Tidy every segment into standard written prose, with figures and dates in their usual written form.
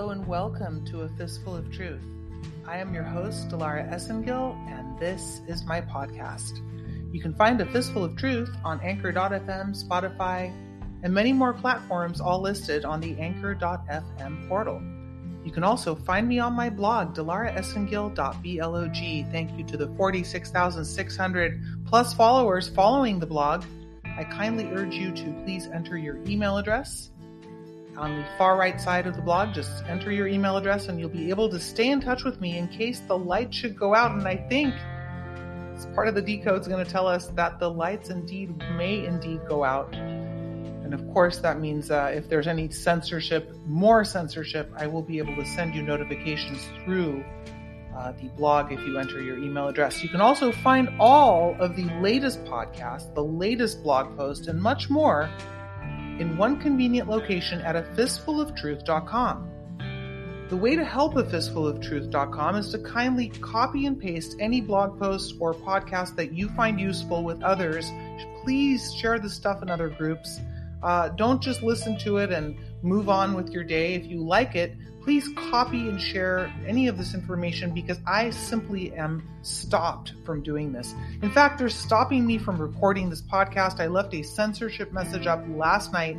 Hello and welcome to A Fistful of Truth. I am your host, Dilara Esengil, and this is my podcast. You can find A Fistful of Truth on Anchor.fm, Spotify, and many more platforms, all listed on the Anchor.fm portal. You can also find me on my blog, DilaraEsengil.blog. Thank you to the 46,600 plus followers following the blog. I kindly urge you to please enter your email address. On the far right side of the blog, just enter your email address and you'll be able to stay in touch with me in case the light should go out. And I think it's part of the decode is going to tell us that the lights may indeed go out. And of course, that means if there's any more censorship, I will be able to send you notifications through the blog if you enter your email address. You can also find all of the latest podcasts, the latest blog post, and much more in one convenient location at afistfuloftruth.com. The way to help afistfuloftruth.com is to kindly copy and paste any blog post or podcast that you find useful with others. Please share the stuff in other groups. Don't just listen to it and move on with your day. If you like it, please copy and share any of this information, because I simply am stopped from doing this. In fact, they're stopping me from recording this podcast. I left a censorship message up last night.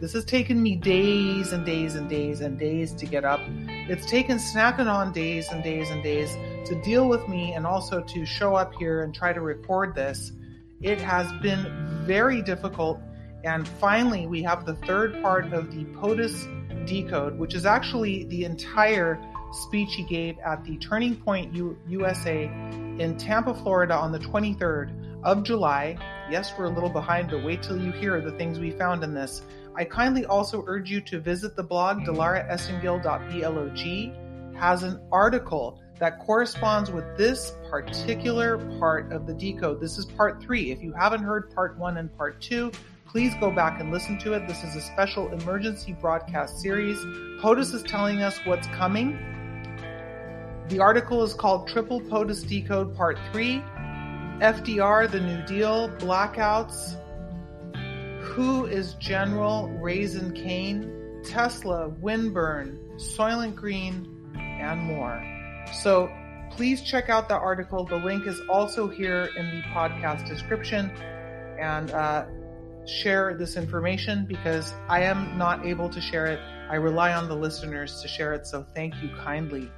This has taken me days and days and days and days to get up. It's taken Snack Anon days and days and days to deal with me and also to show up here and try to record this. It has been very difficult. And finally, we have the third part of the POTUS decode, which is actually the entire speech he gave at the Turning Point USA in Tampa, Florida on the 23rd of July. Yes, we're a little behind, but wait till you hear the things we found in this. I kindly also urge you to visit the blog, DilaraEsengil.blog, has an article that corresponds with this particular part of the decode. This is part 3. If you haven't heard part 1 and part 2, please go back and listen to it. This is a special emergency broadcast series. POTUS is telling us what's coming. The article is called Triple POTUS Decode Part 3, FDR, the New Deal, Blackouts, Who is General Razin Caine, Tesla, Winburn, Soylent Green, and more. So please check out that article. The link is also here in the podcast description. And share this information, because I am not able to share it. I rely on the listeners to share it, so thank you kindly.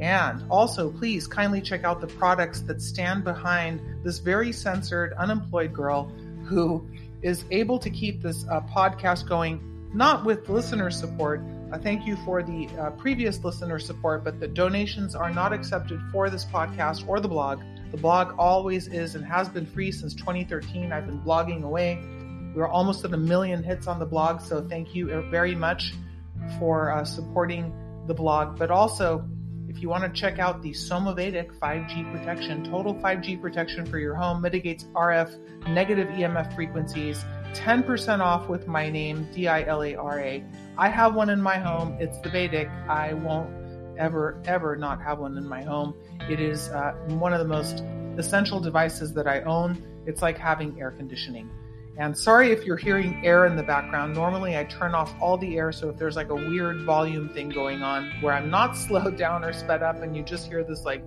And also, please kindly check out the products that stand behind this very censored, unemployed girl who is able to keep this podcast going, not with listener support. Thank you for the previous listener support, but the donations are not accepted for this podcast or the blog. The blog always is and has been free since 2013. I've been blogging away. We're almost at 1 million hits on the blog, so thank you very much for supporting the blog. But also, if you want to check out the Somavedic 5G protection, total 5G protection for your home, mitigates RF, negative EMF frequencies, 10% off with my name, D-I-L-A-R-A. I have one in my home. It's the Vedic. I won't ever not have one in my home. It is one of the most essential devices that I own. It's like having air conditioning. And sorry if you're hearing air in the background. Normally I turn off all the air, so if there's like a weird volume thing going on where I'm not slowed down or sped up and you just hear this like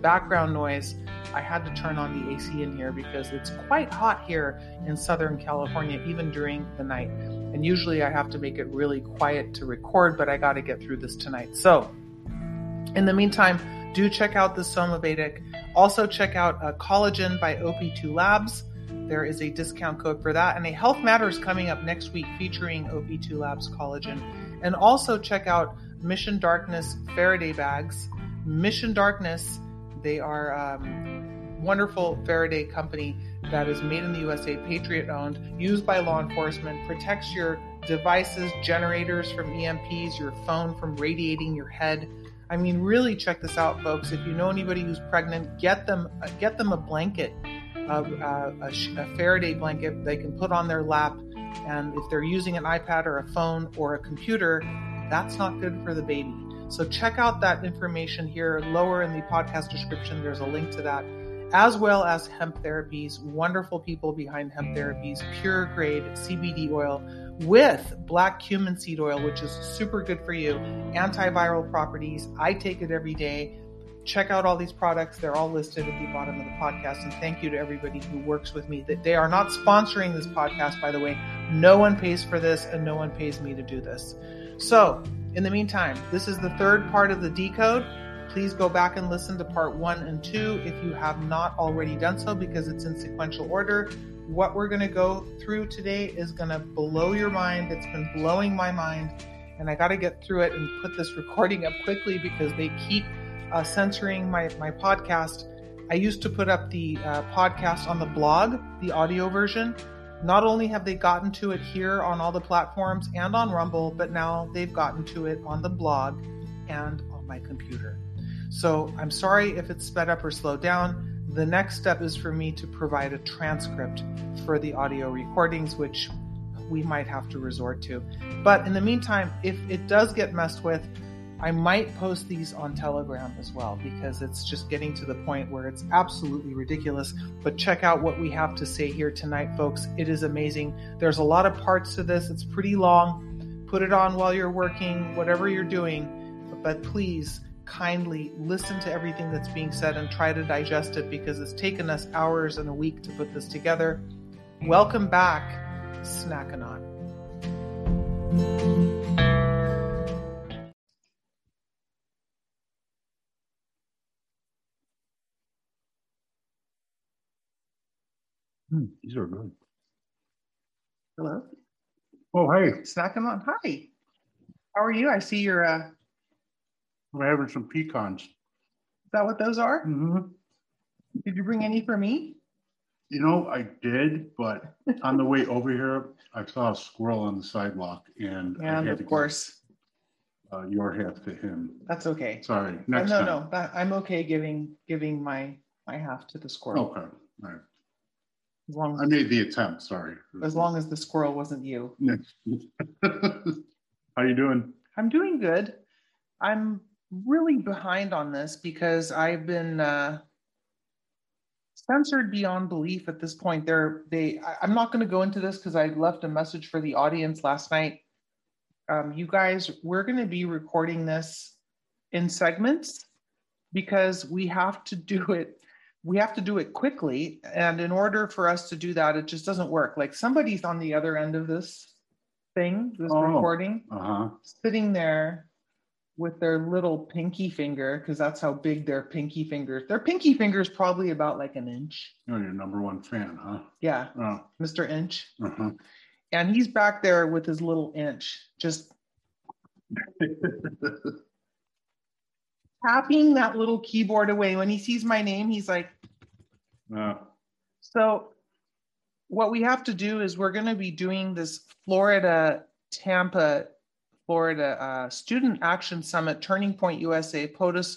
background noise, I had to turn on the AC in here because it's quite hot here in Southern California, even during the night. And usually I have to make it really quiet to record, but I got to get through this tonight. So in the meantime, do check out the Somavedic. Also check out Collagen by OP2 Labs. There is a discount code for that. And a Health Matters coming up next week featuring OP2 Labs Collagen. And also check out Mission Darkness Faraday bags. Mission Darkness, they are a wonderful Faraday company that is made in the USA, Patriot owned, used by law enforcement, protects your devices, generators from EMPs, your phone from radiating your head. I mean, really check this out, folks. If you know anybody who's pregnant, get them a blanket. A Faraday blanket they can put on their lap, and if they're using an iPad or a phone or a computer, that's not good for the baby. So check out that information here. Lower in the podcast description, there's a link to that, as well as Hemp Therapies, wonderful people behind Hemp Therapies, pure grade CBD oil, with black cumin seed oil, which is super good for you, antiviral properties. I take it every day. Check out all these products. They're all listed at the bottom of the podcast. And thank you to everybody who works with me. They are not sponsoring this podcast, by the way. No one pays for this and no one pays me to do this. So in the meantime, this is the third part of the decode. Please go back and listen to part 1 and 2 if you have not already done so, because it's in sequential order. What we're going to go through today is going to blow your mind. It's been blowing my mind, and I got to get through it and put this recording up quickly because they keep censoring my podcast. I used to put up the podcast on the blog, the audio version. Not only have they gotten to it here on all the platforms and on Rumble, but now they've gotten to it on the blog and on my computer. So I'm sorry if it's sped up or slowed down. The next step is for me to provide a transcript for the audio recordings, which we might have to resort to. But in the meantime, if it does get messed with, I might post these on Telegram as well, because it's just getting to the point where it's absolutely ridiculous. But check out what we have to say here tonight, folks. It is amazing. There's a lot of parts to this. It's pretty long. Put it on while you're working, whatever you're doing. But please kindly listen to everything that's being said and try to digest it, because it's taken us hours and a week to put this together. Welcome back, Snack Anon. These are good. Hello. Oh, hey. Snack Anon. Hi. How are you? I see you're... I'm having some pecans. Is that what those are? Mm-hmm. Did you bring any for me? You know, I did, but on the way over here, I saw a squirrel on the sidewalk, and I had to give, your half to him. That's okay. Sorry. Next time. No. I'm okay giving my half to the squirrel. Okay. All right. As long as I made the attempt, sorry. As long as the squirrel wasn't you. How you doing? I'm doing good. I'm really behind on this because I've been censored beyond belief at this point. I'm not going to go into this because I left a message for the audience last night. You guys, we're going to be recording this in segments because we have to do it. We have to do it quickly. And in order for us to do that, it just doesn't work. Like somebody's on the other end of this thing, recording, sitting there with their little pinky finger, because that's how big their pinky finger. Their pinky finger is probably about like an inch. Oh, your number one fan, huh? Yeah, Mr. Inch. Uh-huh. And he's back there with his little inch, just tapping that little keyboard away. When he sees my name, he's like, So what we have to do is we're going to be doing this Florida, Student Action Summit, Turning Point USA, POTUS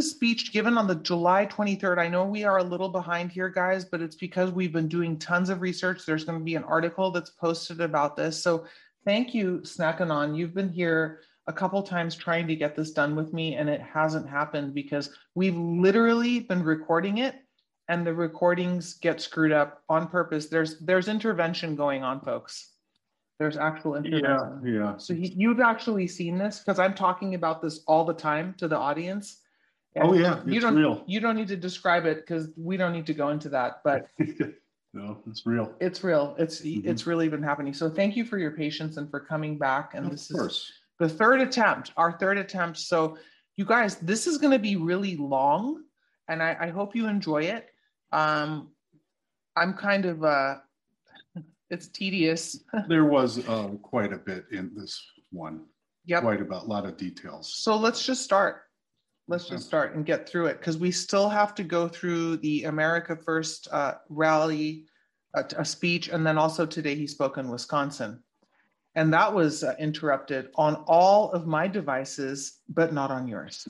speech given on the July 23rd. I know we are a little behind here, guys, but it's because we've been doing tons of research. There's going to be an article that's posted about this. So thank you, Snack Anon. You've been here a couple times trying to get this done with me, and it hasn't happened because we've literally been recording it and the recordings get screwed up on purpose. There's intervention going on, folks. There's actual intervention. Yeah. So you've actually seen this because I'm talking about this all the time to the audience. And you don't need to describe it because we don't need to go into that, but no, it's real. It's real. It's really been happening. So thank you for your patience and for coming back. And of course. The third attempt. So you guys, this is going to be really long and I hope you enjoy it. I'm kind of, it's tedious. There was quite a bit in this one. Yep. A lot of details. So let's just start. And get through it because we still have to go through the America First rally, a speech, and then also today he spoke in Wisconsin. And that was interrupted on all of my devices, but not on yours.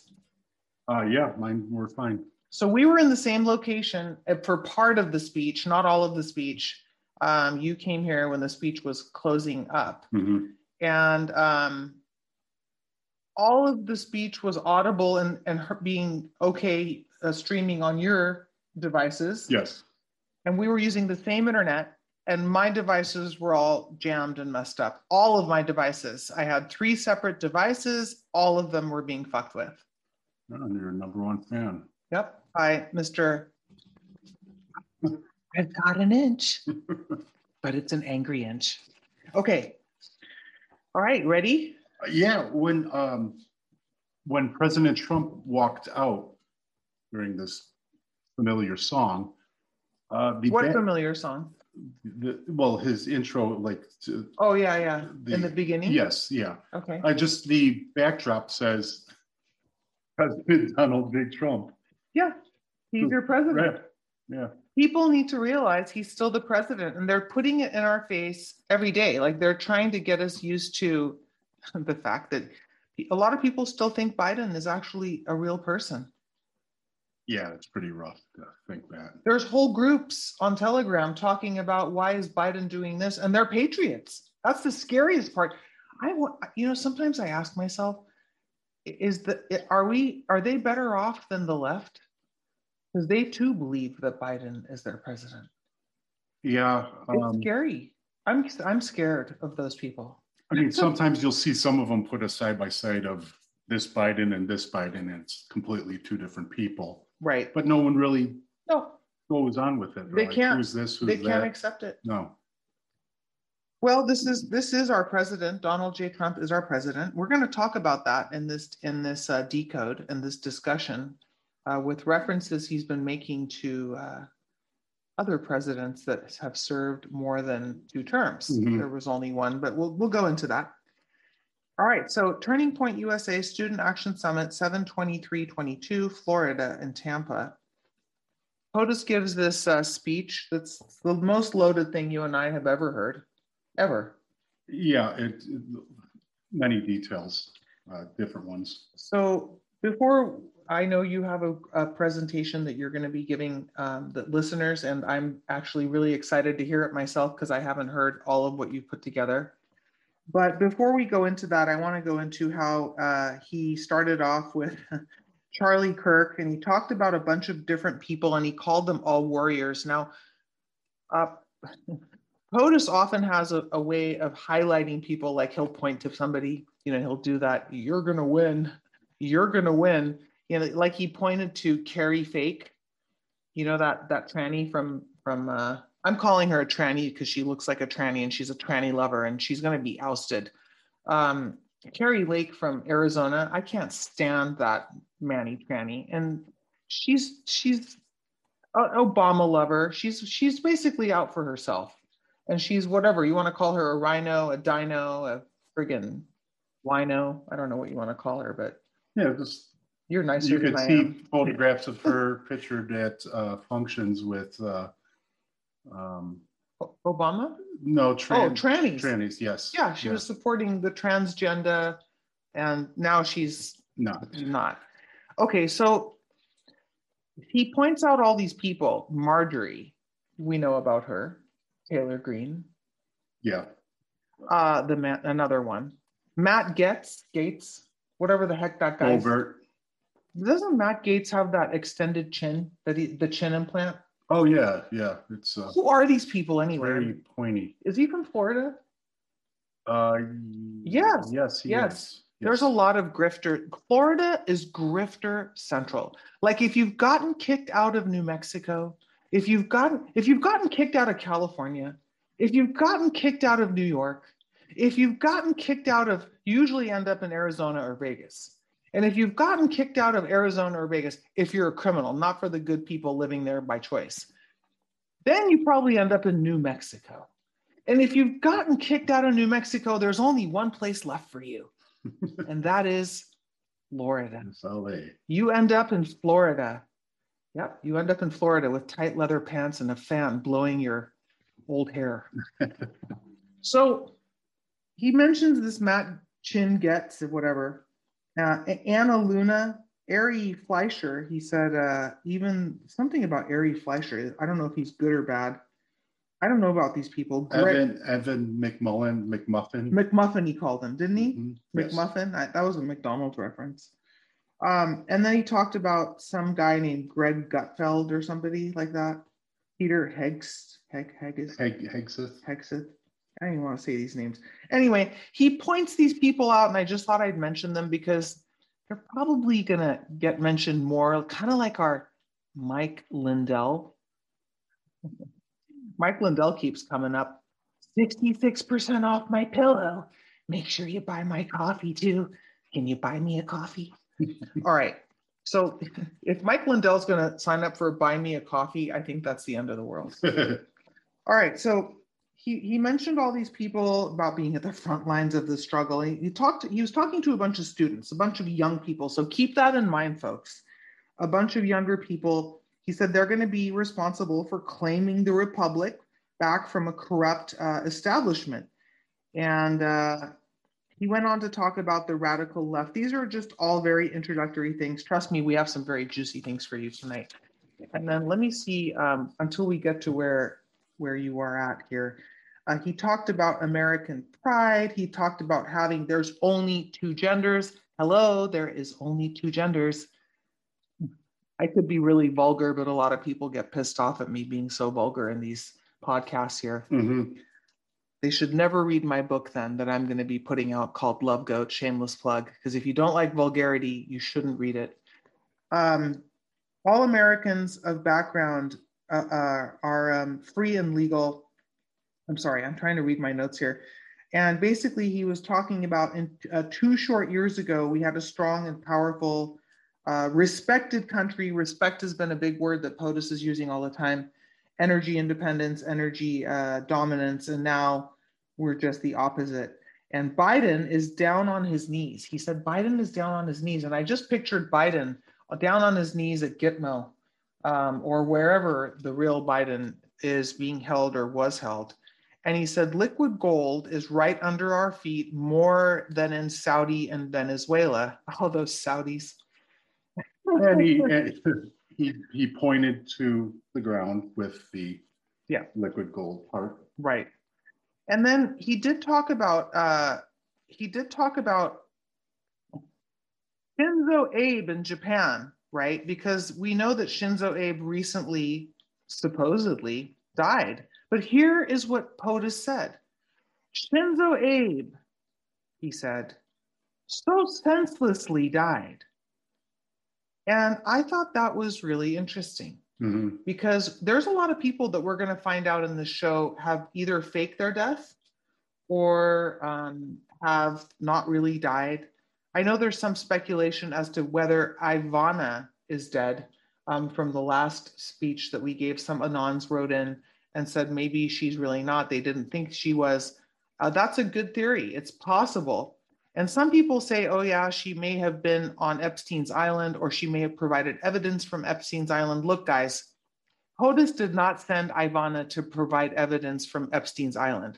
Mine were fine. So we were in the same location for part of the speech, not all of the speech. You came here when the speech was closing up. Mm-hmm. And all of the speech was audible and being okay streaming on your devices. Yes. And we were using the same internet and my devices were all jammed and messed up. All of my devices. I had 3 separate devices. All of them were being fucked with. Oh, you're a #1 fan. Yep. Hi, Mr. I've got an inch, but it's an angry inch. Okay. All right. Ready? Yeah. When President Trump walked out during this familiar song. What familiar song? Well, his intro, like. Oh, yeah, yeah. In the beginning? Yes, yeah. Okay. The backdrop says, President Donald J. Trump. Yeah, he's your president. Right. Yeah. People need to realize he's still the president, and they're putting it in our face every day. Like, they're trying to get us used to the fact that a lot of people still think Biden is actually a real person. Yeah, it's pretty rough to think that. There's whole groups on Telegram talking about why is Biden doing this, and they're patriots. That's the scariest part. Sometimes I ask myself, are they better off than the left? Because they too believe that Biden is their president. Yeah, it's scary. I'm scared of those people. I mean, sometimes you'll see some of them put a side by side of this Biden, and it's completely two different people. Right. But no one really goes on with it. They can't. Who's this? Who's that? They can't accept it. No. Well, this is our president. Donald J. Trump is our president. We're going to talk about that in this decode, in this discussion, with references he's been making to other presidents that have served more than 2 terms. Mm-hmm. There was only one, but we'll go into that. All right. So, Turning Point USA Student Action Summit, 7/23/22, Florida, in Tampa. POTUS gives this speech that's the most loaded thing you and I have ever heard. Ever. Yeah, many details, different ones. So before, I know you have a presentation that you're going to be giving the listeners, and I'm actually really excited to hear it myself because I haven't heard all of what you've put together. But before we go into that, I want to go into how he started off with Charlie Kirk, and he talked about a bunch of different people, and he called them all warriors. Now, POTUS often has a way of highlighting people, like he'll point to somebody, he'll do that, you're going to win. Like he pointed to Carrie Fake, that tranny from I'm calling her a tranny because she looks like a tranny and she's a tranny lover and she's going to be ousted. Carrie Lake from Arizona. I can't stand that Manny tranny. And she's an Obama lover. She's basically out for herself. And she's whatever you want to call her, a rhino, a dino, a friggin' wino. I don't know what you want to call her, but yeah, you're nicer than I am. You could see photographs of her pictured at functions with Obama? No, trannies. Trannies, yes. Yeah, she was supporting the transgender, and now she's not. Okay, so he points out all these people. Marjorie, we know about her. Taylor Green. Yeah. Another one. Matt Gaetz, whatever the heck that guy is. Colbert. Doesn't Matt Gaetz have that extended chin, the chin implant? Oh, yeah, yeah. It's who are these people anyway? Very pointy. Is he from Florida? Yes. Yes, he is. There's a lot of grifter. Florida is grifter central. Like if you've gotten kicked out of New Mexico, if you've gotten kicked out of California, if you've gotten kicked out of New York, if you've gotten kicked out of, you usually end up in Arizona or Vegas. And if you've gotten kicked out of Arizona or Vegas, if you're a criminal, not for the good people living there by choice, then you probably end up in New Mexico. And if you've gotten kicked out of New Mexico, there's only one place left for you. And that is Florida. You end up in Florida. Yep, you end up in Florida with tight leather pants and a fan blowing your old hair. So he mentions this Matt Chin Gaetz or whatever. Anna Luna, Ari Fleischer, he said even something about Ari Fleischer. I don't know if he's good or bad. I don't know about these people. Evan McMullen, McMuffin he called him, didn't he? Mm-hmm. McMuffin, yes. That was a McDonald's reference. And then he talked about some guy named Greg Gutfeld or somebody like that. Peter Hegseth. I don't even want to say these names. Anyway, he points these people out, and I just thought I'd mention them because they're probably going to get mentioned more, kind of like our Mike Lindell. Mike Lindell keeps coming up. 66% off my pillow. Make sure you buy my coffee too. Can you buy me a coffee? All right. So if Mike Lindell's going to sign up for Buy Me a Coffee, I think that's the end of the world. All right. So he mentioned all these people about being at the front lines of the struggle. He was talking to a bunch of students, a bunch of young people. So keep that in mind, folks. A bunch of younger people. He said they're going to be responsible for claiming the republic back from a corrupt establishment. And he went on to talk about the radical left. These are just all very introductory things. Trust me, we have some very juicy things for you tonight. And then let me see, until we get to where you are at here. He talked about American pride. He talked about having, there's only two genders. Hello, there is only two genders. I could be really vulgar, but a lot of people get pissed off at me being so vulgar in these podcasts here. Mm-hmm. They should never read my book then that I'm going to be putting out called Love Goat, shameless plug, because if you don't like vulgarity, you shouldn't read it. All Americans of background are free and legal. I'm sorry, I'm trying to read my notes here. And basically he was talking about in 2 short years ago, we had a strong and powerful respected country. Respect has been a big word that POTUS is using all the time. Energy independence, energy dominance, and now we're just the opposite. And Biden is down on his knees. He said Biden is down on his knees, and I just pictured Biden down on his knees at Gitmo or wherever the real Biden is being held or was held. And he said liquid gold is right under our feet more than in Saudi and Venezuela. All those Saudis. He pointed to the ground with the liquid gold part. Right. And then he did talk about Shinzo Abe in Japan, right? Because we know that Shinzo Abe recently, supposedly, died. But here is what POTUS said. Shinzo Abe, he said, so senselessly died. And I thought that was really interesting because there's a lot of people that we're going to find out in the show have either faked their death or have not really died. I know there's some speculation as to whether Ivana is dead from the last speech that we gave. Some Anons wrote in and said maybe she's really not. They didn't think she was. That's a good theory. It's possible. And some people say, oh yeah, she may have been on Epstein's Island or she may have provided evidence from Epstein's Island. Look guys, POTUS did not send Ivana to provide evidence from Epstein's Island.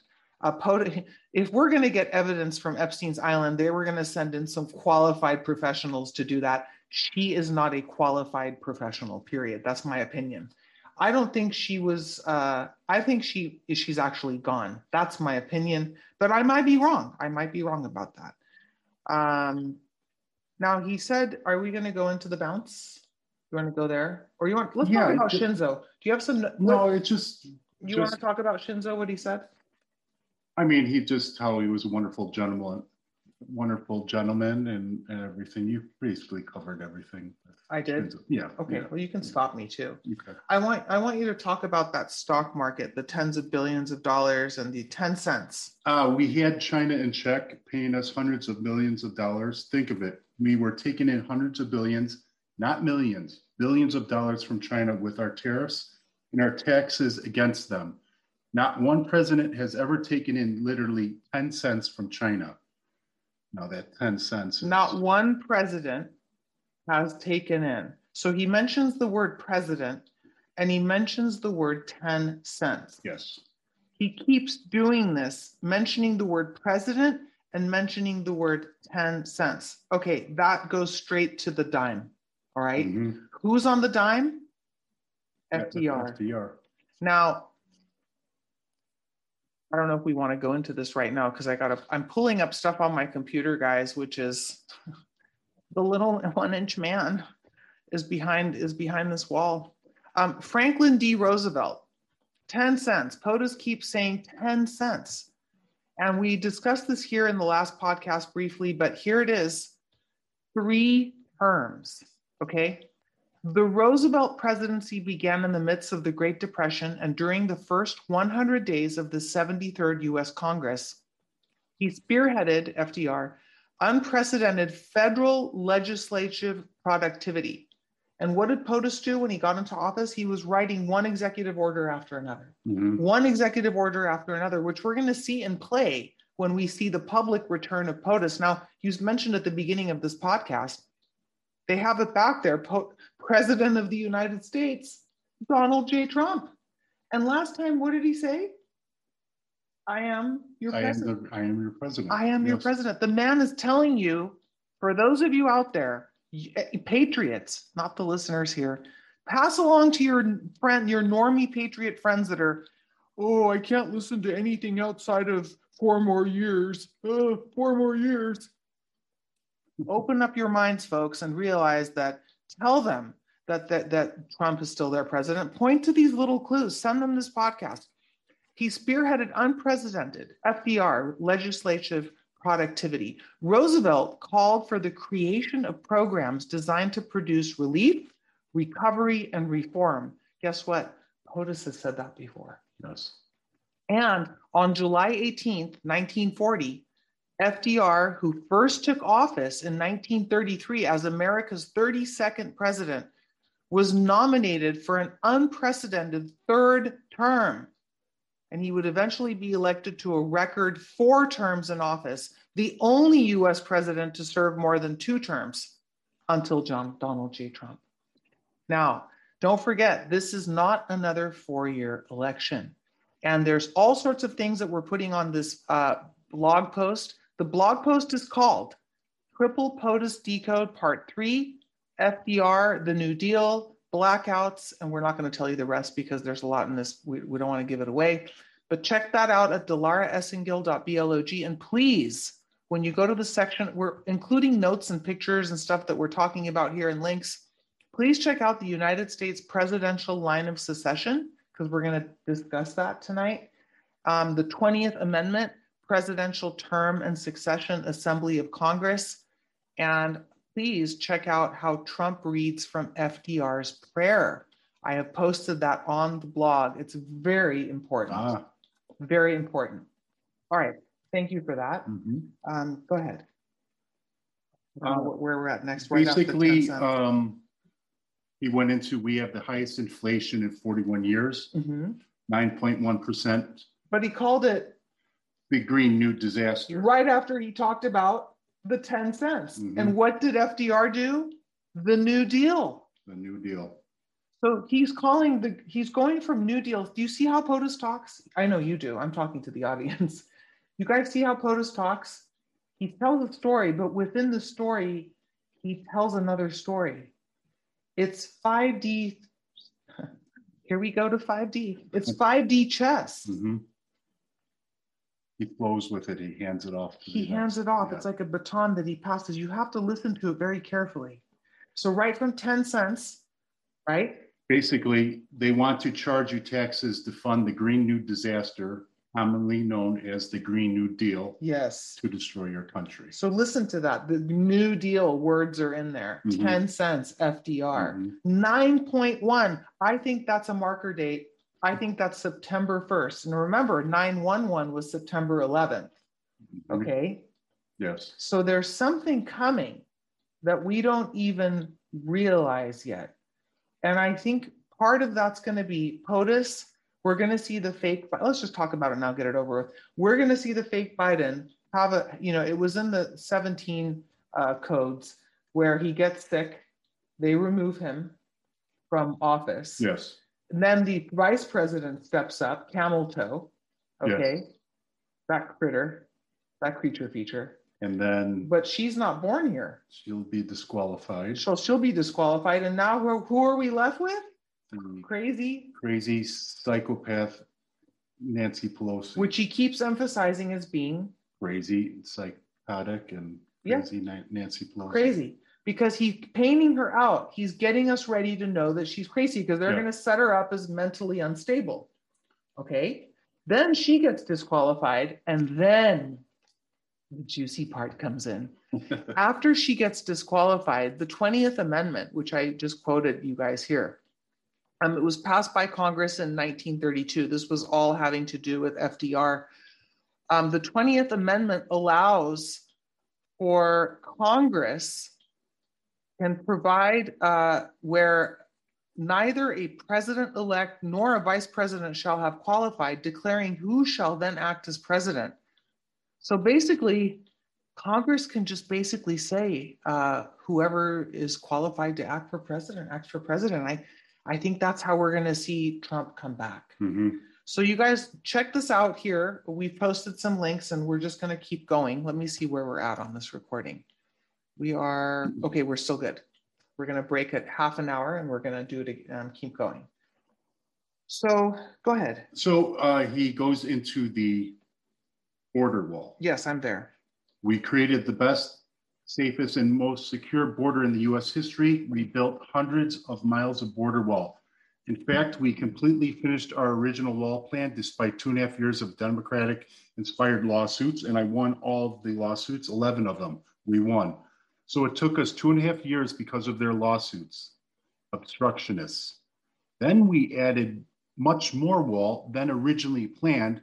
If we're gonna get evidence from Epstein's Island, they were gonna send in some qualified professionals to do that. She is not a qualified professional, period. That's my opinion. I don't think she was, I think she's actually gone. That's my opinion, but I might be wrong. I might be wrong about that. Now he said, are we going to go into the bounce? You want to go there or you want, let's talk about Shinzo. Do you have some? You want to talk about Shinzo, what he said? I mean, how he was a wonderful gentleman and everything. You basically covered everything. I did? Yeah. Okay. Yeah. Well, you can stop me too. Okay. I want you to talk about that stock market, the tens of billions of dollars and the 10 cents. We had China in check paying us hundreds of millions of dollars. Think of it. We were taking in hundreds of billions, not millions, billions of dollars from China with our tariffs and our taxes against them. Not one president has ever taken in literally 10 cents from China. No, that 10 cents. Not one president has taken in. So he mentions the word president and he mentions the word 10 cents. Yes. He keeps doing this, mentioning the word president and mentioning the word 10 cents. Okay, that goes straight to the dime. All right. Mm-hmm. Who's on the dime? FDR. FDR. Now, I don't know if we want to go into this right now because I'm pulling up stuff on my computer, guys, which is the little 1-inch man is behind this wall. Franklin D. Roosevelt 10 cents. POTUS keeps saying 10 cents, and we discussed this here in the last podcast briefly, but here it is. 3 terms. Okay. The Roosevelt presidency began in the midst of the Great Depression, and during the first 100 days of the 73rd U.S. Congress, he spearheaded, FDR, unprecedented federal legislative productivity. And what did POTUS do when he got into office? He was writing one executive order after another, one executive order after another, which we're going to see in play when we see the public return of POTUS. Now, he was mentioned at the beginning of this podcast. They have it back there, President of the United States, Donald J. Trump. And last time, what did he say? I am your president. The man is telling you, for those of you out there, patriots, not the listeners here, pass along to your friend, your normie patriot friends that are, oh, I can't listen to anything outside of 4 more years. 4 more years. Open up your minds, folks, and realize that, tell them that Trump is still their president. Point to these little clues. Send them this podcast. He spearheaded unprecedented FDR legislative productivity. Roosevelt called for the creation of programs designed to produce relief, recovery, and reform. Guess what? POTUS has said that before. Yes. And on July 18th, 1940, FDR, who first took office in 1933 as America's 32nd president, was nominated for an unprecedented 3rd term. And he would eventually be elected to a record 4 terms in office, the only U.S. president to serve more than 2 terms until Donald J. Trump. Now, don't forget, this is not another 4-year election. And there's all sorts of things that we're putting on this blog post. The blog post is called Triple POTUS Decode Part 3, FDR, the New Deal, Blackouts, and we're not going to tell you the rest because there's a lot in this. We don't want to give it away, but check that out at dilaraesengil.blog. And please, when you go to the section, we're including notes and pictures and stuff that we're talking about here and links. Please check out the United States presidential line of secession, because we're going to discuss that tonight. The 20th Amendment, presidential term and succession, assembly of Congress. And please check out how Trump reads from FDR's prayer. I have posted that on the blog. It's very important. Very important. All right. Thank you for that. Go ahead. Where we're at next. Basically, he went into, we have the highest inflation in 41 years, 9.1%. But he called it the Green New Disaster. Right after he talked about the 10 cents. And what did FDR do? The New Deal. The New Deal. So he's going from New Deal. Do you see how POTUS talks? I know you do. I'm talking to the audience. You guys see how POTUS talks? He tells a story, but within the story, he tells another story. It's 5D. Here we go to 5D. It's 5D chess. He flows with it. He hands it off. He hands it off. Yeah. It's like a baton that he passes. You have to listen to it very carefully. So right from 10 cents, right? Basically, they want to charge you taxes to fund the Green New Disaster, commonly known as the Green New Deal. Yes. To destroy your country. So listen to that. The New Deal words are in there. 10 cents, FDR. 9.1. I think that's a marker date. I think that's September 1st. And remember, 9/11 was September 11th. Okay? Yes. So there's something coming that we don't even realize yet. And I think part of that's going to be POTUS. We're going to see the fake. Let's just talk about it now, get it over with. We're going to see the fake Biden have a, you know, it was in the 17 codes where he gets sick. They remove him from office. Yes. And then the vice president steps up, camel toe, okay, yes. That creature feature. And then... But she's not born here. She'll be disqualified. She'll be disqualified. And now who are we left with? The crazy psychopath Nancy Pelosi. Which he keeps emphasizing as being... Crazy, psychotic, and crazy Nancy Pelosi. Crazy. Because he's painting her out. He's getting us ready to know that she's crazy because they're going to set her up as mentally unstable. okay? Then she gets disqualified, and then the juicy part comes in. After she gets disqualified, the 20th Amendment, which I just quoted you guys here, it was passed by Congress in 1932. This was all having to do with FDR. The 20th Amendment allows for Congress can provide where neither a president-elect nor a vice president shall have qualified, declaring who shall then act as president. So basically, Congress can just basically say whoever is qualified to act for president, acts for president. I think that's how we're going to see Trump come back. Mm-hmm. So you guys check this out here. We've posted some links and we're just going to keep going. Let me see where we're at on this recording. We are, okay, we're still good. We're going to break at half an hour and we're going to do it, keep going. So go ahead. So he goes into the border wall. Yes, I'm there. We created the best, safest, and most secure border in the U.S. history. We built hundreds of miles of border wall. In fact, we completely finished our original wall plan despite 2.5 years of Democratic-inspired lawsuits, and I won all the lawsuits, 11 of them. We won. So it took us 2.5 years because of their lawsuits, obstructionists. Then we added much more wall than originally planned,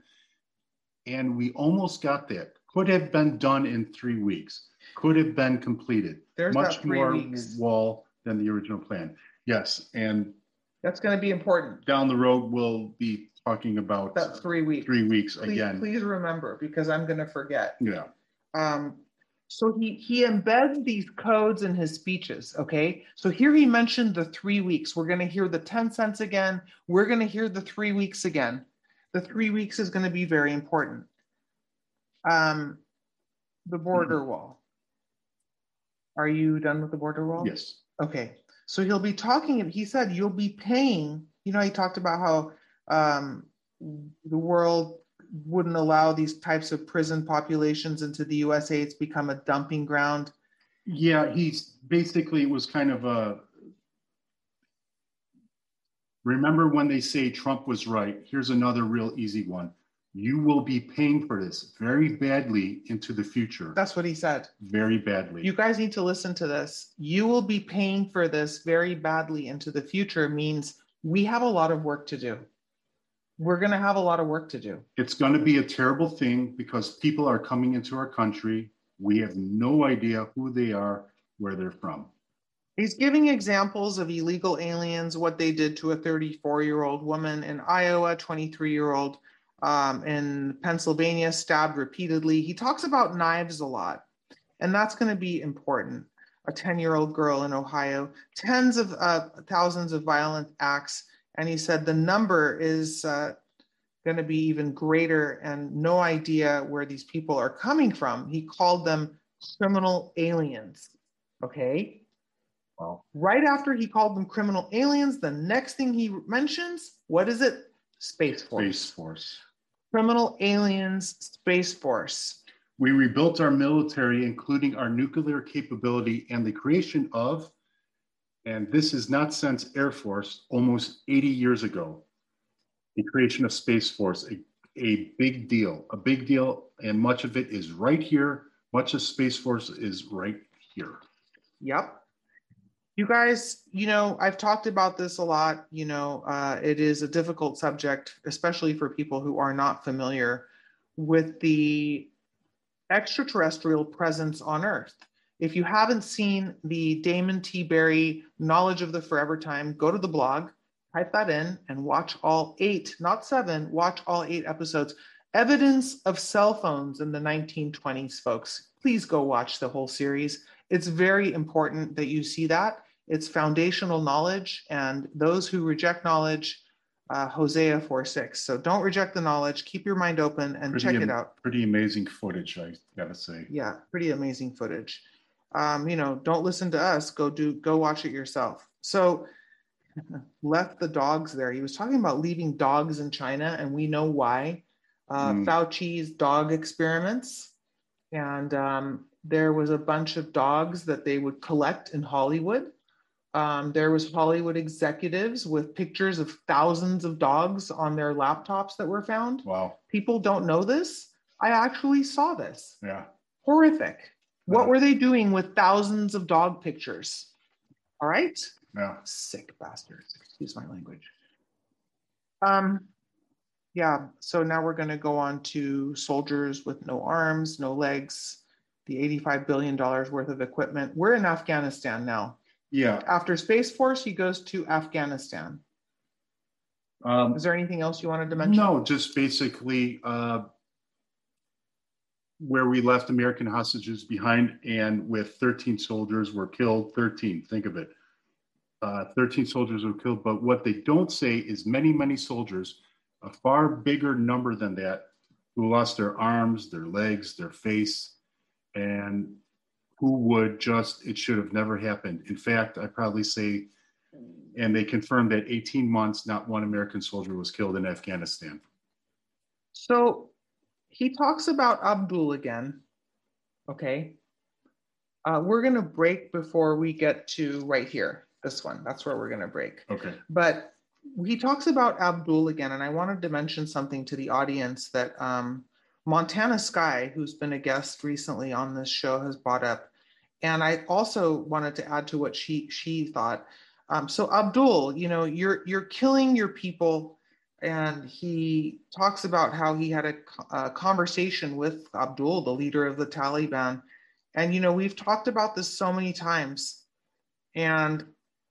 and we almost got that. Could have been done in 3 weeks. Could have been completed. There's much more wall than the original plan. Yes, and that's going to be important. Down the road, we'll be talking about that 3 weeks. 3 weeks please, again. Please remember, because I'm going to forget. Yeah. So he embeds these codes in his speeches, okay? So here he mentioned the 3 weeks. We're going to hear the 10 cents again. We're going to hear the 3 weeks again. The 3 weeks is going to be very important. The border wall. Are you done with the border wall? Yes. Okay. So he'll be talking, he said, you'll be paying, you know, he talked about how the world wouldn't allow these types of prison populations into the USA. It's become a dumping ground. Yeah, he's basically, it was kind of a, remember when they say Trump was right, here's another real easy one. You will be paying for this very badly into the future. That's what he said. Very badly. You guys need to listen to this. You will be paying for this very badly into the future means we have a lot of work to do. We're going to have a lot of work to do. It's going to be a terrible thing because people are coming into our country. We have no idea who they are, where they're from. He's giving examples of illegal aliens, what they did to a 34-year-old woman in Iowa, 23-year-old in Pennsylvania, stabbed repeatedly. He talks about knives a lot, and that's going to be important. A 10-year-old girl in Ohio, tens of thousands of violent acts. And he said the number is going to be even greater and no idea where these people are coming from. He called them criminal aliens, okay? Wow. Right after he called them criminal aliens, the next thing he mentions, what is it? Space Force. Space Force. Criminal aliens, Space Force. We rebuilt our military, including our nuclear capability and the creation of, and this is not since Air Force, almost 80 years ago, the creation of Space Force, a big deal, and much of it is right here. Much of Space Force is right here. Yep. You guys, you know, I've talked about this a lot. You know, it is a difficult subject, especially for people who are not familiar with the extraterrestrial presence on Earth. If you haven't seen the Damon T. Berry Knowledge of the Forever Time, go to the blog, type that in and watch all 8, not 7, watch all 8 episodes. Evidence of cell phones in the 1920s, folks. Please go watch the whole series. It's very important that you see that. It's foundational knowledge, and those who reject knowledge, Hosea 4:6. So don't reject the knowledge, keep your mind open and check it out. Pretty amazing footage, I gotta say. Yeah, pretty amazing footage. You know, don't listen to us, go watch it yourself. So left the dogs there. He was talking about leaving dogs in China, and we know why. Fauci's dog experiments. And there was a bunch of dogs that they would collect in Hollywood. There was Hollywood executives with pictures of thousands of dogs on their laptops that were found. Wow. People don't know this. I actually saw this. Yeah. Horrific. Yeah. What were they doing with thousands of dog pictures? All right. Yeah. Sick bastards. Excuse my language. Yeah. So now we're going to go on to soldiers with no arms, no legs, the $85 billion worth of equipment. We're in Afghanistan now. Yeah. After Space Force, he goes to Afghanistan. Is there anything else you wanted to mention? No, just basically where we left American hostages behind, and with 13 soldiers were killed. 13, think of it. 13 soldiers were killed. But what they don't say is many, many soldiers, a far bigger number than that, who lost their arms, their legs, their face, and who would just, it should have never happened. In fact, I probably say, and they confirmed that 18 months, not one American soldier was killed in Afghanistan. So he talks about Abdul again, okay? We're gonna break before we get to right here, this one, that's where we're gonna break. Okay. But he talks about Abdul again, and I wanted to mention something to the audience that Montana Sky, who's been a guest recently on this show, has brought up. And I also wanted to add to what she thought. So Abdul, you know, you're killing your people. And he talks about how he had a conversation with Abdul, the leader of the Taliban. And, you know, we've talked about this so many times. And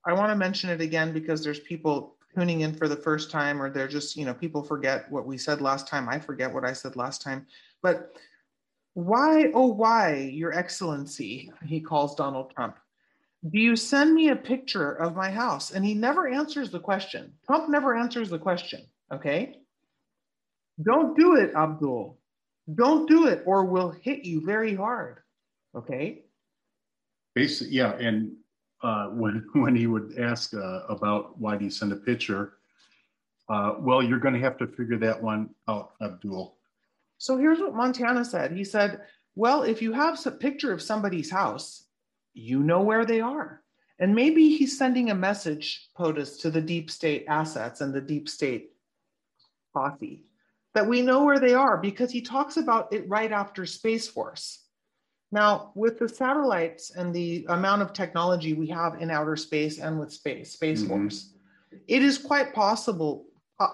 I want to mention it again because there's people tuning in for the first time, or they're just, you know, people forget what we said last time. I forget what I said last time. But why, oh, why, Your Excellency, he calls Donald Trump, do you send me a picture of my house? And he never answers the question. Trump never answers the question, okay? Don't do it, Abdul. Don't do it, or we'll hit you very hard, okay? Basically, yeah, and when he would ask about why do you send a picture, well, you're going to have to figure that one out, Abdul. So here's what Montana said. He said, well, if you have a picture of somebody's house, you know where they are. And maybe he's sending a message, POTUS, to the deep state assets and the deep state posse, that we know where they are, because he talks about it right after Space Force. Now, with the satellites and the amount of technology we have in outer space and with Space Force, it is quite possible,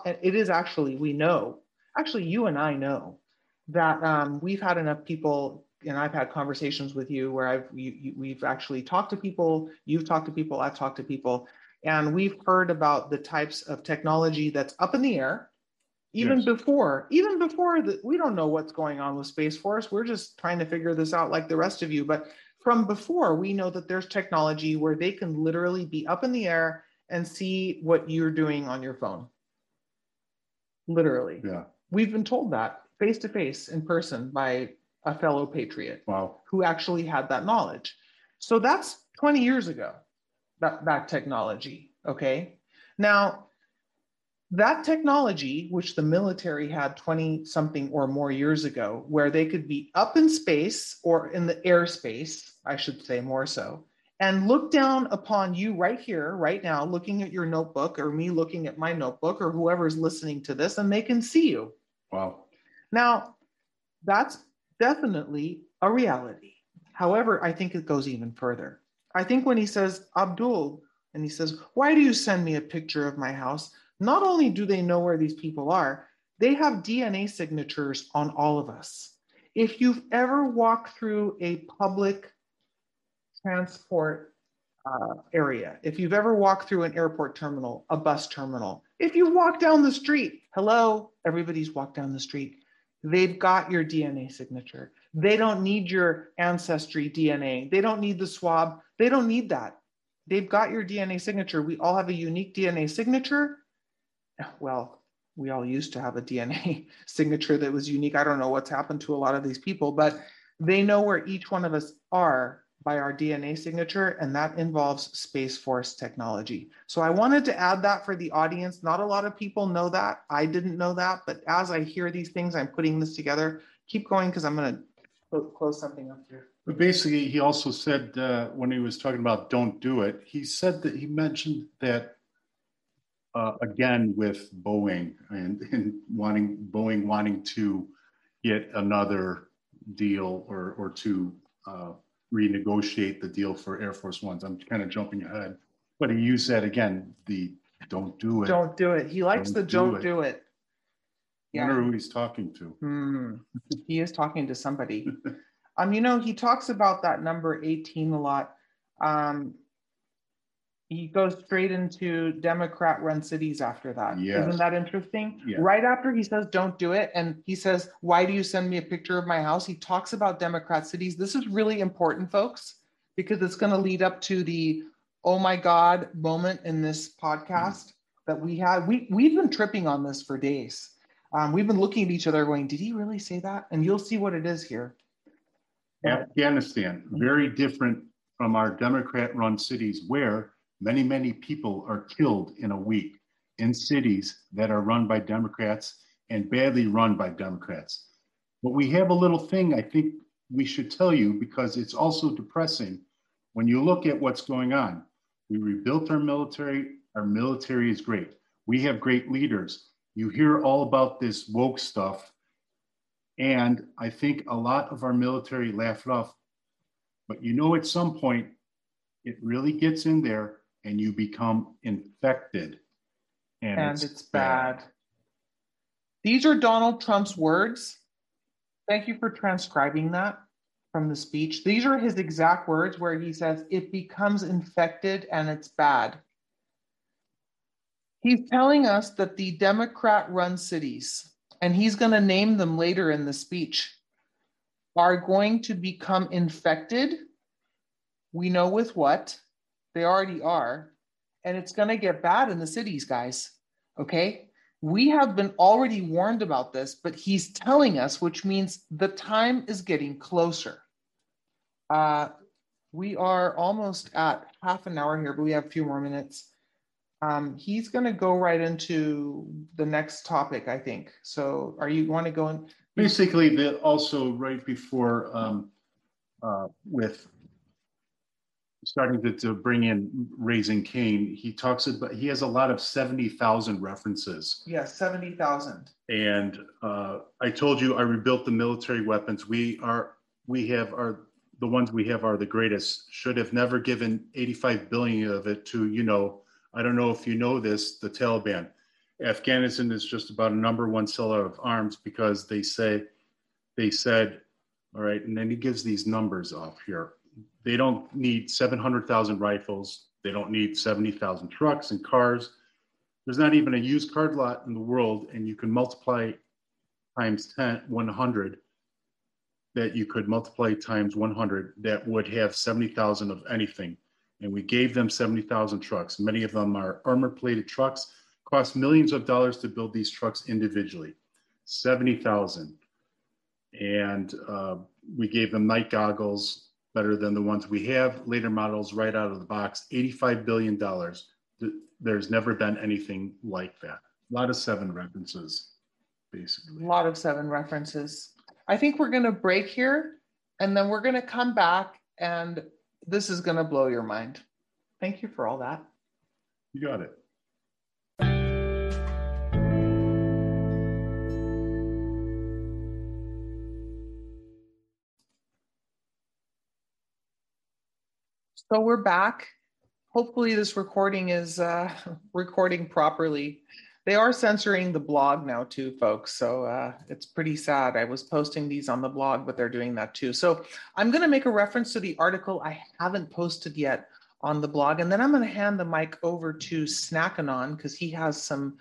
it is actually, we know, actually you and I know, that we've had enough people, and I've had conversations with you where we've actually talked to people, you've talked to people, I've talked to people, and we've heard about the types of technology that's up in the air. Even before that, we don't know what's going on with Space Force. We're just trying to figure this out like the rest of you. But from before, we know that there's technology where they can literally be up in the air and see what you're doing on your phone. Literally. Yeah. We've been told that face to face in person by a fellow patriot. Wow. Who actually had that knowledge. So that's 20 years ago, that technology. Okay. Now, that technology, which the military had 20 something or more years ago, where they could be up in space, or in the airspace, I should say more so, and look down upon you right here, right now, looking at your notebook, or me looking at my notebook, or whoever's listening to this, and they can see you. Wow. Now, that's definitely a reality. However, I think it goes even further. I think when he says, Abdul, and he says, why do you send me a picture of my house? Not only do they know where these people are, they have DNA signatures on all of us. If you've ever walked through a public transport area, if you've ever walked through an airport terminal, a bus terminal, if you walk down the street, hello, everybody's walked down the street, they've got your DNA signature. They don't need your ancestry DNA. They don't need the swab. They don't need that. They've got your DNA signature. We all have a unique DNA signature. Well, we all used to have a DNA signature that was unique. I don't know what's happened to a lot of these people, but they know where each one of us are by our DNA signature, and that involves Space Force technology. So I wanted to add that for the audience. Not a lot of people know that. I didn't know that, but as I hear these things, I'm putting this together. Keep going, because I'm going to close something up here. But basically, he also said when he was talking about don't do it, he said that he mentioned that again with Boeing and wanting to get another deal or to renegotiate the deal for Air Force Ones. I'm kind of jumping ahead, but he used that again, the don't do it. Don't do it. He likes the don't do it. Yeah. I wonder who he's talking to. He is talking to somebody. You know, he talks about that number 18 a lot. He goes straight into Democrat-run cities after that. Yes. Isn't that interesting? Yeah. Right after he says, don't do it, and he says, why do you send me a picture of my house? He talks about Democrat cities. This is really important, folks, because it's going to lead up to the, oh my God, moment in this podcast that we had. We've been tripping on this for days. We've been looking at each other going, did he really say that? And you'll see what it is here. Afghanistan, very different from our Democrat-run cities where many people are killed in a week in cities that are run by Democrats and badly run by Democrats. But we have a little thing I think we should tell you because it's also depressing when you look at what's going on. We rebuilt our military. Our military is great. We have great leaders. You hear all about this woke stuff. And I think a lot of our military laughed it off. But you know, at some point, it really gets in there and you become infected. And it's bad. These are Donald Trump's words. Thank you for transcribing that from the speech. These are his exact words where he says, it becomes infected and it's bad. He's telling us that the Democrat-run cities, and he's going to name them later in the speech, are going to become infected. We know with what. They already are. And it's going to get bad in the cities, guys. Okay? We have been already warned about this, but he's telling us, which means the time is getting closer. We are almost at half an hour here, but we have a few more minutes. He's going to go right into the next topic, I think. So are you want to go in? Basically, also right before with starting to bring in Razin Caine, he talks about, he has a lot of 70,000 references. Yeah, 70,000. And I told you I rebuilt the military weapons. The ones we have are the greatest. Should have never given 85 billion of it to, I don't know if you know this, the Taliban. Afghanistan is just about a number one seller of arms because they said, all right, and then he gives these numbers off here. They don't need 700,000 rifles. They don't need 70,000 trucks and cars. There's not even a used car lot in the world, and you can multiply times 100 that you could multiply times 100 that would have 70,000 of anything. And we gave them 70,000 trucks. Many of them are armor-plated trucks. Cost millions of dollars to build these trucks individually. 70,000. And we gave them night goggles, better than the ones we have. Later models right out of the box, $85 billion. There's never been anything like that. A lot of 7 references, basically. A lot of 7 references. I think we're going to break here, and then we're going to come back and... This is going to blow your mind. Thank you for all that. You got it. So we're back. Hopefully this recording is recording properly. They are censoring the blog now too, folks. So it's pretty sad. I was posting these on the blog, but they're doing that too. So I'm going to make a reference to the article I haven't posted yet on the blog. And then I'm going to hand the mic over to Snack Anon because he has some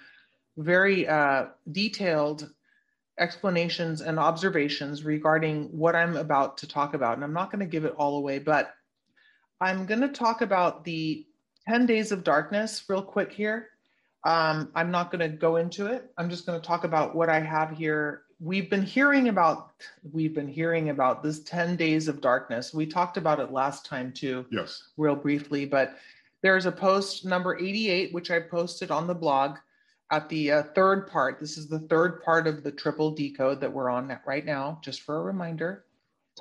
very detailed explanations and observations regarding what I'm about to talk about. And I'm not going to give it all away, but I'm going to talk about the 10 Days of Darkness real quick here. I'm not going to go into it. I'm just going to talk about what I have here. We've been hearing about this 10 days of darkness. We talked about it last time too. Yes. Real briefly, but there's a post number 88, which I posted on the blog at the third part. This is the third part of the triple decode that we're on right now, just for a reminder.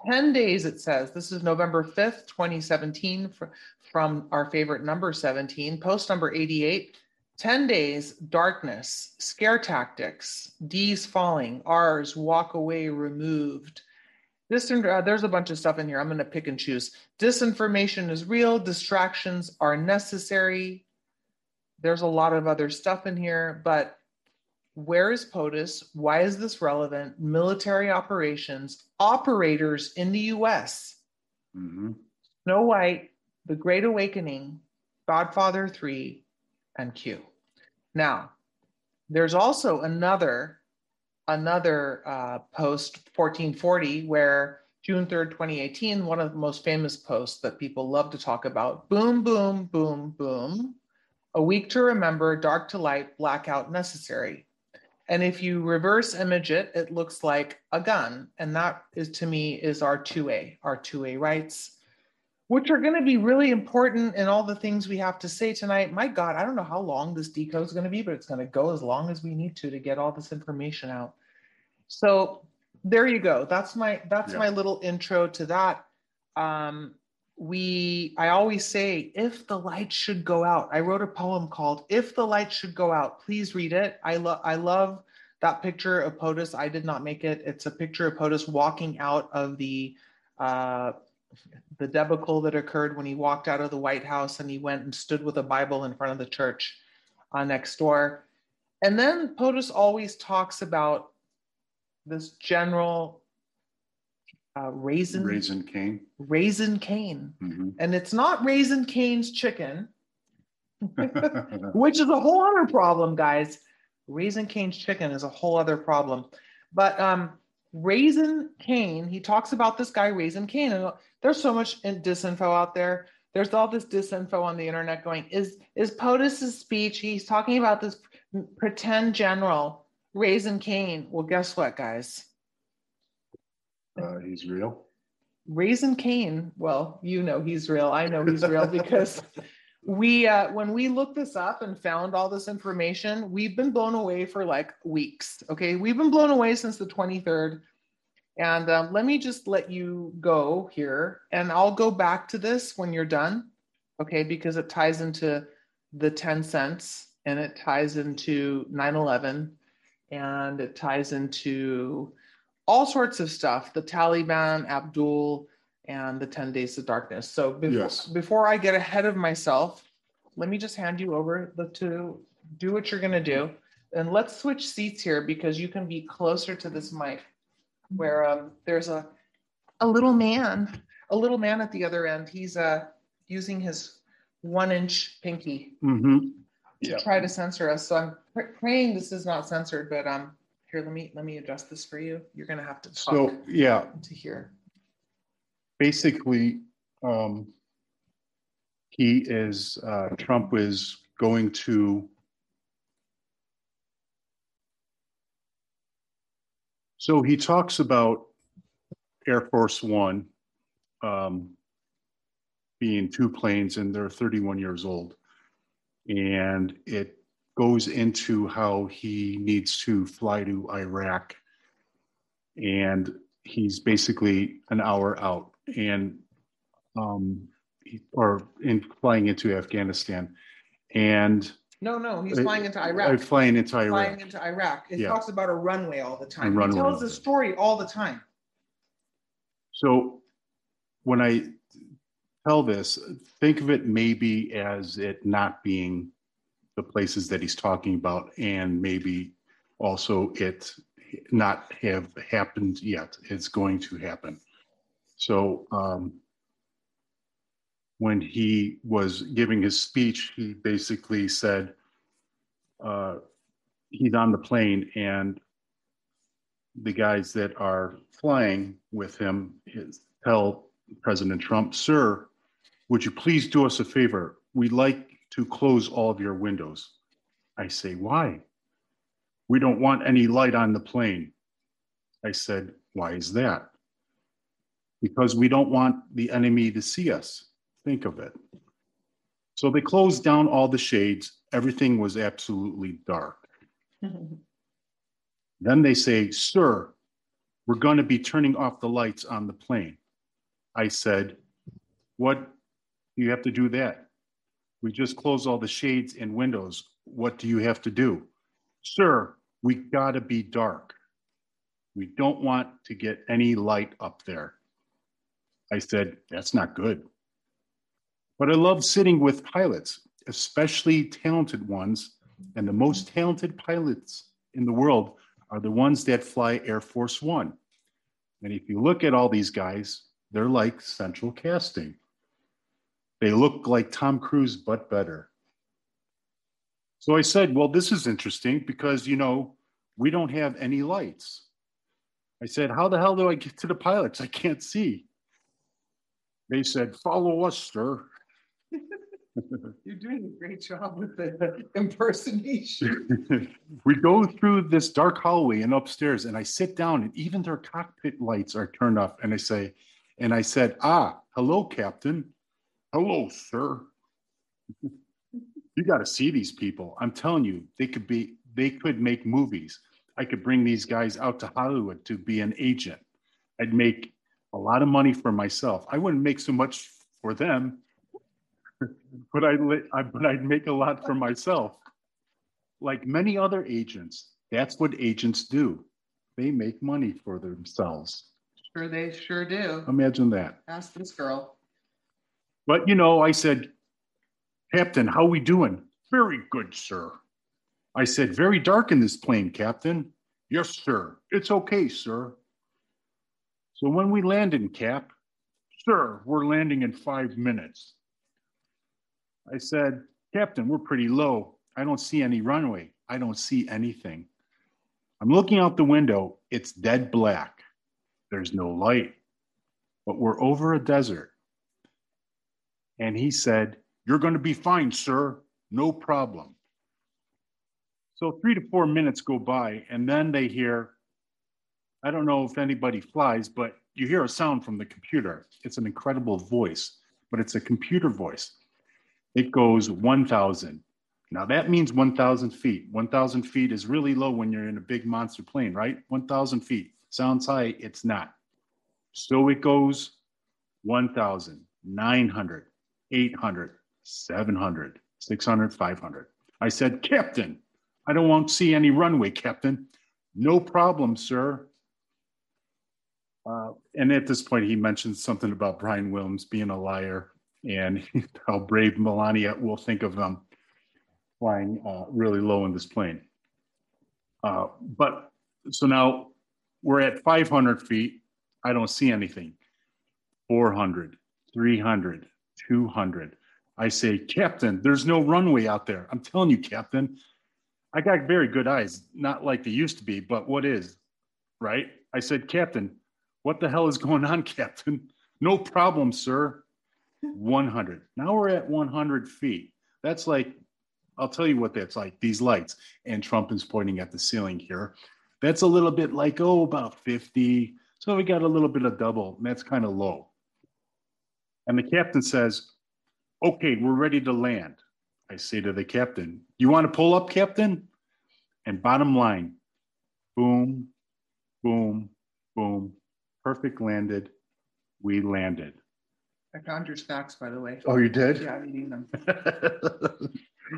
10 days, it says. This is November 5th, 2017, from our favorite number 17, post number 88. 10 days, darkness, scare tactics, D's falling, R's, walk away, removed. There's a bunch of stuff in here. I'm going to pick and choose. Disinformation is real. Distractions are necessary. There's a lot of other stuff in here, but where is POTUS? Why is this relevant? Military operations, operators in the U.S. Mm-hmm. Snow White, The Great Awakening, Godfather 3, and Q. Now, there's also another post, 1440, where June 3rd, 2018, one of the most famous posts that people love to talk about, boom, boom, boom, boom, a week to remember, dark to light, blackout necessary. And if you reverse image it, it looks like a gun. And that is, to me, is our 2A rights, which are going to be really important in all the things we have to say tonight. My God, I don't know how long this decode is going to be, but it's going to go as long as we need to get all this information out. So there you go. That's my little intro to that. I always say, if the light should go out, I wrote a poem called If the Light Should Go Out. Please read it. I love that picture of POTUS. I did not make it. It's a picture of POTUS walking out of the debacle that occurred when he walked out of the White House, and he went and stood with a Bible in front of the church next door. And then POTUS always talks about this General Razin Caine. Mm-hmm. And it's not Razin Caine's chicken, which is a whole other problem, guys. Razin Caine's chicken is a whole other problem. But Razin Caine, he talks about this guy Razin Caine, and there's so much disinfo out there. There's all this disinfo on the internet going, is POTUS's speech, he's talking about this pretend general Razin Caine. Well, guess what, guys? He's real. Razin Caine. Well, you know he's real. I know he's real because we, when we looked this up and found all this information, we've been blown away for like weeks. Okay, we've been blown away since the 23rd. And let me just let you go here, and I'll go back to this when you're done. Okay, because it ties into the 10 cents, and it ties into 9/11, and it ties into all sorts of stuff, the Taliban, Abdul, and the 10 days of darkness. So before I get ahead of myself, let me just hand you over to do what you're going to do. And let's switch seats here because you can be closer to this mic where there's a little man at the other end. He's using his 1-inch pinky to try to censor us. So I'm praying this is not censored, but here, let me adjust this for you. You're going to have to talk to here. Basically, Trump is going to. So he talks about Air Force One being two planes, and they're 31 years old, and it goes into how he needs to fly to Iraq, and he's basically an hour out and flying into Afghanistan. And he's flying into Iraq. It talks about a runway all the time. He tells the story all the time. So when I tell this, think of it maybe as it not being the places that he's talking about, and maybe also it not have happened yet. It's going to happen. So when he was giving his speech, he basically said he's on the plane, and the guys that are flying with him tell President Trump, "Sir, would you please do us a favor? We'd like to close all of your windows." I say, "Why?" "We don't want any light on the plane." I said, "Why is that?" "Because we don't want the enemy to see us. Think of it." So they closed down all the shades. Everything was absolutely dark. Then they say, "Sir, We're going to be turning off the lights on the plane. I said, what do you have to do that? We just closed all the shades and windows. What do you have to do? Sir, we got to be dark. We don't want to get any light up there. I said, that's not good. But I love sitting with pilots, especially talented ones. And the most talented pilots in the world are the ones that fly Air Force One. And if you look at all these guys, they're like central casting. They look like Tom Cruise, but better. So I said, well, this is interesting because, you know, we don't have any lights. I said, how the hell do I get to the pilots? I can't see. They said, follow us, sir. You're doing a great job with the impersonation. We go through this dark hallway and upstairs, and I sit down, and even their cockpit lights are turned off. And I said, ah, hello, Captain. Hello, sir. You got to see these people. I'm telling you, they could make movies. I could bring these guys out to Hollywood to be an agent. I'd make a lot of money for myself. I wouldn't make so much for them, but I'd make a lot for myself. Like many other agents, that's what agents do. They make money for themselves. Sure, they sure do. Imagine that. Ask this girl. But, you know, I said, Captain, how we doing? Very good, sir. I said, very dark in this plane, Captain. Yes, sir. It's okay, sir. So when we land in, Cap, sir, we're landing in 5 minutes. I said, Captain, we're pretty low. I don't see any runway. I don't see anything. I'm looking out the window. It's dead black. There's no light. But we're over a desert. And he said, you're going to be fine, sir. No problem. So 3 to 4 minutes go by, and then they hear, I don't know if anybody flies, but you hear a sound from the computer. It's an incredible voice, but it's a computer voice. It goes 1,000. Now that means 1,000 feet. 1,000 feet is really low when you're in a big monster plane, right? 1,000 feet. Sounds high, it's not. So it goes 1,000, 900. 800, 700, 600, 500. I said, Captain, I don't want to see any runway, Captain. No problem, sir. And at this point, he mentions something about Brian Williams being a liar and how brave Melania will think of them flying really low in this plane. But so now we're at 500 feet. I don't see anything. 400, 300. 200. I say, Captain, there's no runway out there. I'm telling you, Captain, I got very good eyes, not like they used to be, but what is, right? I said, Captain, what the hell is going on, Captain? No problem, sir. 100. Now we're at 100 feet. That's like, I'll tell you what that's like, these lights. And Trump is pointing at the ceiling here. That's a little bit like, oh, about 50. So we got a little bit of double, and that's kind of low. And the captain says, okay, we're ready to land. I say to the captain, you want to pull up, Captain? And bottom line, boom, boom, boom. Perfect landed. We landed. I found your stacks, by the way. Oh, you did? Yeah, I'm eating them.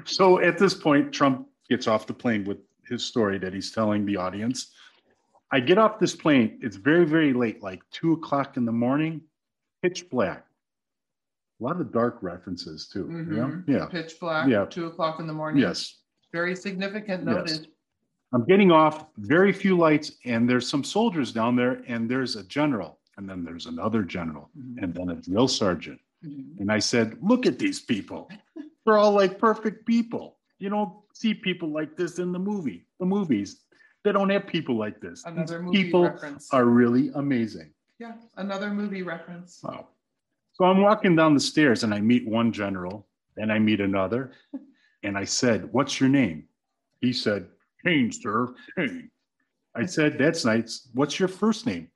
So at this point, Trump gets off the plane with his story that he's telling the audience. I get off this plane. It's very, very late, like 2 o'clock in the morning, pitch black. A lot of dark references too. Mm-hmm. Yeah. Pitch black, yeah. 2 o'clock in the morning. Yes. Very significant notice. Yes. I'm getting off, very few lights, and there's some soldiers down there, and there's a general, and then there's another general, mm-hmm. and then a drill sergeant. Mm-hmm. And I said, look at these people. They're all like perfect people. You don't see people like this in the movies. They don't have people like this. Another movie people reference. Are really amazing. Yeah, another movie reference. Wow. So I'm walking down the stairs and I meet one general, then I meet another, and I said, what's your name? He said, Caine, sir, Caine. I said, that's nice. What's your first name?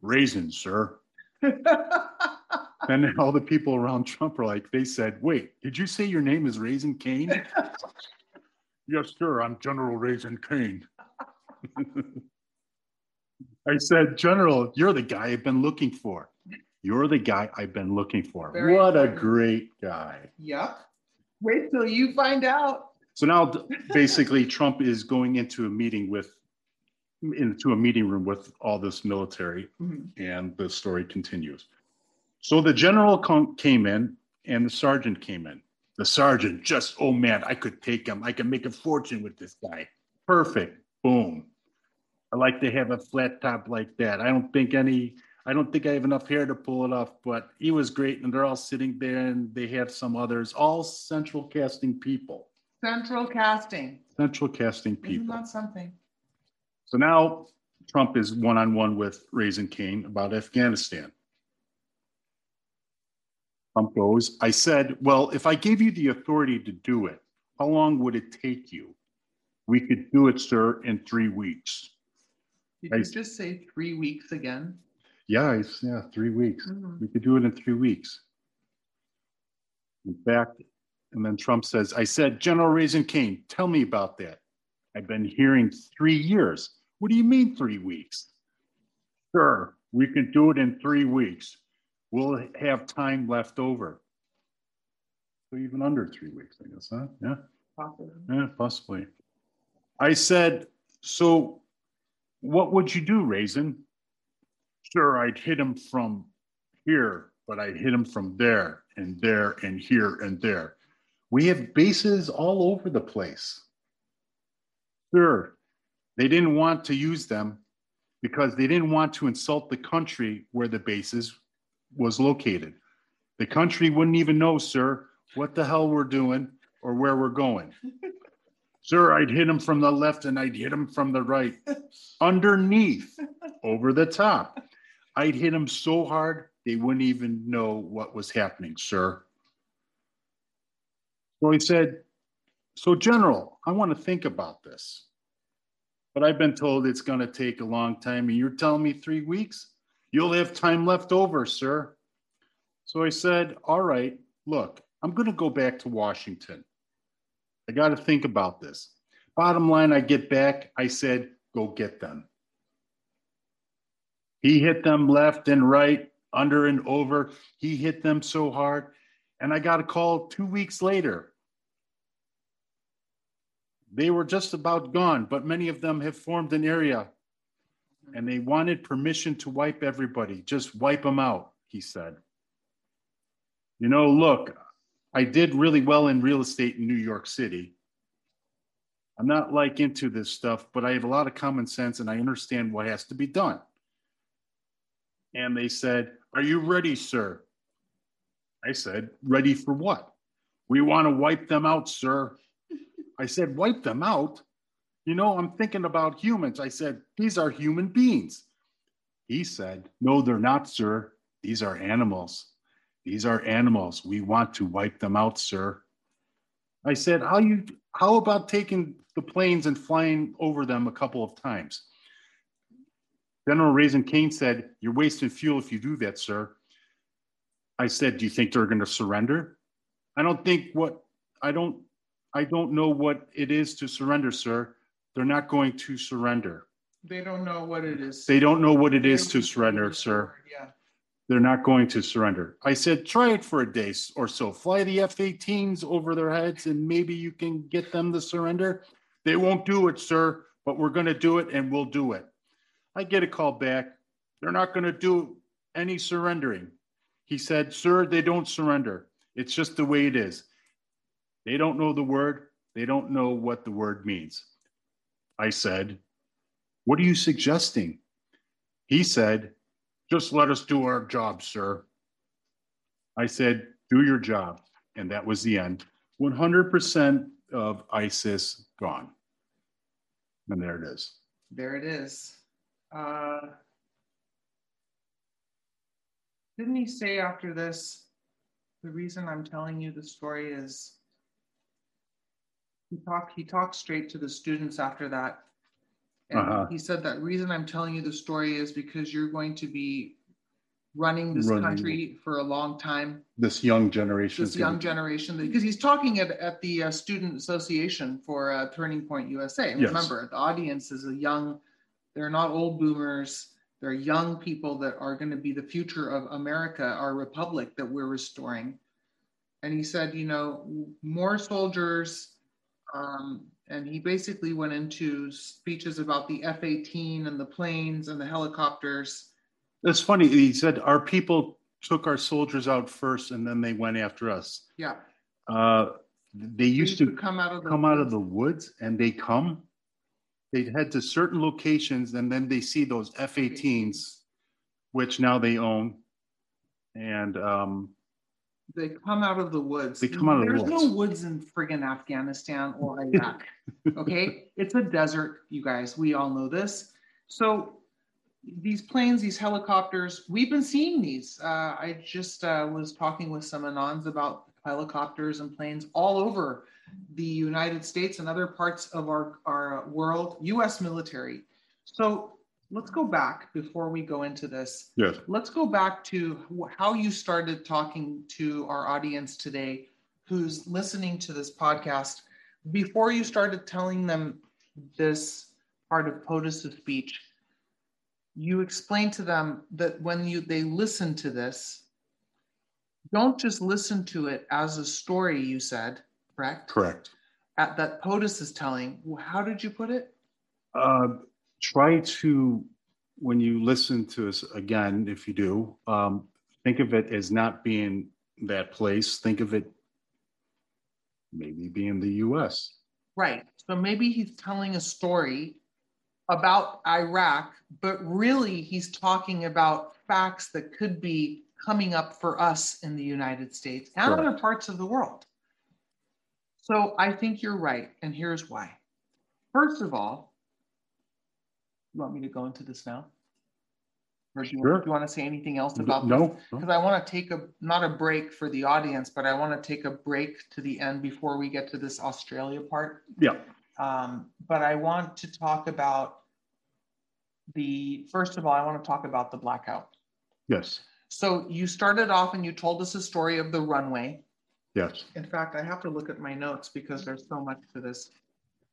Raisin, sir. And all the people around Trump are like, they said, wait, did you say your name is Razin Caine? Yes, sir, I'm General Razin Caine. I said, General, you're the guy I've been looking for. You're the guy I've been looking for. Very what important. A great guy. Yep. Wait till you find out. So now basically Trump is going into a meeting room with all this military, mm-hmm. and the story continues. So the general came in and the sergeant came in. The sergeant just, oh man, I could take him. I can make a fortune with this guy. Perfect. Boom. I like to have a flat top like that. I don't think I have enough hair to pull it off, but he was great. And they're all sitting there and they have some others, all central casting people. Central casting people. Isn't that something? So now Trump is one-on-one with Razin Caine about Afghanistan. Trump goes, I said, well, if I gave you the authority to do it, how long would it take you? We could do it, sir, in 3 weeks. Did you just say 3 weeks again? Yeah, 3 weeks. Mm-hmm. We could do it in 3 weeks. In fact, and then Trump says, I said, General Razin Caine, tell me about that. I've been hearing 3 years. What do you mean 3 weeks? Sure, we can do it in 3 weeks. We'll have time left over. So even under 3 weeks, I guess, huh? Yeah. Possibly. Yeah, possibly. I said, so what would you do, Razin? Sure, I'd hit him from here, but I hit him from there and there and here and there. We have bases all over the place. Sure, they didn't want to use them because they didn't want to insult the country where the bases was located. The country wouldn't even know, sir, what the hell we're doing or where we're going. Sir, I'd hit him from the left and I'd hit him from the right. Underneath, over the top. I'd hit him so hard, they wouldn't even know what was happening, sir. So he said, so General, I want to think about this, but I've been told it's going to take a long time. And you're telling me 3 weeks? You'll have time left over, sir. So I said, all right, look, I'm going to go back to Washington. I got to think about this. Bottom line, I get back. I said, go get them. He hit them left and right, under and over. He hit them so hard. And I got a call 2 weeks later. They were just about gone, but many of them have formed an area and they wanted permission to wipe everybody. Just wipe them out, he said. You know, look, I did really well in real estate in New York City. I'm not like into this stuff, but I have a lot of common sense and I understand what has to be done. And they said, are you ready, sir? I said, ready for what? We want to wipe them out, sir. I said, wipe them out? You know, I'm thinking about humans. I said, these are human beings. He said, no, they're not, sir. These are animals. These are animals. We want to wipe them out, sir. I said, how about taking the planes and flying over them a couple of times? General Razin Caine said, you're wasting fuel if you do that, sir. I said, do you think they're going to surrender? I don't know what it is to surrender, sir. They're not going to surrender. They don't know what it is. They don't know what it is to surrender, sir. Yeah. They're not going to surrender. I said, try it for a day or so. Fly the F-18s over their heads and maybe you can get them to surrender. They won't do it, sir, but we're going to do it and we'll do it. I get a call back. They're not going to do any surrendering. He said, sir, they don't surrender. It's just the way it is. They don't know the word. They don't know what the word means. I said, what are you suggesting? He said, just let us do our job, sir. I said, do your job. And that was the end. 100% of ISIS gone. And there it is. There it is. Didn't he say after this, the reason I'm telling you the story is he talked straight to the students after that. And he said that reason I'm telling you the story is because you're going to be running this country for a long time. This young generation. Because he's talking at the Student Association for Turning Point USA. Yes. Remember, the audience is they're not old boomers. They're young people that are going to be the future of America, our republic that we're restoring. And he said, you know, more soldiers. And he basically went into speeches about the F-18 and the planes and the helicopters. That's funny. He said, our people took our soldiers out first, and then they went after us. Yeah. They used to come out of the woods, and they'd head to certain locations, and then they see those F-18s, which now they own. And they come out of the woods. There's no woods in friggin' Afghanistan or Iraq. Okay? It's a desert, you guys. We all know this. So these planes, these helicopters, we've been seeing these. I just was talking with some Anons about helicopters and planes all over the United States and other parts of our world, U.S. military. So let's go back before we go into this. Yes. Let's go back to how you started talking to our audience today who's listening to this podcast. Before you started telling them this part of POTUS's speech, you explained to them that when they listen to this, don't just listen to it as a story, you said, correct? Correct. That POTUS is telling. How did you put it? Try to, when you listen to us again, if you do, think of it as not being that place. Think of it maybe being the U.S. Right. So maybe he's telling a story about Iraq, but really he's talking about facts that could be coming up for us in the United States and Correct. Other parts of the world. So I think you're right, and here's why. First of all, you want me to go into this now? Or do you want to say anything else about this? No. Because I want to take not a break for the audience, but I want to take a break to the end before we get to this Australia part. Yeah. But I want to talk about I want to talk about the blackout. Yes. So you started off and you told us a story of the runway. Yes. In fact, I have to look at my notes because there's so much to this.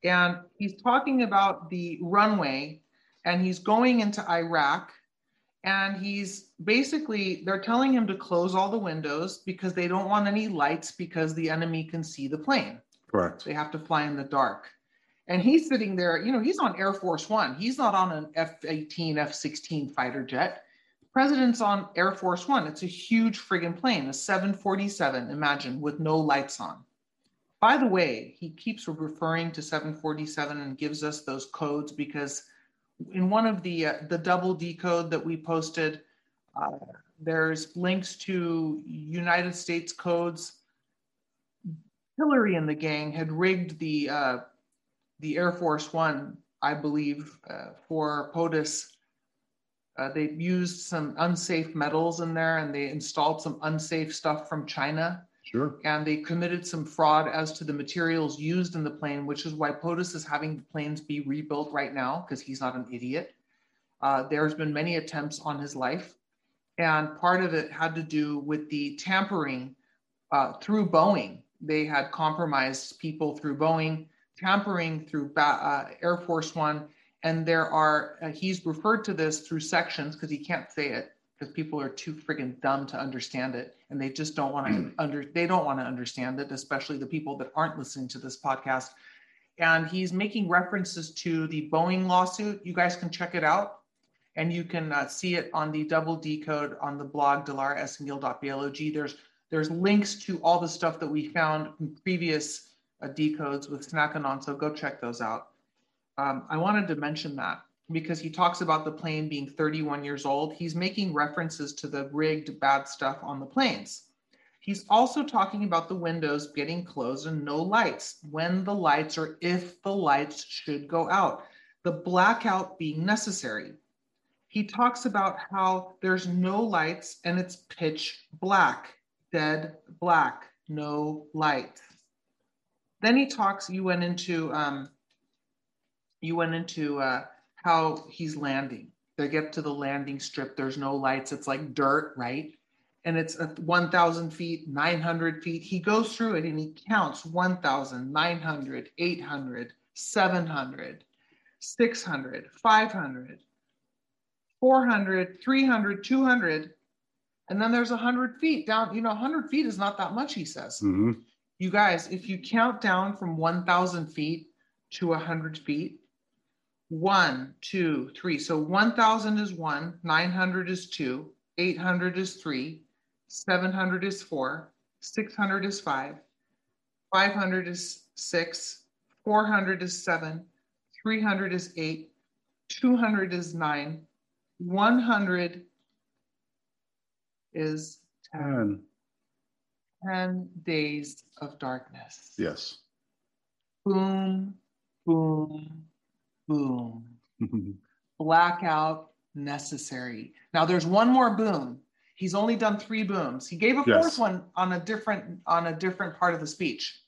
And he's talking about the runway and he's going into Iraq and they're telling him to close all the windows because they don't want any lights because the enemy can see the plane. Correct. They have to fly in the dark. And he's sitting there, you know, he's on Air Force One. He's not on an F-18, F-16 fighter jet. President's on Air Force One. It's a huge friggin' plane, a 747, imagine, with no lights on. By the way, he keeps referring to 747 and gives us those codes because in one of the double D code that we posted, there's links to United States codes. Hillary and the gang had rigged the Air Force One, I believe, for POTUS. They used some unsafe metals in there and they installed some unsafe stuff from China. Sure. And they committed some fraud as to the materials used in the plane, which is why POTUS is having the planes be rebuilt right now because he's not an idiot. There's been many attempts on his life. And part of it had to do with the tampering through Boeing. They had compromised people through Boeing, tampering through Air Force One. And he's referred to this through sections because he can't say it because people are too friggin' dumb to understand it. And they just don't want to understand it, especially the people that aren't listening to this podcast. And he's making references to the Boeing lawsuit. You guys can check it out. And you can see it on the double decode on the blog, dilaraesengil.blog. There's links to all the stuff that we found in previous decodes with Snack Anon, so go check those out. I wanted to mention that because he talks about the plane being 31 years old. He's making references to the rigged bad stuff on the planes. He's also talking about the windows getting closed and no lights, when the lights or if the lights should go out, the blackout being necessary. He talks about how there's no lights and it's pitch black, dead black, no lights. Then he talks, you went into how he's landing. They get to the landing strip. There's no lights. It's like dirt, right? And it's 1,000 feet, 900 feet. He goes through it and he counts 1,000, 900, 800, 700, 600, 500, 400, 300, 200, and then there's 100 feet down. You know, 100 feet is not that much, he says. Mm-hmm. You guys, if you count down from 1,000 feet to 100 feet, 1, 2, 3. So 1,000 is 1, 900 is 2, 800 is 3, 700 is 4, 600 is 5, 500 is 6, 400 is 7, 300 is 8, 200 is 9, 100 is 10. 10 days of darkness. Yes. Boom, boom, boom. Blackout necessary. Now there's one more boom. He's only done 3 booms. He gave a fourth one on a different part of the speech.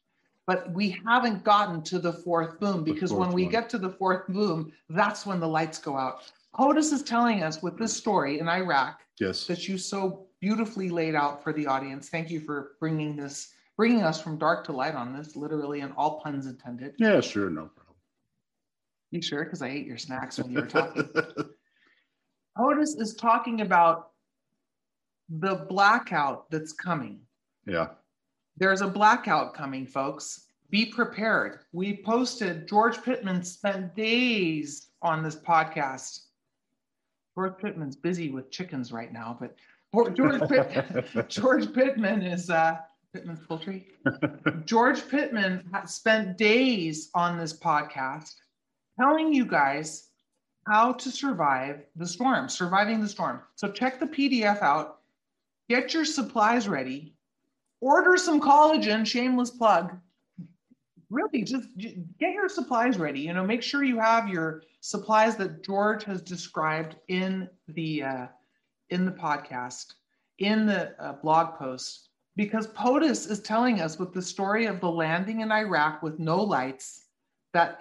But we haven't gotten to the fourth boom, because when we get to the fourth boom, that's when the lights go out. POTUS is telling us with this story in Iraq that you so beautifully laid out for the audience. Thank you for bringing this, bringing us from dark to light on this, literally, and all puns intended. Yeah, sure, no problem. You sure? Because I ate your snacks when you were talking. POTUS is talking about the blackout that's coming. Yeah. There's a blackout coming, folks. Be prepared. We posted, George Pittman spent days on this podcast. George Pittman's busy with chickens right now, but George Pittman is Pittman's poultry. George Pittman spent days on this podcast telling you guys how to survive the storm, surviving the storm. So check the PDF out, get your supplies ready, order some collagen, shameless plug. Really, just get your supplies ready. You know, make sure you have your supplies that George has described in the podcast, in the blog post, because POTUS is telling us with the story of the landing in Iraq with no lights, that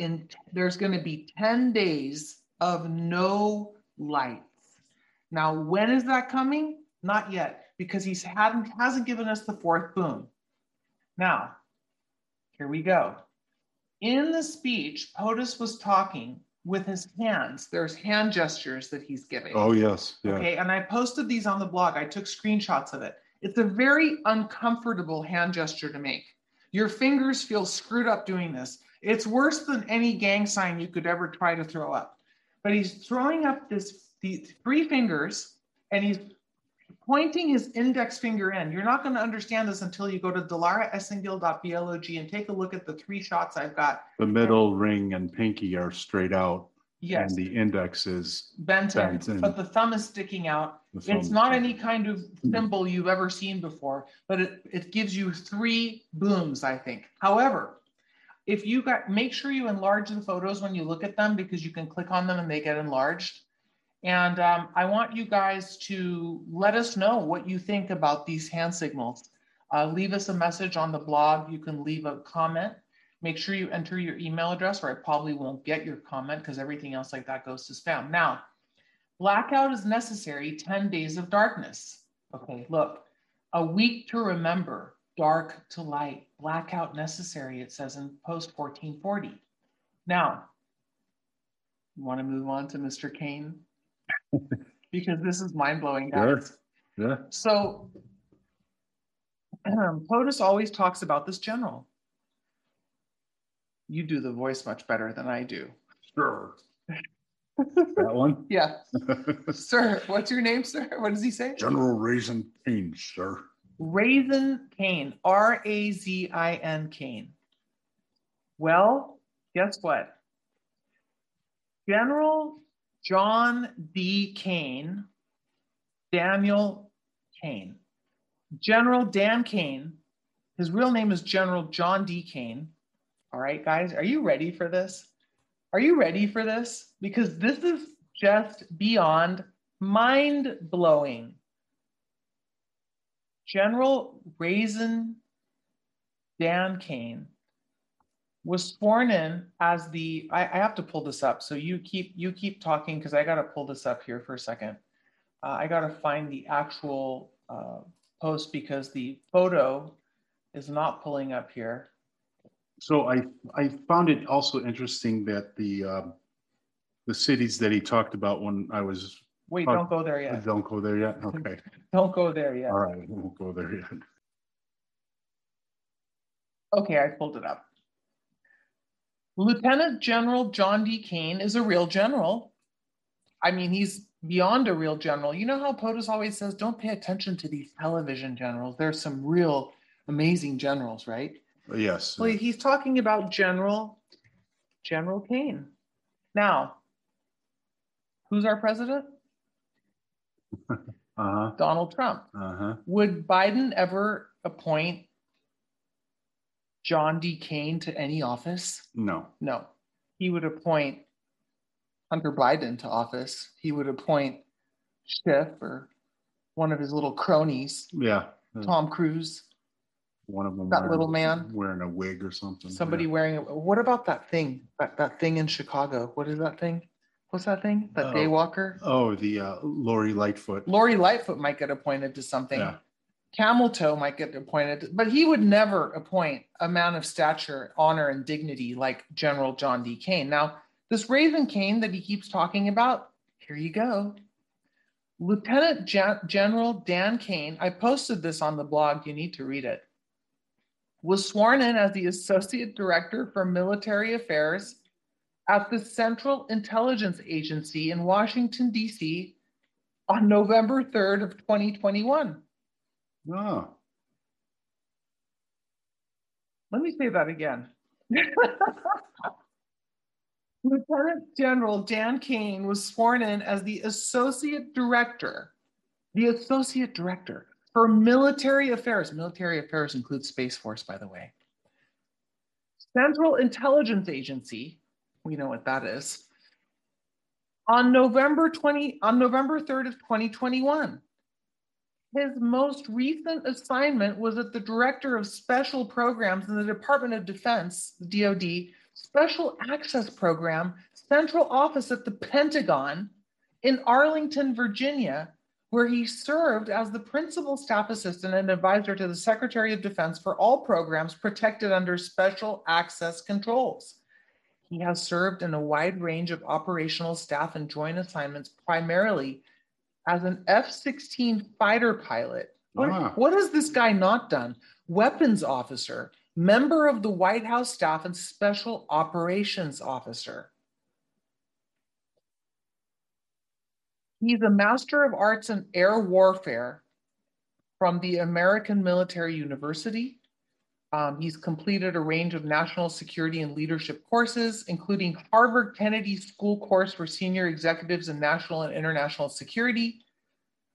there's going to be 10 days of no lights. Now, when is that coming? Not yet, because he hasn't given us the fourth boom. Now, here we go. In the speech, POTUS was talking with his hands. There's hand gestures that he's giving. Oh, yes. Yeah. Okay, and I posted these on the blog. I took screenshots of it. It's a very uncomfortable hand gesture to make. Your fingers feel screwed up doing this. It's worse than any gang sign you could ever try to throw up. But he's throwing up these 3 fingers, and he's pointing his index finger in. You're not going to understand this until you go to dilaraesengil.blog and take a look at the 3 shots I've got. The middle ring and pinky are straight out. Yes. And the index is bent in. But the thumb is sticking out. It's not any kind of symbol you've ever seen before, but it gives you 3 booms, I think. However, if you make sure you enlarge the photos when you look at them, because you can click on them and they get enlarged. And I want you guys to let us know what you think about these hand signals. Leave us a message on the blog. You can leave a comment. Make sure you enter your email address, or I probably won't get your comment because everything else like that goes to spam. Now, blackout is necessary, 10 days of darkness. Okay, look, a week to remember, dark to light, blackout necessary, it says in post 1440. Now, you want to move on to Mr. Caine? Because this is mind-blowing, guys. Sure. Yeah. So POTUS always talks about this general. You do the voice much better than I do. Sure. That one? Yeah. Sir, what's your name, sir? What does he say? General Razin Caine, sir. Razin Caine. R-A-Z-I-N Caine. Well, guess what? General John D. Caine, Daniel Caine. General Dan Caine, his real name is General John D. Caine. All right, guys, are you ready for this? Are you ready for this? Because this is just beyond mind-blowing. General Razin Dan Caine was sworn in as the, I have to pull this up, so you keep talking, because I got to pull this up here for a second. I got to find the actual post, because the photo is not pulling up here. So I found it also interesting that the cities that he talked about when I was Wait, don't go there yet. Don't go there yet? Okay. Don't go there yet. All right, we won't go there yet. Okay, I pulled it up. Lieutenant General John D. Caine is a real general. I mean, he's beyond a real general. You know how POTUS always says, don't pay attention to these television generals. There's some real amazing generals, right? Yes. Well, he's talking about General Caine. Now, who's our president? Uh-huh. Donald Trump. Uh-huh. Would Biden ever appoint John D. Caine to any office? No. No. He would appoint Hunter Biden to office. He would appoint Schiff or one of his little cronies. Yeah. Tom Cruise. One of them. That little man. Wearing a wig or something. Somebody wearing a... What about that thing? That thing in Chicago. What is that thing? What's that thing? That day walker? Oh, the Lori Lightfoot. Lori Lightfoot might get appointed to something. Yeah. Camel Toe might get appointed, but he would never appoint a man of stature, honor, and dignity like General John D. Caine. Now, this Razin Caine that he keeps talking about, here you go. Lieutenant General Dan Caine, I posted this on the blog, you need to read it, was sworn in as the Associate Director for Military Affairs at the Central Intelligence Agency in Washington, D.C. on November 3rd of 2021. Oh. Let me say that again. Lieutenant General Dan Caine was sworn in as the Associate Director for Military Affairs. Military Affairs includes Space Force, by the way. Central Intelligence Agency, we know what that is, on November 3rd of 2021. His most recent assignment was at the Director of Special Programs in the Department of Defense, DOD, Special Access Program, Central Office at the Pentagon in Arlington, Virginia, where he served as the Principal Staff Assistant and Advisor to the Secretary of Defense for all programs protected under special access controls. He has served in a wide range of operational staff and joint assignments, primarily as an F-16 fighter pilot. What has this guy not done? Weapons officer, member of the White House staff, and special operations officer. He's a Master of Arts in Air Warfare from the American Military University. He's completed a range of national security and leadership courses, including Harvard Kennedy School course for senior executives in national and international security.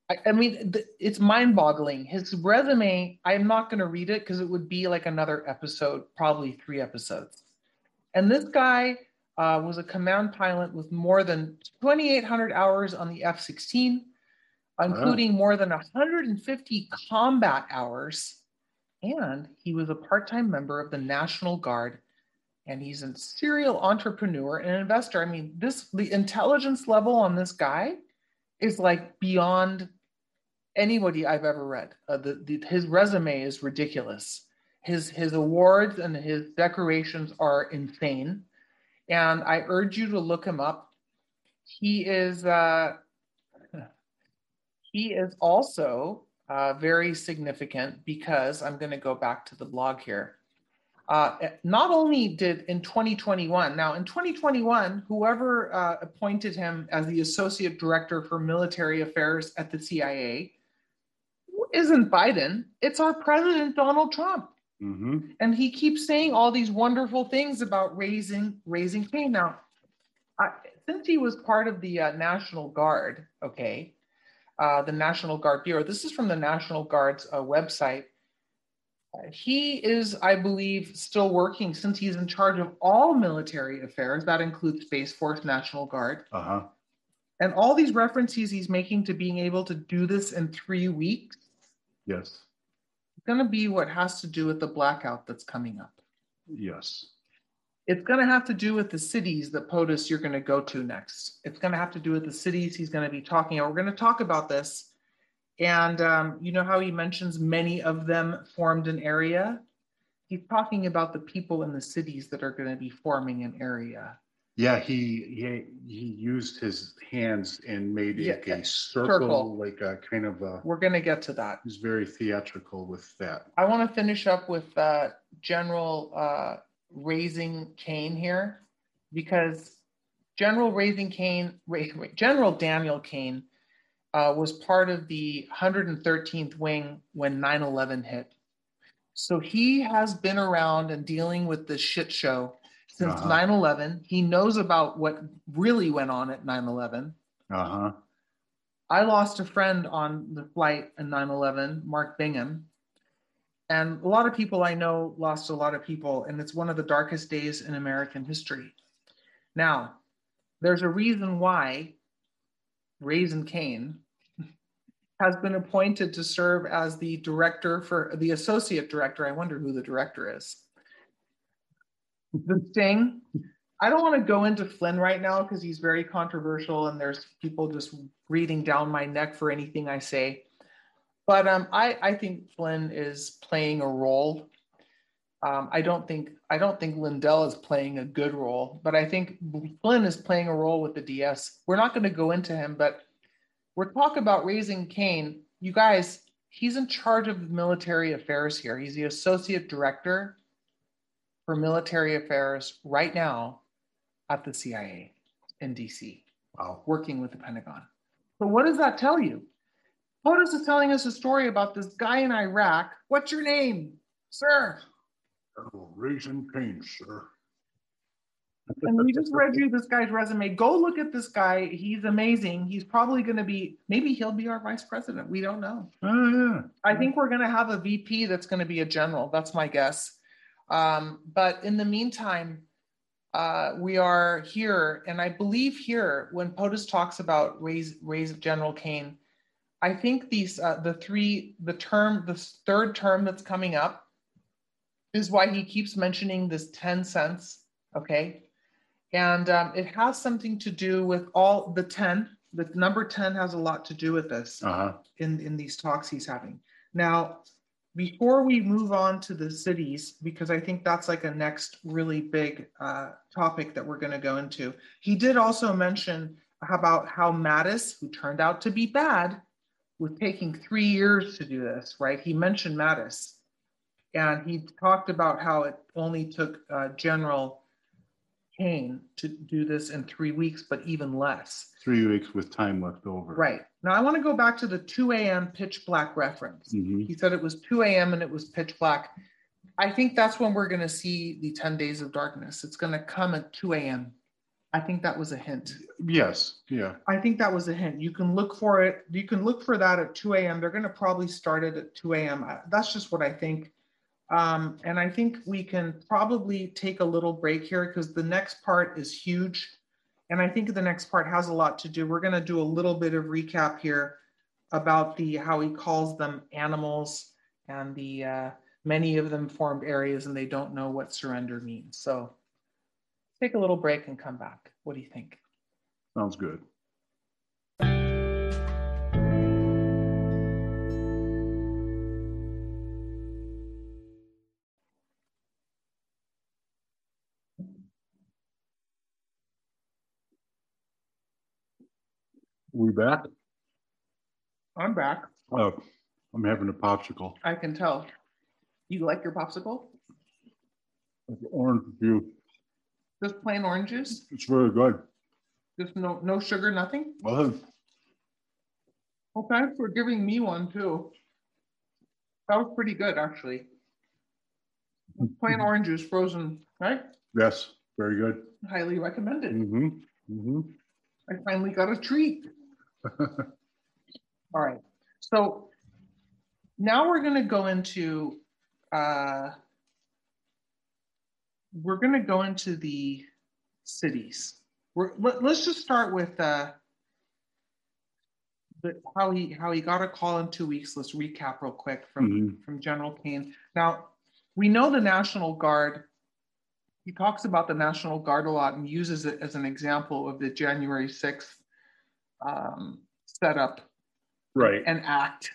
It's mind-boggling. His resume, I'm not going to read it because it would be like another episode, probably 3 episodes. And this guy was a command pilot with more than 2,800 hours on the F-16, including more than 150 combat hours. And he was a part-time member of the National Guard, and he's a serial entrepreneur and an investor. I mean, the intelligence level on this guy is like beyond anybody I've ever read. His resume is ridiculous. His awards and his decorations are insane. And I urge you to look him up. He is also... very significant because I'm going to go back to the blog here. Not only did in 2021, whoever appointed him as the Associate Director for Military Affairs at the CIA isn't Biden, it's our president, Donald Trump. Mm-hmm. And he keeps saying all these wonderful things about Razin Caine. Now, since he was part of the National Guard, okay, the National Guard Bureau. This is from the National Guard's website. He is, I believe, still working since he's in charge of all military affairs. That includes Space Force, National Guard. Uh-huh. And all these references he's making to being able to do this in 3 weeks. Yes. It's going to be what has to do with the blackout that's coming up. Yes. It's going to have to do with the cities that POTUS you're going to go to next. It's going to have to do with the cities he's going to be talking about. We're going to talk about this. And you know how he mentions many of them formed an area? He's talking about the people in the cities that are going to be forming an area. Yeah, he used his hands and made like a circle, like a kind of a... We're going to get to that. He's very theatrical with that. I want to finish up with General Razin Caine here, because General Razin Caine, General Daniel Caine was part of the 113th Wing when 9/11 hit. So he has been around and dealing with this shit show since 9/11. He knows about what really went on at 9/11. Uh-huh. I lost a friend on the flight in 9/11, Mark Bingham. And a lot of people I know lost a lot of people, and it's one of the darkest days in American history. Now, there's a reason why Razin Caine has been appointed to serve as the director for the associate director. I wonder who the director is. The thing, I don't want to go into Flynn right now because he's very controversial and there's people just breathing down my neck for anything I say. But I think Flynn is playing a role. I don't think Lindell is playing a good role, but I think Flynn is playing a role with the DS. We're not going to go into him, but we're talking about Razin Caine. You guys, he's in charge of military affairs here. He's the associate director for military affairs right now at the CIA in DC, working with the Pentagon. So what does that tell you? POTUS is telling us a story about this guy in Iraq. What's your name, sir? General Razin Caine, sir. And we just read you this guy's resume. Go look at this guy. He's amazing. He's probably going to be, maybe he'll be our vice president. We don't know. Oh, yeah. I think we're going to have a VP that's going to be a general. That's my guess. But in the meantime, we are here, and I believe here when POTUS talks about General Caine, I think these the third term that's coming up is why he keeps mentioning this 10 cents. Okay, and it has something to do with all the 10. The number 10 has a lot to do with this in these talks he's having now. Before we move on to the cities, because I think that's like a next really big topic that we're going to go into. He did also mention about how Mattis, who turned out to be bad, was taking 3 years to do this, right? He mentioned Mattis. And he talked about how it only took General Caine to do this in 3 weeks, but even less. 3 weeks with time left over. Right. Now, I want to go back to the 2 a.m. pitch black reference. Mm-hmm. He said it was 2 a.m. and it was pitch black. I think that's when we're going to see the 10 days of darkness. It's going to come at 2 a.m. I think that was a hint. Yes. Yeah. I think that was a hint. You can look for it. You can look for that at 2 a.m. They're going to probably start it at 2 a.m. That's just what I think. And I think we can probably take a little break here because the next part is huge. And I think the next part has a lot to do. We're going to do a little bit of recap here about how he calls them animals and the many of them formed areas and they don't know what surrender means. So take a little break and come back. What do you think? Sounds good. We back? I'm back. Oh, I'm having a popsicle. I can tell. You like your popsicle? It's orange juice. Just plain orange juice? It's really good. Just no sugar, nothing? Well, thanks for giving me one too. That was pretty good, actually. Plain orange juice, frozen, right? Yes, very good. Highly recommended. Mm-hmm. Mm-hmm. I finally got a treat. All right. So now we're going to go into the cities. Let's just start with how he got a call in 2 weeks. Let's recap real quick from General Caine. Now we know the National Guard. He talks about the National Guard a lot and uses it as an example of the January 6th setup and act.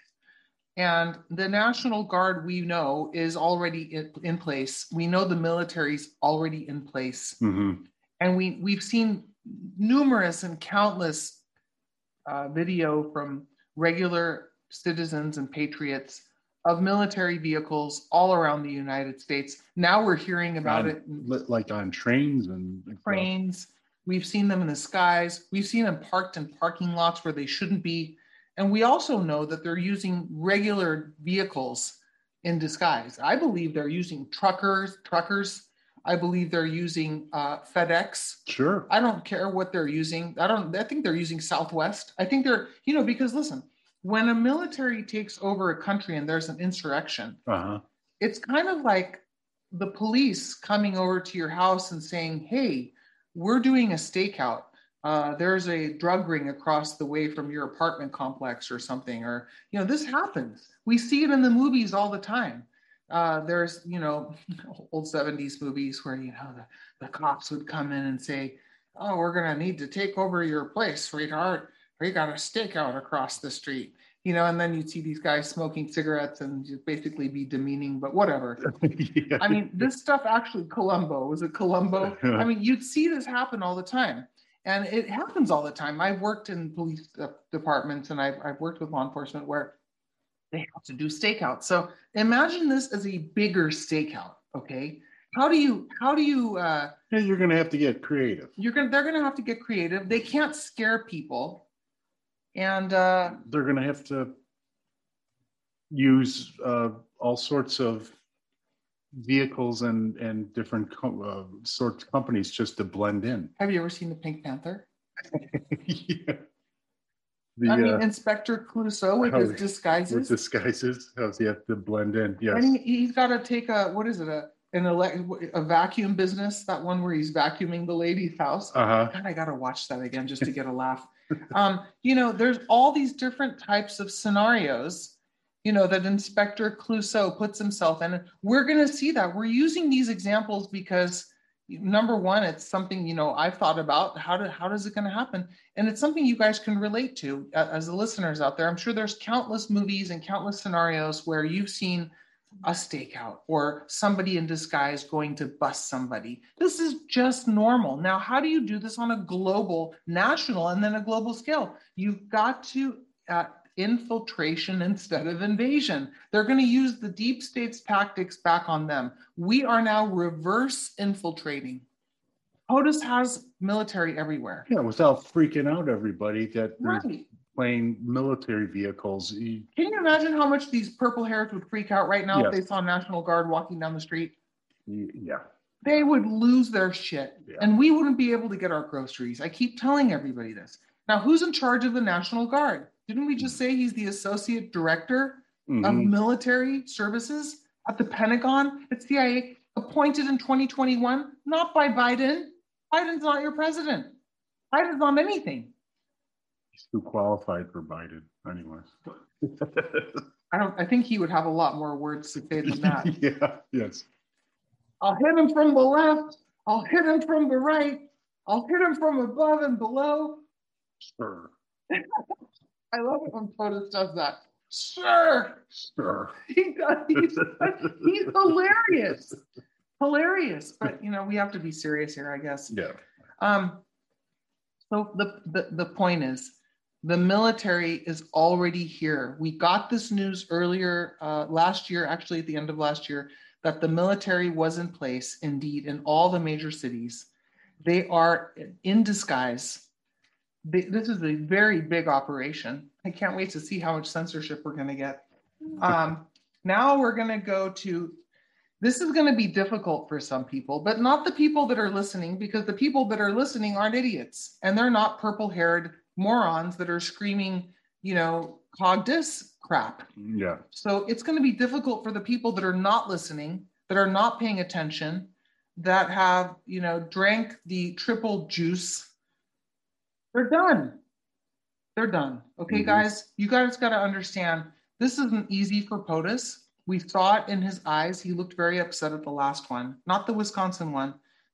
And the National Guard, we know, is already in place. We know the military's already in place. Mm-hmm. And we've seen numerous and countless video from regular citizens and patriots of military vehicles all around the United States. Now we're hearing about it. Like on trains and trains. We've seen them in the skies. We've seen them parked in parking lots where they shouldn't be. And we also know that they're using regular vehicles in disguise. I believe they're using truckers. I believe they're using FedEx. Sure. I don't care what they're using. I think they're using Southwest. I think they're, because listen, when a military takes over a country and there's an insurrection, it's kind of like the police coming over to your house and saying, hey, we're doing a stakeout. There's a drug ring across the way from your apartment complex or something, or, this happens. We see it in the movies all the time. There's, old 70s movies where, the cops would come in and say, oh, we're going to need to take over your place, sweetheart. We got a stakeout across the street, and then you'd see these guys smoking cigarettes and just basically be demeaning, but whatever. Yeah. I mean, this stuff actually, was it Colombo? I mean, you'd see this happen all the time. And it happens all the time. I've worked in police departments, and I've worked with law enforcement where they have to do stakeouts. So imagine this as a bigger stakeout. Okay, how do you? You're going to have to get creative. They're going to have to get creative. They can't scare people, and they're going to have to use all sorts of vehicles and different sorts of companies just to blend in. Have you ever seen the Pink Panther? Yeah. Inspector Clouseau with his disguises. With disguises, how does he have to blend in? Yes. And he's got to take a vacuum business, that one where he's vacuuming the lady's house. God, I got to watch that again just to get a laugh. There's all these different types of scenarios, that Inspector Clouseau puts himself in. We're going to see that. We're using these examples because, number one, it's something, I've thought about how does it going to happen? And it's something you guys can relate to as the listeners out there. I'm sure there's countless movies and countless scenarios where you've seen a stakeout or somebody in disguise going to bust somebody. This is just normal. Now, how do you do this on a global, national, and then a global scale? You've got to infiltration instead of invasion. They're going to use the deep state's tactics back on them. We are now reverse infiltrating. POTUS has military everywhere. Yeah, without freaking out everybody that they're playing military vehicles. Can you imagine how much these purple hairs would freak out right now if they saw National Guard walking down the street? Yeah. They would lose their shit. Yeah. And we wouldn't be able to get our groceries. I keep telling everybody this. Now, who's in charge of the National Guard? Didn't we just say he's the associate director of military services at the Pentagon? It's CIA, appointed in 2021, not by Biden. Biden's not your president. Biden's not anything. He's too qualified for Biden, anyways. I think he would have a lot more words to say than that. Yeah, yes. I'll hit him from the left. I'll hit him from the right. I'll hit him from above and below. Sure. I love it when POTUS does that. Sure. He does. He's hilarious. Hilarious. But, we have to be serious here, I guess. Yeah. So the point is, the military is already here. We got this news earlier last year, actually at the end of last year, that the military was in place, indeed, in all the major cities. They are in disguise. This is a very big operation. I can't wait to see how much censorship we're going to get. Now we're going to go to, this is going to be difficult for some people, but not the people that are listening, because the people that are listening aren't idiots. And they're not purple-haired morons that are screaming, COGDIS crap. Yeah. So it's going to be difficult for the people that are not listening, that are not paying attention, that have, drank the triple juice. They're done. Okay, guys, you guys got to understand, this isn't easy for POTUS. We saw it in his eyes. He looked very upset at the last one, not the Wisconsin one,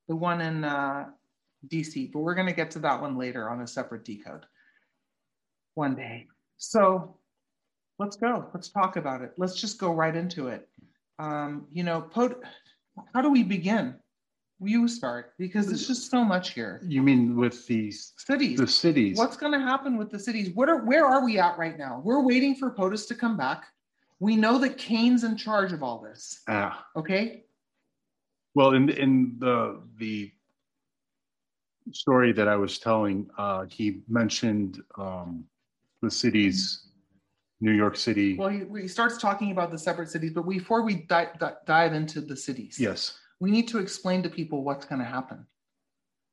the one in DC, but we're going to get to that one later on a separate decode one day. So let's go. Let's talk about it. Let's just go right into it. How do we begin? you start, because there's just so much here. You mean with these cities? The cities. What's going to happen with the cities? Where are we at right now? We're waiting for POTUS to come back. We know that Caine's in charge of all this. Ah. Okay. Well, in the story that I was telling, he mentioned the cities, New York City. Well, he starts talking about the separate cities, but before we dive into the cities. Yes. We need to explain to people what's going to happen.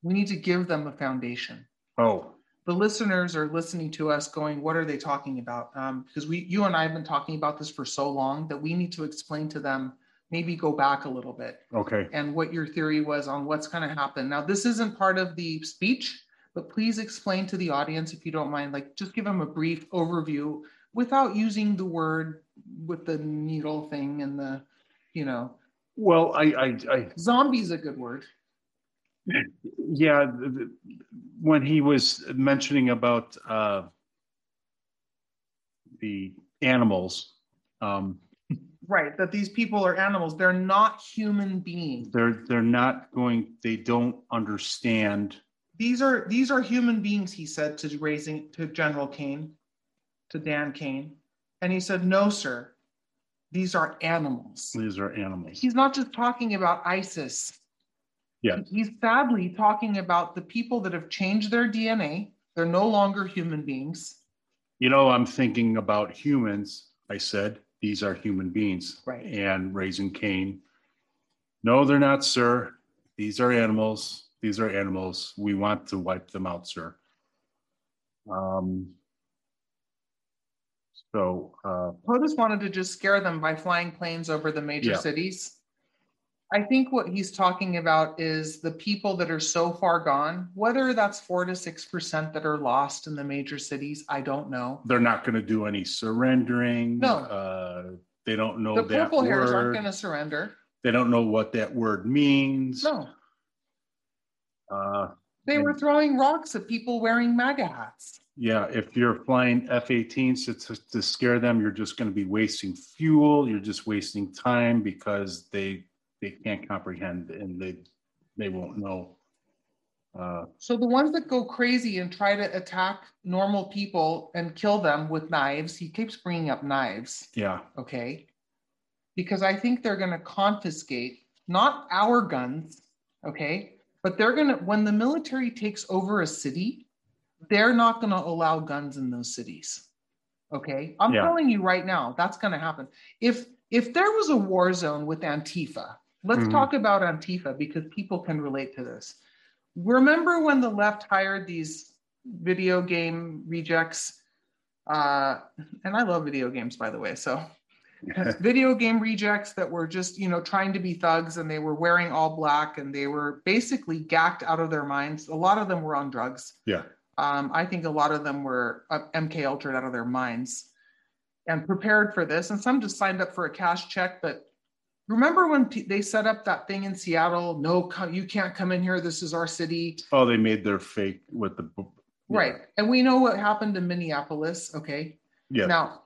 We need to give them a foundation. Oh. The listeners are listening to us going, what are they talking about? Because you and I have been talking about this for so long that we need to explain to them, maybe go back a little bit. Okay. And what your theory was on what's going to happen. Now, this isn't part of the speech, but please explain to the audience, if you don't mind, like just give them a brief overview without using the word with the needle thing and the, you know. Well, I zombie's a good word. Yeah, when he was mentioning about the animals, right? That these people are animals. They're not human beings. They're not going. They don't understand. These are human beings. He said to General Caine, to Dan Caine, and he said, "No, sir. These are animals." These are animals. He's not just talking about ISIS. Yeah. He's sadly talking about the people that have changed their DNA. They're no longer human beings. You know, I'm thinking about humans. I said, these are human beings. Right. And Razin Caine. No, they're not, sir. These are animals. These are animals. We want to wipe them out, sir. So POTUS wanted to just scare them by flying planes over the major cities. I think what he's talking about is the people that are so far gone, whether that's 4 to 6% that are lost in the major cities, I don't know. They're not going to do any surrendering. No. They don't know that word. The purple hairs aren't going to surrender. They don't know what that word means. No. They were throwing rocks at people wearing MAGA hats. Yeah, if you're flying F-18s to scare them, you're just going to be wasting fuel. You're just wasting time because they can't comprehend and they won't know. So the ones that go crazy and try to attack normal people and kill them with knives, he keeps bringing up knives. Yeah. Okay. Because I think they're going to confiscate, not our guns, okay? But they're going to, when the military takes over a city, they're not going to allow guns in those cities. Okay. I'm telling you right now, that's going to happen. If there was a war zone with Antifa, let's talk about Antifa because people can relate to this. Remember when the left hired these video game rejects? And I love video games, by the way. So video game rejects that were just, you know, trying to be thugs, and they were wearing all black and they were basically gacked out of their minds. A lot of them were on drugs. Yeah. I think a lot of them were MK-ultra'd out of their minds and prepared for this. And some just signed up for a cash check. But remember when they set up that thing in Seattle, you can't come in here. This is our city. Oh, they made their fake with the... Yeah. Right. And we know what happened in Minneapolis. Okay. Yeah. Now,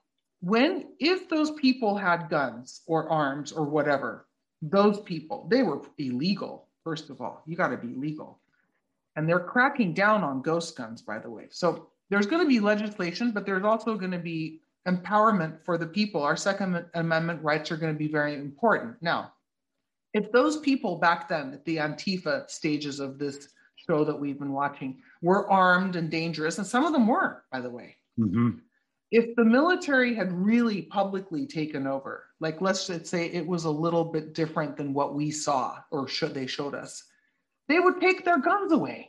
if those people had guns or arms or whatever, those people, they were illegal. First of all, you got to be legal. And they're cracking down on ghost guns, by the way. So there's going to be legislation, but there's also going to be empowerment for the people. Our Second Amendment rights are going to be very important. Now, if those people back then at the Antifa stages of this show that we've been watching were armed and dangerous, and some of them were, by the way. Mm-hmm. If the military had really publicly taken over, like let's say it was a little bit different than what we saw or they showed us, they would take their guns away.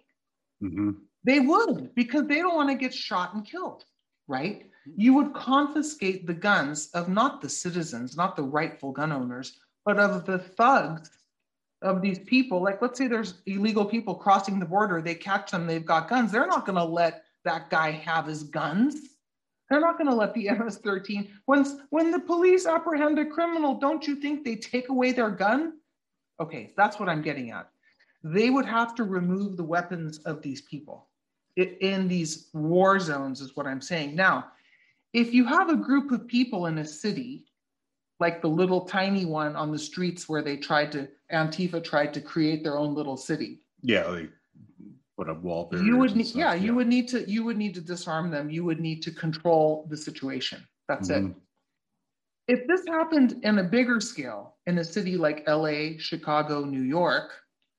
Mm-hmm. They would, because they don't want to get shot and killed, right? You would confiscate the guns of not the citizens, not the rightful gun owners, but of the thugs, of these people. Like, let's say there's illegal people crossing the border. They catch them. They've got guns. They're not going to let that guy have his guns. They're not going to let the MS-13. When the police apprehend a criminal, don't you think they take away their gun? Okay, that's what I'm getting at. They would have to remove the weapons of these people in these war zones is what I'm saying. Now, if you have a group of people in a city like the little tiny one on the streets where they tried to, Antifa tried to create their own little city. Yeah, they put up wall barriers. You would need to disarm them. You would need to control the situation. That's it. If this happened in a bigger scale in a city like LA, Chicago, New York,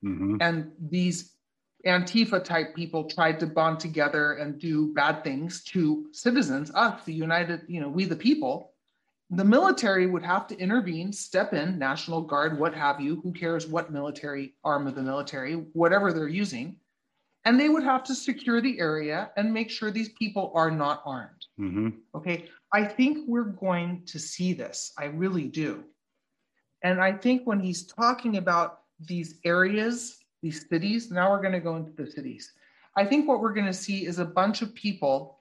and these Antifa type people tried to bond together and do bad things to citizens, us, the United, we the people, the military would have to intervene, step in, National Guard, what have you, who cares what military arm of the military, whatever they're using, and they would have to secure the area and make sure these people are not armed. Okay, I think we're going to see this. I really do. And I think when he's talking about these areas, these cities, now we're going to go into the cities. I think what we're going to see is a bunch of people,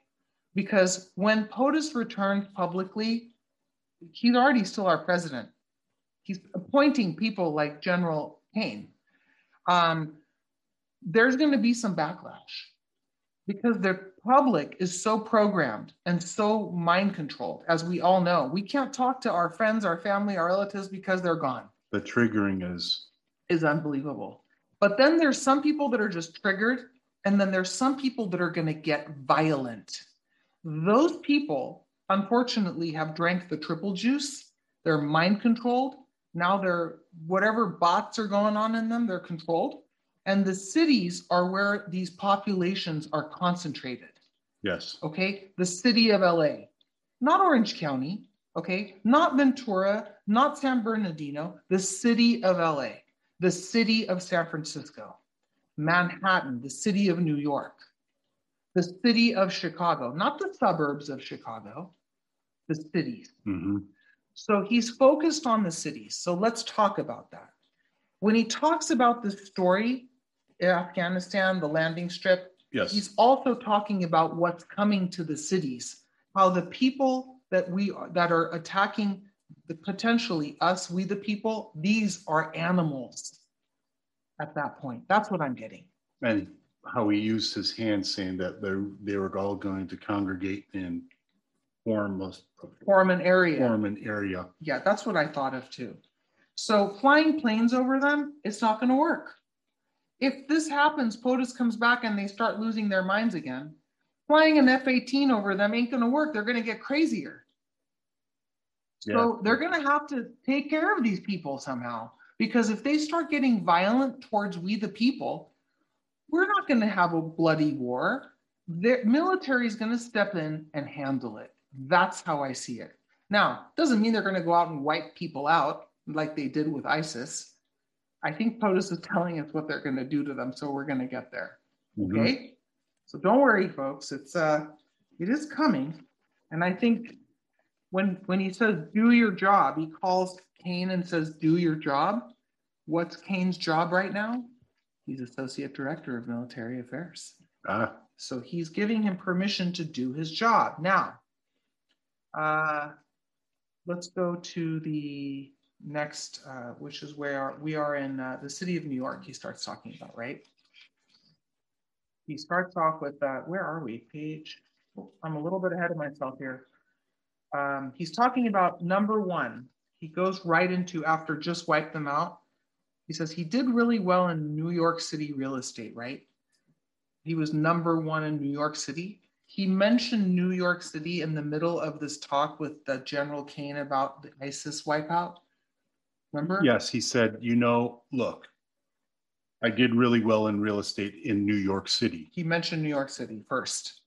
because when POTUS returns publicly, he's already still our president. He's appointing people like General Caine. There's going to be some backlash because the public is so programmed and so mind controlled, as we all know. We can't talk to our friends, our family, our relatives because they're gone. The triggering is unbelievable. But then there's some people that are just triggered, and then there's some people that are going to get violent. Those people, unfortunately, have drank the triple juice. They're mind controlled. Now they're, whatever bots are going on in them, they're controlled. And the cities are where these populations are concentrated. Yes. Okay. The city of LA, not Orange County. Okay. Not Ventura, not San Bernardino, the city of LA, the city of San Francisco, Manhattan, the city of New York, the city of Chicago, not the suburbs of Chicago, the cities. So he's focused on the cities. So let's talk about that. When he talks about this story in Afghanistan, the landing strip, he's also talking about what's coming to the cities, how the people that are attacking the potentially us, we the people, these are animals at that point. That's what I'm getting. And how he used his hand saying that they were all going to congregate and form an area. Yeah, that's what I thought of too. So flying planes over them, it's not going to work. If this happens, POTUS comes back and they start losing their minds again. Flying an F-18 over them ain't going to work. They're going to get crazier. Yeah. So they're going to have to take care of these people somehow, because if they start getting violent towards we the people, we're not going to have a bloody war. The military is going to step in and handle it. That's how I see it. Now, doesn't mean they're going to go out and wipe people out like they did with ISIS. I think POTUS is telling us what they're going to do to them, so we're going to get there. Okay? So don't worry, folks. It is coming. And I think when he says, do your job, he calls Caine and says, do your job. What's Caine's job right now? He's Associate Director of Military Affairs. So he's giving him permission to do his job. Now, let's go to the next, which is where we are in the city of New York. He starts talking about, right? He starts off with, where are we? Page, I'm a little bit ahead of myself here. He's talking about number one. He goes right into, after just wipe them out, he says he did really well in New York City real estate, right? He was number one in New York City. He mentioned New York City in the middle of this talk with General Caine about the ISIS wipeout. Remember? Yes, he said, look, I did really well in real estate in New York City. He mentioned New York City first.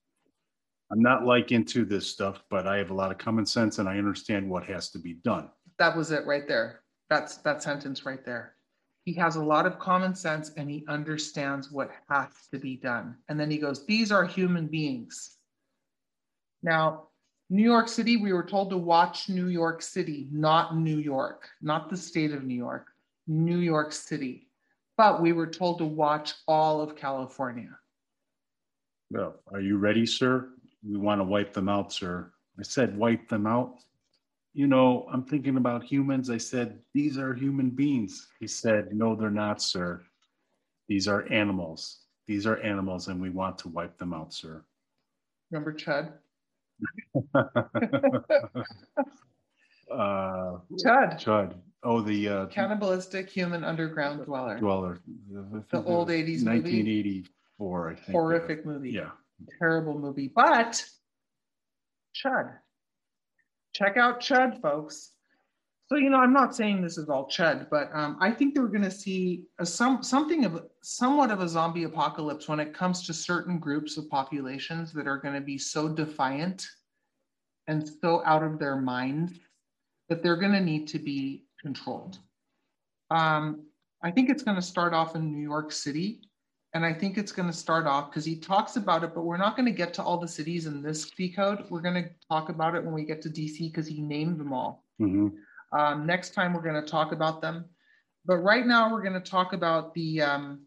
I'm not into this stuff, but I have a lot of common sense and I understand what has to be done. That was it right there. That's that sentence right there. He has a lot of common sense and he understands what has to be done. And then he goes, these are human beings. Now, New York City, we were told to watch New York City, not New York, not the state of New York, New York City. But we were told to watch all of California. Well, are you ready, sir? We want to wipe them out, sir. I said, wipe them out. I'm thinking about humans. I said, these are human beings. He said, no, they're not, sir. These are animals. These are animals, and we want to wipe them out, sir. Remember Chud? Chud. Chud. Oh, the cannibalistic human underground dweller. The old 80s movie. 1984, I think. Horrific movie. Yeah. Terrible movie. But Chud. Check out Chud, folks. So, you know, I'm not saying this is all Chud, but I think that we're going to see somewhat of a zombie apocalypse when it comes to certain groups of populations that are going to be so defiant and so out of their mind that they're going to need to be controlled. I think it's going to start off in New York City, and I think it's going to start off because he talks about it, but we're not going to get to all the cities in this decode. We're going to talk about it when we get to DC because he named them all. Mm-hmm. Next time we're going to talk about them, but right now we're going to talk about we kind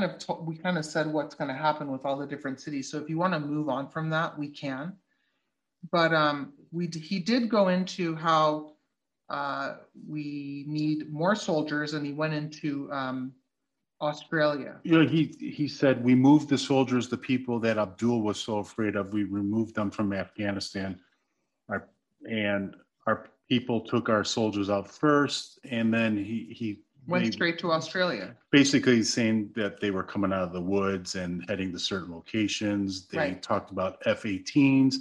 of said what's going to happen with all the different cities. So if you want to move on from that, we can. But he did go into how we need more soldiers, and he went into Australia. You know, he said, we moved the soldiers, the people that Abdul was so afraid of, we removed them from Afghanistan. Our people took our soldiers out first, and then he went straight to Australia. Basically saying that they were coming out of the woods and heading to certain locations. They talked about F-18s.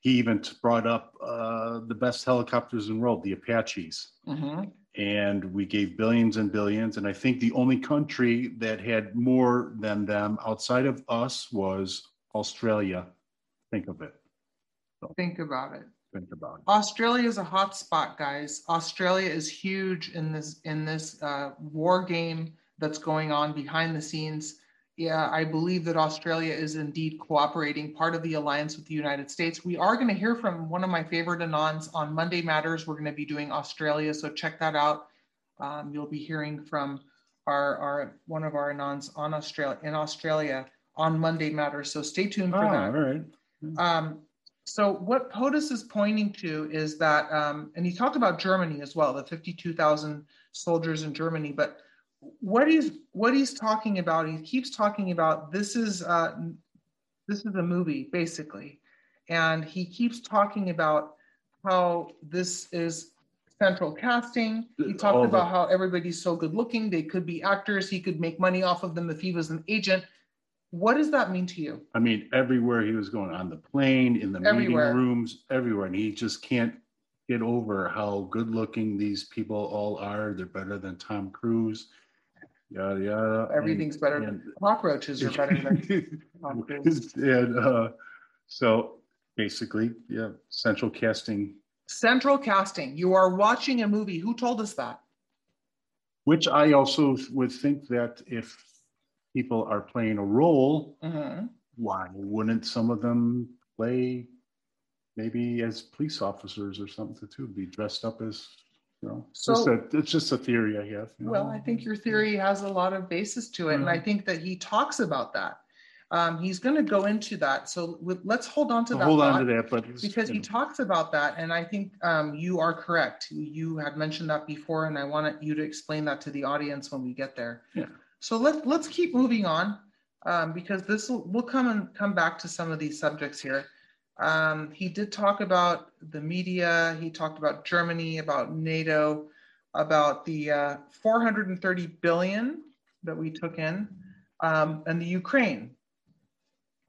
He even brought up the best helicopters in the world, the Apaches. Mm-hmm. And we gave billions and billions. And I think the only country that had more than them outside of us was Australia. Think of it. So, think about it. Australia is a hot spot, guys. Australia is huge in this war game that's going on behind the scenes. Yeah, I believe that Australia is indeed cooperating, part of the alliance with the United States. We are going to hear from one of my favorite Anons on Monday Matters. We're going to be doing Australia, so check that out. You'll be hearing from one of our Anons on Australia on Monday Matters, so stay tuned for that. All right. So what POTUS is pointing to is that, and he talked about Germany as well, the 52,000 soldiers in Germany, but what he's talking about, he keeps talking about, this is a movie basically, and he keeps talking about how this is central casting. He talked about how everybody's so good looking, they could be actors, he could make money off of them if he was an agent. What does that mean to you? I mean, everywhere he was going, on the plane, in the meeting rooms, everywhere, and he just can't get over how good looking these people all are. They're better than Tom Cruise. Yada yada. Everything's better than cockroaches are better than Tom Cruise. And so basically, yeah, central casting. Central casting. You are watching a movie. Who told us that? Which I also would think that if people are playing a role, mm-hmm. why wouldn't some of them play maybe as police officers or something too, be dressed up as, you know, it's just a theory, I guess. You know? Well, I think your theory has a lot of basis to it. Mm-hmm. And I think that he talks about that. He's going to go into that. So let's hold on to that. Hold on to that. But because he talks about that. And I think you are correct. You had mentioned that before, and I want you to explain that to the audience when we get there. Yeah. So let's keep moving on because this we'll come back to some of these subjects here. He did talk about the media. He talked about Germany, about NATO, about the $430 billion that we took in, and the Ukraine.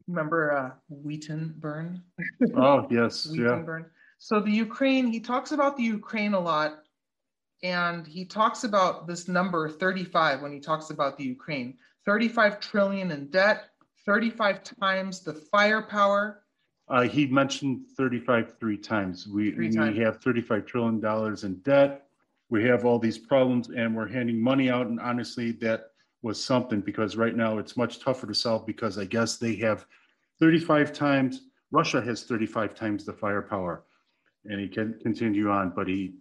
Remember Wheaton Burn? Oh, yes. Wheaton Burn. Yeah. So the Ukraine, he talks about the Ukraine a lot. And he talks about this number 35 when he talks about the Ukraine. 35 trillion in debt, 35 times the firepower. He mentioned 35 three times. We have $35 trillion in debt. We have all these problems, and we're handing money out. And honestly, that was something, because right now it's much tougher to solve, because I guess they have 35 times. Russia has 35 times the firepower. And he can continue on, but he...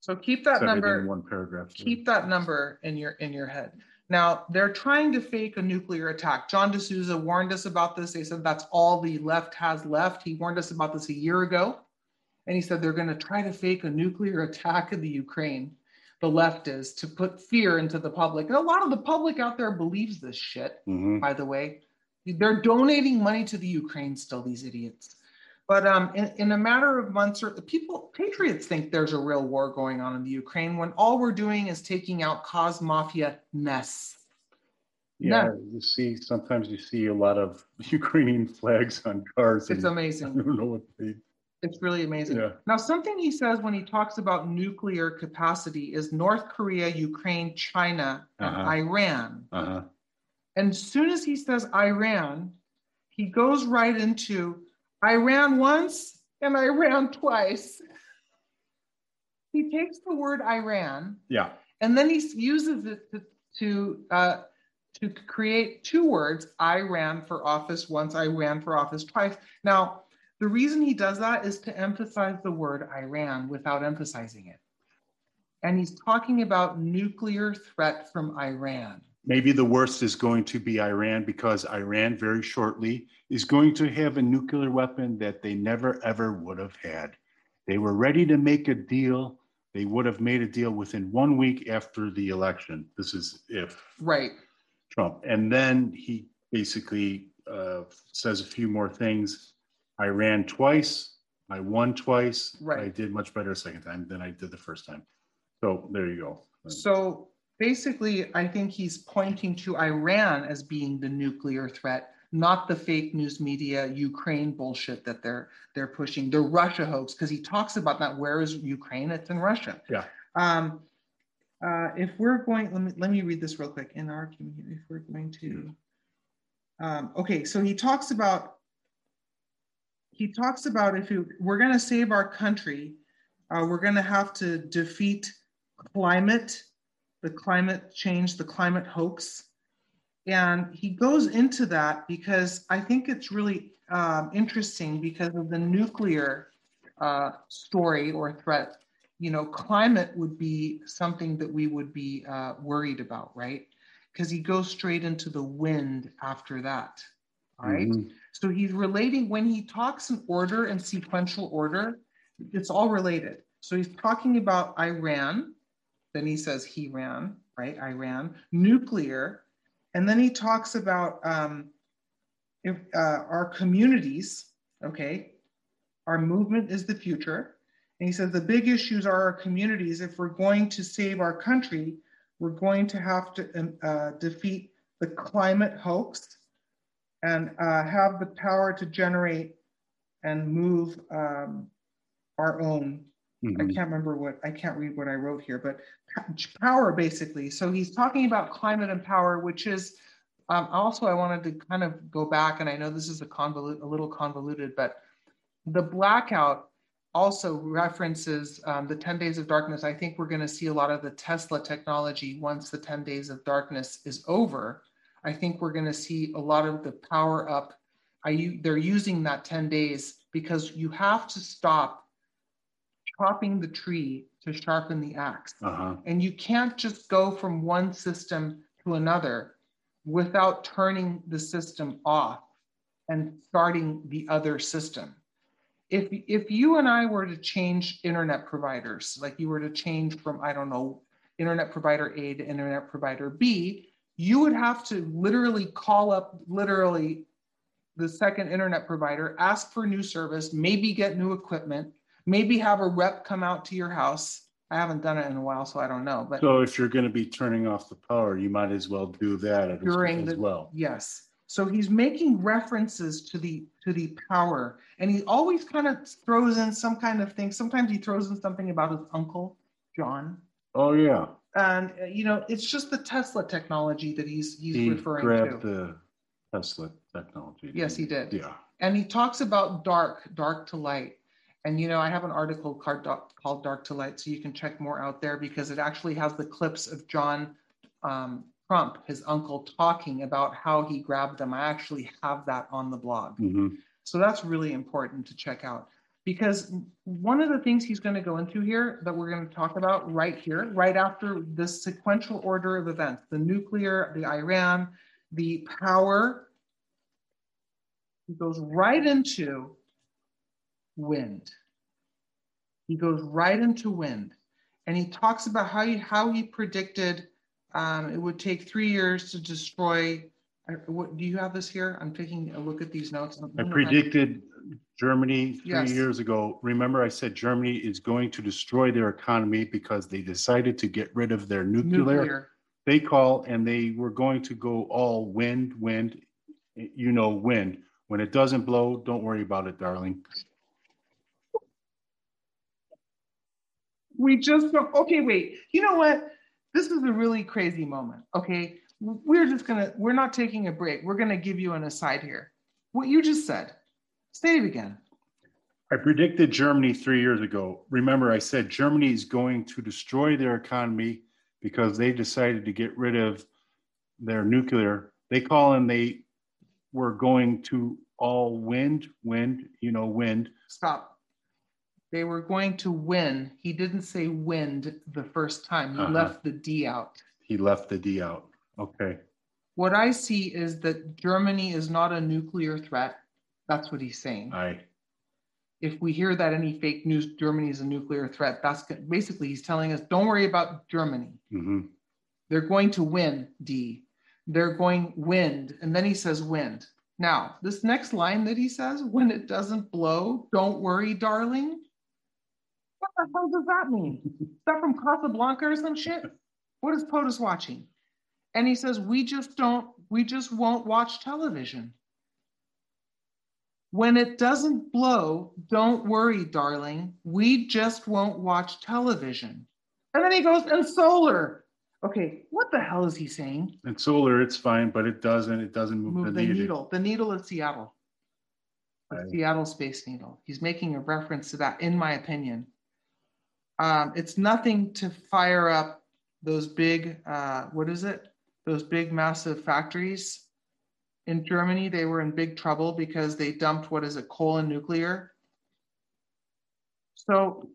So keep that number in one paragraph. Keep that number in your head. Now, they're trying to fake a nuclear attack. John DeSouza warned us about this. They said that's all the left has left. He warned us about this a year ago. And he said they're going to try to fake a nuclear attack in the Ukraine, the left is, to put fear into the public. And a lot of the public out there believes this shit, mm-hmm. by the way. They're donating money to the Ukraine still, these idiots. But in a matter of months, patriots think there's a real war going on in the Ukraine when all we're doing is taking out cause mafia mess. Yeah, you see, sometimes you see a lot of Ukrainian flags on cars. It's amazing. I don't know what they... It's really amazing. Yeah. Now, something he says when he talks about nuclear capacity is North Korea, Ukraine, China, and Iran. And as soon as he says Iran, he goes right into Iran once and Iran twice. He takes the word Iran, and then he uses it to create two words: I ran for office once, I ran for office twice. Now, the reason he does that is to emphasize the word Iran without emphasizing it. And he's talking about nuclear threat from Iran. Maybe the worst is going to be Iran, because Iran very shortly is going to have a nuclear weapon that they never, ever would have had. They were ready to make a deal. They would have made a deal within 1 week after the election. This is if Trump. And then he basically says a few more things. I ran twice. I won twice. I did much better a second time than I did the first time. So there you go. So basically, I think he's pointing to Iran as being the nuclear threat, not the fake news media Ukraine bullshit that they're pushing, the Russia hoax, because he talks about that. Where is Ukraine? It's in Russia. If we're going, let me read this real quick in our community. If we're going to, so he talks about if we're going to save our country, we're going to have to defeat the climate change, the climate hoax. And he goes into that because I think it's really interesting because of the nuclear story or threat. You know, climate would be something that we would be worried about, right? Because he goes straight into the wind after that, right? So he's relating, when he talks in order and sequential order, it's all related. So he's talking about Iran, then he says he ran, right? Iran, nuclear, and then he talks about our communities, okay? Our movement is the future. And he says the big issues are our communities. If we're going to save our country, we're going to have to defeat the climate hoax and have the power to generate and move our own. I can't remember I can't read what I wrote here, but power basically. So he's talking about climate and power, which is also I wanted to kind of go back, and I know this is a little convoluted, but the blackout also references the 10 days of darkness. I think we're going to see a lot of the Tesla technology once the 10 days of darkness is over. I think we're going to see a lot of the power up. They're using that 10 days because you have to stop chopping the tree to sharpen the axe. And you can't just go from one system to another without turning the system off and starting the other system. If you and I were to change internet providers, like you were to change from, I don't know, internet provider A to internet provider B, you would have to literally call up the second internet provider, ask for new service, maybe get new equipment, maybe have a rep come out to your house. I haven't done it in a while, so I don't know. But so if you're going to be turning off the power, you might as well do that as well. Yes. So he's making references to the power, and he always kind of throws in some kind of thing. Sometimes he throws in something about his uncle, John. Oh yeah. And you know, it's just the Tesla technology that he's referring to. He grabbed the Tesla technology. Yes, he did. Yeah. And he talks about dark to light. And, you know, I have an article called Dark to Light, so you can check more out there because it actually has the clips of John Trump, his uncle, talking about how he grabbed them. I actually have that on the blog. So that's really important to check out because one of the things he's going to go into here that we're going to talk about right here, right after this sequential order of events, the nuclear, the Iran, the power, he goes right into wind. He goes right into wind, and he talks about how he predicted it would take 3 years to destroy. Do you have this here? I'm taking a look at these notes. I predicted Germany three years ago. Remember, I said Germany is going to destroy their economy because they decided to get rid of their nuclear. They call and they were going to go all wind, you know, wind. When it doesn't blow, don't worry about it, darling. We just don't, okay, wait, you know what? This is a really crazy moment, okay? We're not taking a break. We're gonna give you an aside here. What you just said, say it again. I predicted Germany 3 years ago. Remember, I said Germany is going to destroy their economy because they decided to get rid of their nuclear. They call and they were going to all wind, you know, wind. Stop. They were going to win. He didn't say wind the first time. He left the D out. He left the D out. Okay. What I see is that Germany is not a nuclear threat. That's what he's saying. Aye. If we hear that any fake news, Germany is a nuclear threat, that's basically he's telling us, don't worry about Germany. Mm-hmm. They're going to win, D. They're going wind. And then he says wind. Now, this next line that he says, when it doesn't blow, don't worry, darling. What the hell does that mean? Is that from Casablanca or some shit? What is POTUS watching? And he says, we just won't watch television. When it doesn't blow, don't worry, darling. We just won't watch television. And then he goes, and solar. Okay, what the hell is he saying? And solar, it's fine, but it doesn't move the needle. The needle is Seattle. The Seattle Space Needle. He's making a reference to that, in my opinion. It's nothing to fire up those big, those big massive factories. In Germany, they were in big trouble because they dumped, coal and nuclear. So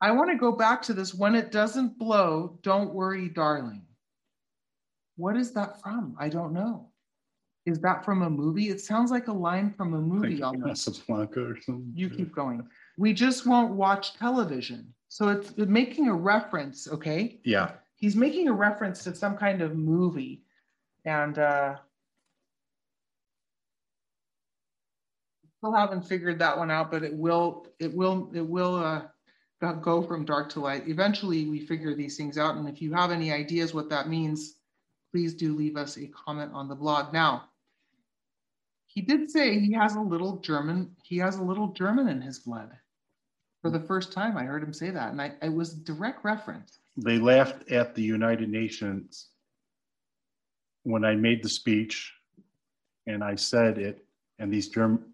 I want to go back to this, when it doesn't blow, don't worry, darling. What is that from? I don't know. Is that from a movie? It sounds like a line from a movie almost. Casablanca or something. You keep going. We just won't watch television. So it's making a reference, okay? Yeah. He's making a reference to some kind of movie. And still haven't figured that one out, but it will go from dark to light. Eventually we figure these things out. And if you have any ideas what that means, please do leave us a comment on the blog. Now, he did say he has a little German in his blood. For the first time, I heard him say that, and it was direct reference. They laughed at the United Nations when I made the speech, and I said it, and these German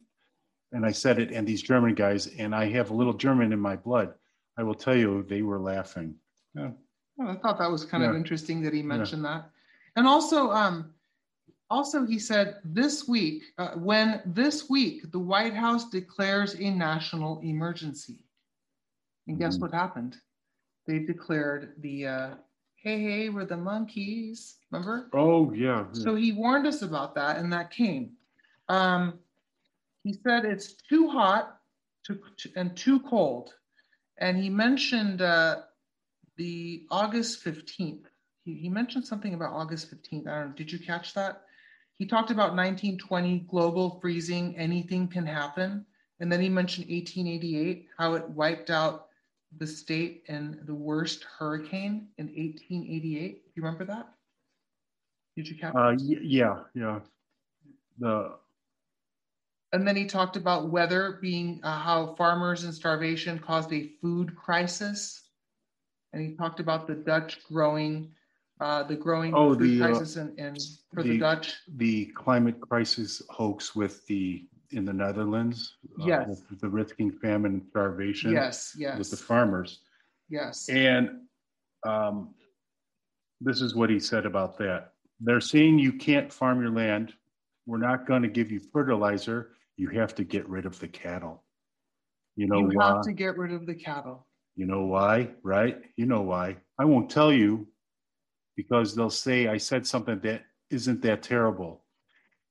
guys, and I have a little German in my blood. I will tell you, they were laughing. Yeah. Well, I thought that was kind of interesting that he mentioned that. And also he said when this week, the White House declares a national emergency. And guess what happened? They declared the, hey, we're the monkeys, remember? Oh, yeah. So he warned us about that, and that came. He said it's too hot and too cold. And he mentioned the August 15th. He mentioned something about August 15th. I don't know. Did you catch that? He talked about 1920, global freezing, anything can happen. And then he mentioned 1888, how it wiped out the state and the worst hurricane in 1888. Do you remember that? Did you catch that? Yeah. And then he talked about weather being how farmers and starvation caused a food crisis. And he talked about the Dutch growing... the crisis for the Dutch. The climate crisis hoax in the Netherlands. Yes. With the risking famine and starvation. Yes. With the farmers. Yes. And this is what he said about that. They're saying you can't farm your land. We're not going to give you fertilizer. You have to get rid of the cattle. You have to get rid of the cattle. You know why, right? You know why. I won't tell you, because they'll say, I said something that isn't that terrible.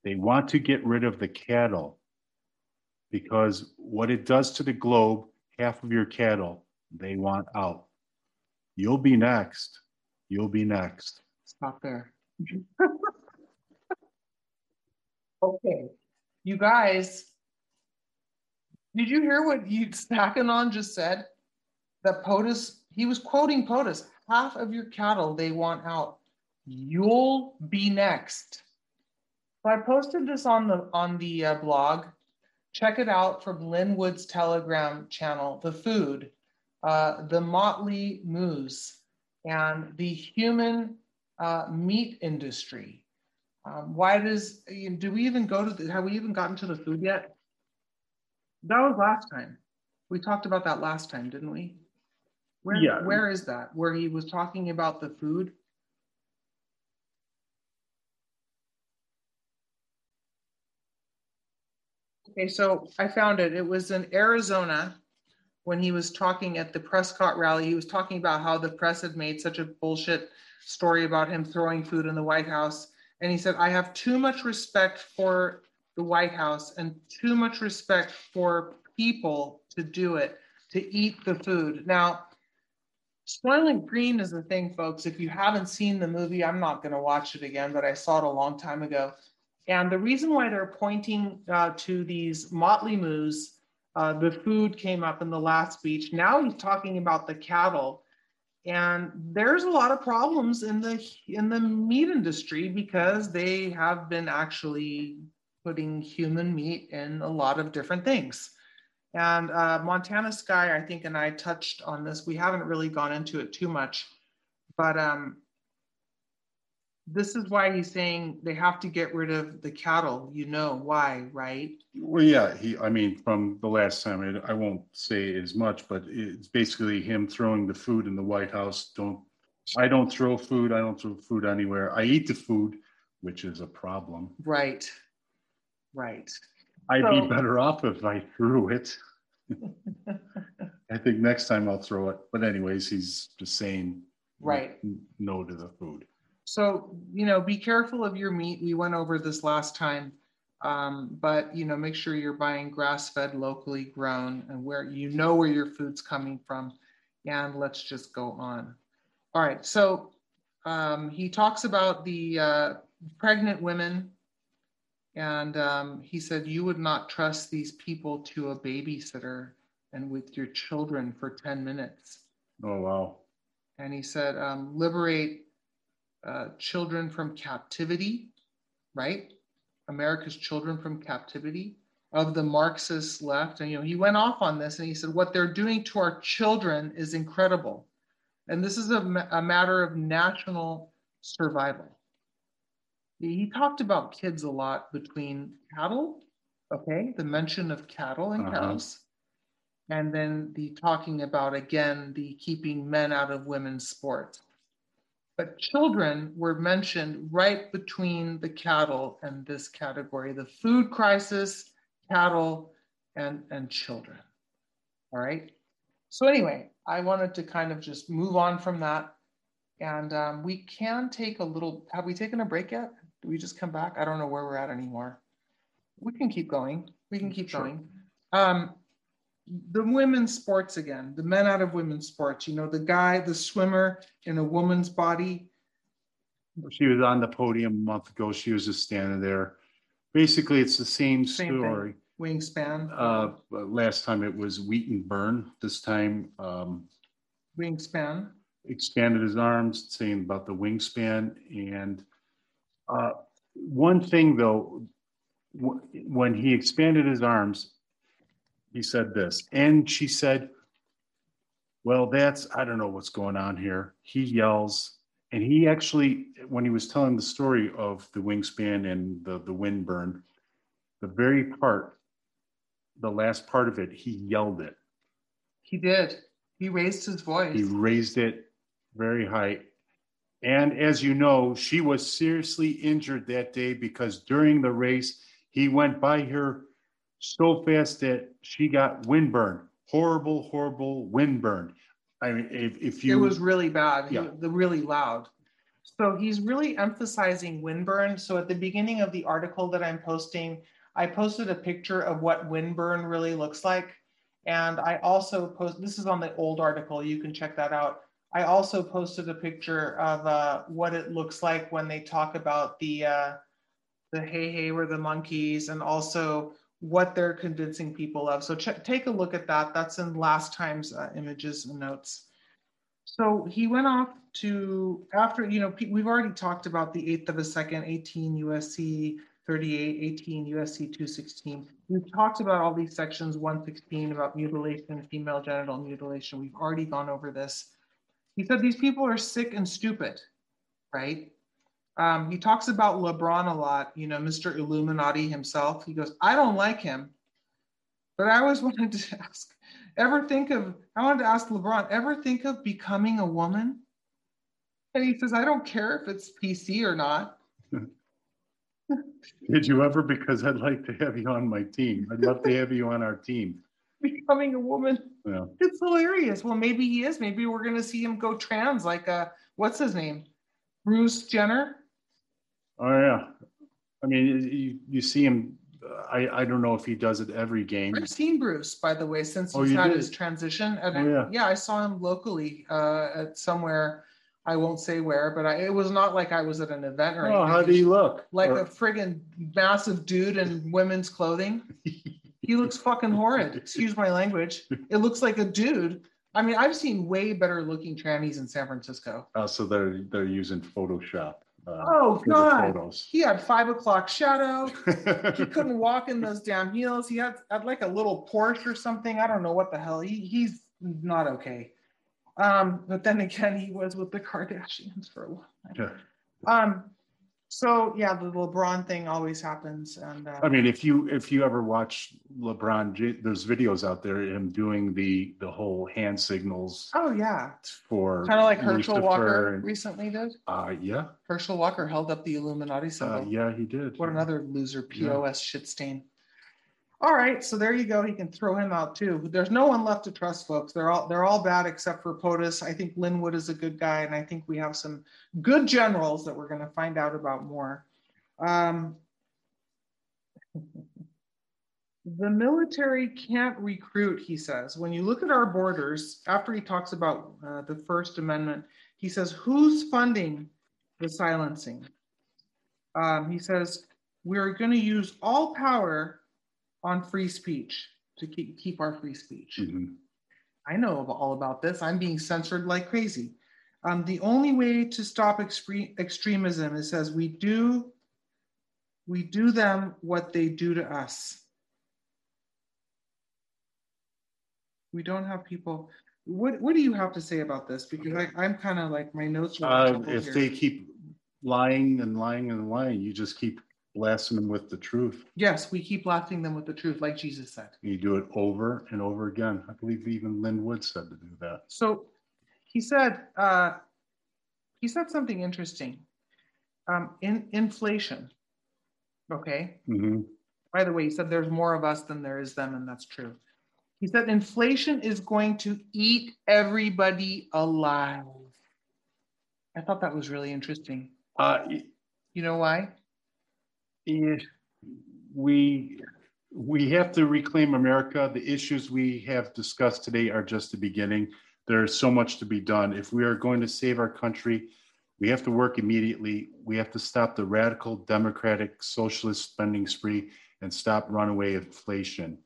They want to get rid of the cattle because what it does to the globe, half of your cattle, they want out. You'll be next. You'll be next. Stop there. Okay. You guys, Did you hear what Snack Anon just said? That POTUS, he was quoting POTUS, half of your cattle they want out. You'll be next. So I posted this on the blog. Check it out from Lynn Wood's Telegram channel, The Food, The Motley Moose, and the human meat industry. Why does, do we even go to, have we even gotten to the food yet? That was last time. We talked about that last time, didn't we? Where is that? Where he was talking about the food? Okay, so I found it. It was in Arizona when he was talking at the Prescott rally. He was talking about how the press had made such a bullshit story about him throwing food in the White House. And he said, I have too much respect for the White House and too much respect for people to do it, to eat the food. Now, Soylent Green is the thing, folks. If you haven't seen the movie, I'm not going to watch it again, but I saw it a long time ago. And the reason why they're pointing to these motley moose, the food came up in the last speech. Now he's talking about the cattle. And there's a lot of problems in the meat industry because they have been actually putting human meat in a lot of different things. And Montana Sky, I think, and I touched on this. We haven't really gone into it too much, but this is why he's saying they have to get rid of the cattle. You know why, right? Well, yeah. I mean, from the last time, I won't say as much, but it's basically him throwing the food in the White House. I don't throw food. I don't throw food anywhere. I eat the food, which is a problem. Right. Right. I'd be better off if I threw it. I think next time I'll throw it. But anyways, he's just saying right. No to the food. So, be careful of your meat. We went over this last time, but, make sure you're buying grass-fed, locally grown, and where where your food's coming from. And let's just go on. All right. So he talks about the pregnant women, and he said, you would not trust these people to a babysitter and with your children for 10 minutes. Oh, wow. And he said, liberate children from captivity, right? America's children from captivity of the Marxist left. And, he went off on this and he said, what they're doing to our children is incredible. And this is a matter of national survival. He talked about kids a lot between cattle, okay? The mention of cattle and cows. And then the talking about, again, the keeping men out of women's sports. But children were mentioned right between the cattle and this category, the food crisis, cattle, and children, all right? So anyway, I wanted to kind of just move on from that. And we can take have we taken a break yet? Do we just come back? I don't know where we're at anymore. We can keep going. We can keep going. The women's sports again, the men out of women's sports, the guy, the swimmer in a woman's body. She was on the podium a month ago. She was just standing there. Basically, it's the same story. Thing. Wingspan. Last time it was Wheaton Byrne. This time. Wingspan. Expanded his arms, saying about the wingspan. And one thing, though, when he expanded his arms, he said this, and she said, well, I don't know what's going on here. He yells, and he actually, when he was telling the story of the wingspan and the wind burn, the last part of it, he yelled it. He did. He raised his voice. He raised it very high. And as you know, she was seriously injured that day because during the race, he went by her so fast that she got wind burn. Horrible, horrible wind burn. I mean, if you... It was really bad, yeah. Really loud. So he's really emphasizing wind burn. So at the beginning of the article that I'm posting, I posted a picture of what wind burn really looks like. And I also this is on the old article, you can check that out. I also posted a picture of what it looks like when they talk about the hey-hey, we're the monkeys, and also what they're convincing people of. So take a look at that. That's in last time's images and notes. So he went off to, after, you know, we've already talked about the 8th of a second, 18 USC 38, 18 USC 216. We've talked about all these sections, 116 about mutilation, female genital mutilation. We've already gone over this. He said these people are sick and stupid, right? He talks about LeBron a lot, you know, Mr. Illuminati himself. He goes, I don't like him, but I always wanted to ask, I wanted to ask LeBron, ever think of becoming a woman? And he says, I don't care if it's PC or not. Did you ever? Because I'd like to have you on my team. I'd love to have you on our team. Becoming a woman. Yeah. It's hilarious. Well, maybe he is. Maybe we're going to see him go trans like, what's his name? Bruce Jenner? Oh, yeah. I mean, you see him. I don't know if he does it every game. I've seen Bruce, by the way, since he's had his transition. And I saw him locally at somewhere. I won't say where, but it was not like I was at an event or anything. How do you look? Like a friggin' massive dude in women's clothing. He looks fucking horrid. Excuse my language. It looks like a dude. I mean, I've seen way better looking trannies in San Francisco. So they're using Photoshop. Oh, God. He had 5 o'clock shadow. He couldn't walk in those damn heels. He had like a little Porsche or something. I don't know what the hell. He's not okay. But then again, he was with the Kardashians for a while. Yeah. So yeah, the LeBron thing always happens. And I mean, if you ever watch LeBron, there's videos out there of him doing the whole hand signals. Oh yeah. For kind of like Herschel Walker recently did. Yeah. Herschel Walker held up the Illuminati symbol. Yeah, he did. What another loser POS shit stain. All right, so there you go. He can throw him out too. There's no one left to trust, folks. They're all bad except for POTUS. I think Linwood is a good guy, and I think we have some good generals that we're going to find out about more. The military can't recruit, he says. When you look at our borders, after he talks about the First Amendment, he says, who's funding the silencing? He says, we're going to use all power on free speech to keep our free speech. Mm-hmm. I know all about this. I'm being censored like crazy. The only way to stop extremism is as we do them what they do to us. We don't have people. What do you have to say about this? Because I'm kind of like my notes. If they keep lying and lying and lying, you just keep blasting them with the truth. Yes, we keep blasting them with the truth, like Jesus said. You do it over and over again. I believe even Linwood said to do that. So he said something interesting. In inflation, okay? Mm-hmm. By the way, he said there's more of us than there is them, and that's true. He said inflation is going to eat everybody alive. I thought that was really interesting. You know why? We have to reclaim America. The issues we have discussed today are just the beginning. There is so much to be done. If we are going to save our country, we have to work immediately. We have to stop the radical democratic socialist spending spree and stop runaway inflation.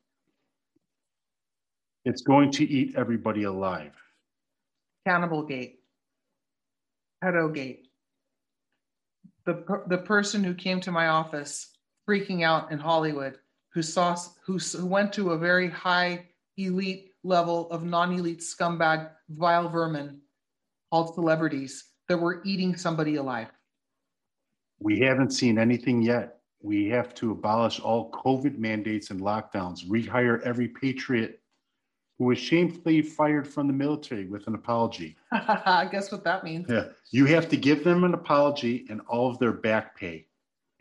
It's going to eat everybody alive. Cannibal gate. Pedo gate. The person who came to my office freaking out in Hollywood, who went to a very high elite level of non-elite scumbag, vile vermin called celebrities that were eating somebody alive. We haven't seen anything yet. We have to abolish all COVID mandates and lockdowns, rehire every patriot who was shamefully fired from the military with an apology. I guess what that means. Yeah. You have to give them an apology and all of their back pay.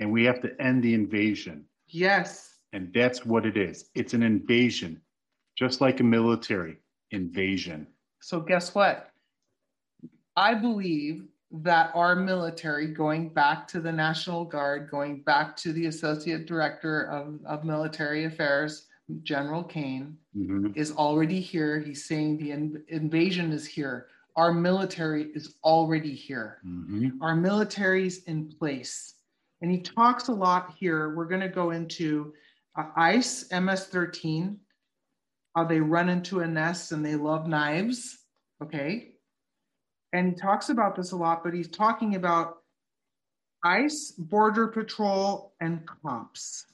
And we have to end the invasion. Yes. And that's what it is. It's an invasion, just like a military invasion. So guess what? I believe that our military, going back to the National Guard, going back to the Associate Director of Military Affairs, General Caine, mm-hmm, is already here. He's saying the invasion is here. Our military is already here. Mm-hmm. Our military's in place. And he talks a lot here. We're going to go into ICE, MS-13, how they run into a nest and they love knives, okay? And he talks about this a lot, but he's talking about ICE, Border Patrol, and cops.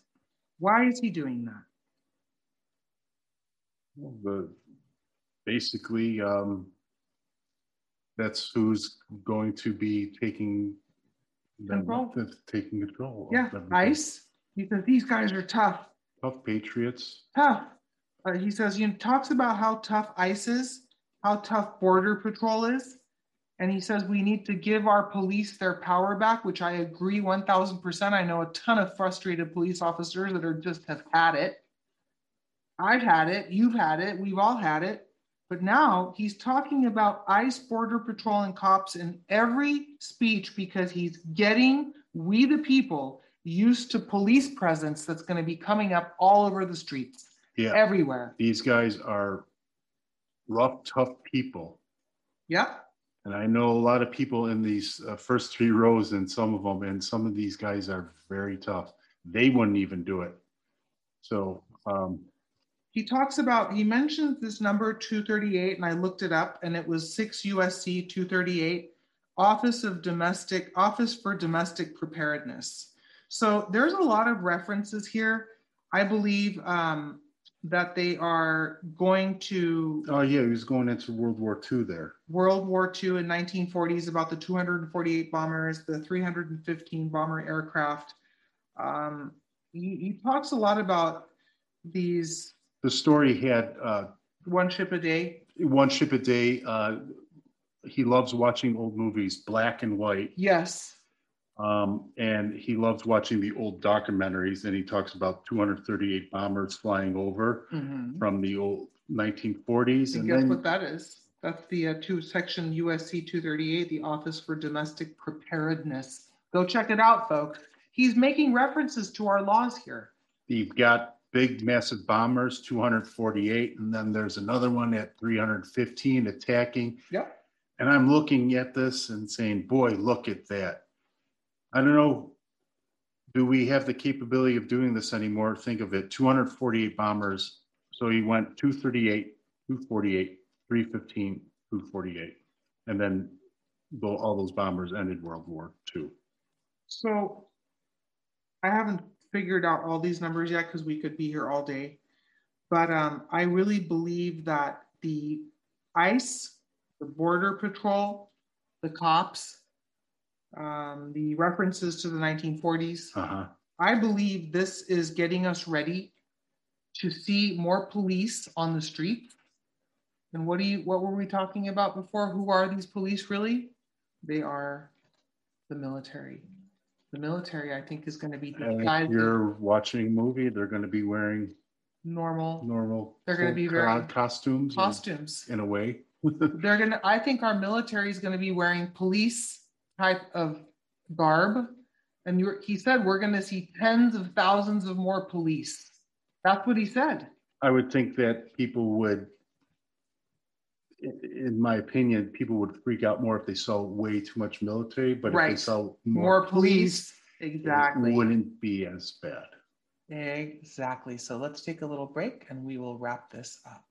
Why is he doing that? Well, basically, that's who's going to be taking control. Taking control. Yeah, ICE. He says these guys are tough. Tough patriots. Tough. He says, you know, talks about how tough ICE is, how tough Border Patrol is. And he says, we need to give our police their power back, which I agree 1,000%. I know a ton of frustrated police officers that are just have had it. I've had it. You've had it. We've all had it. But now he's talking about ICE, Border Patrol, and cops in every speech because he's getting we the people used to police presence that's going to be coming up all over the streets. Yeah. Everywhere. These guys are rough, tough people. Yep. Yeah. And I know a lot of people in these first three rows and some of them, and some of these guys are very tough. They wouldn't even do it. So he talks about, he mentions this number 238, and I looked it up, and it was 6 USC 238, Office for Domestic Preparedness. So there's a lot of references here. I believe that they are going to... Oh, yeah, he was going into World War II there. World War II in 1940s, about the 248 bombers, the 315 bomber aircraft. He talks a lot about these... The story had... one ship a day. One ship a day. He loves watching old movies, black and white. Yes. And he loves watching the old documentaries, and he talks about 238 bombers flying over from the old 1940s. And guess what that is? That's the section USC 238, the Office for Domestic Preparedness. Go check it out, folks. He's making references to our laws here. You've got big, massive bombers, 248, and then there's another one at 315 attacking. Yep. And I'm looking at this and saying, boy, look at that. I don't know, do we have the capability of doing this anymore? Think of it, 248 bombers. So he went 238, 248, 315, 248. And then all those bombers ended World War II. So I haven't figured out all these numbers yet because we could be here all day. But I really believe that the ICE, the Border Patrol, the cops, the references to the 1940s. I believe this is getting us ready to see more police on the street. And what were we talking about before? Who are these police really? They are the military. The military, I think, is going to be decided. If you're watching a movie, they're going to be wearing normal. They're going to be wearing costumes in a way. They're going to. I think our military is going to be wearing police type of garb, and he said we're going to see tens of thousands of more police. That's what he said. I would think that people would, in my opinion, people would freak out more if they saw way too much military, but right. If they saw more police, exactly, it wouldn't be as bad. Exactly. So let's take a little break and we will wrap this up.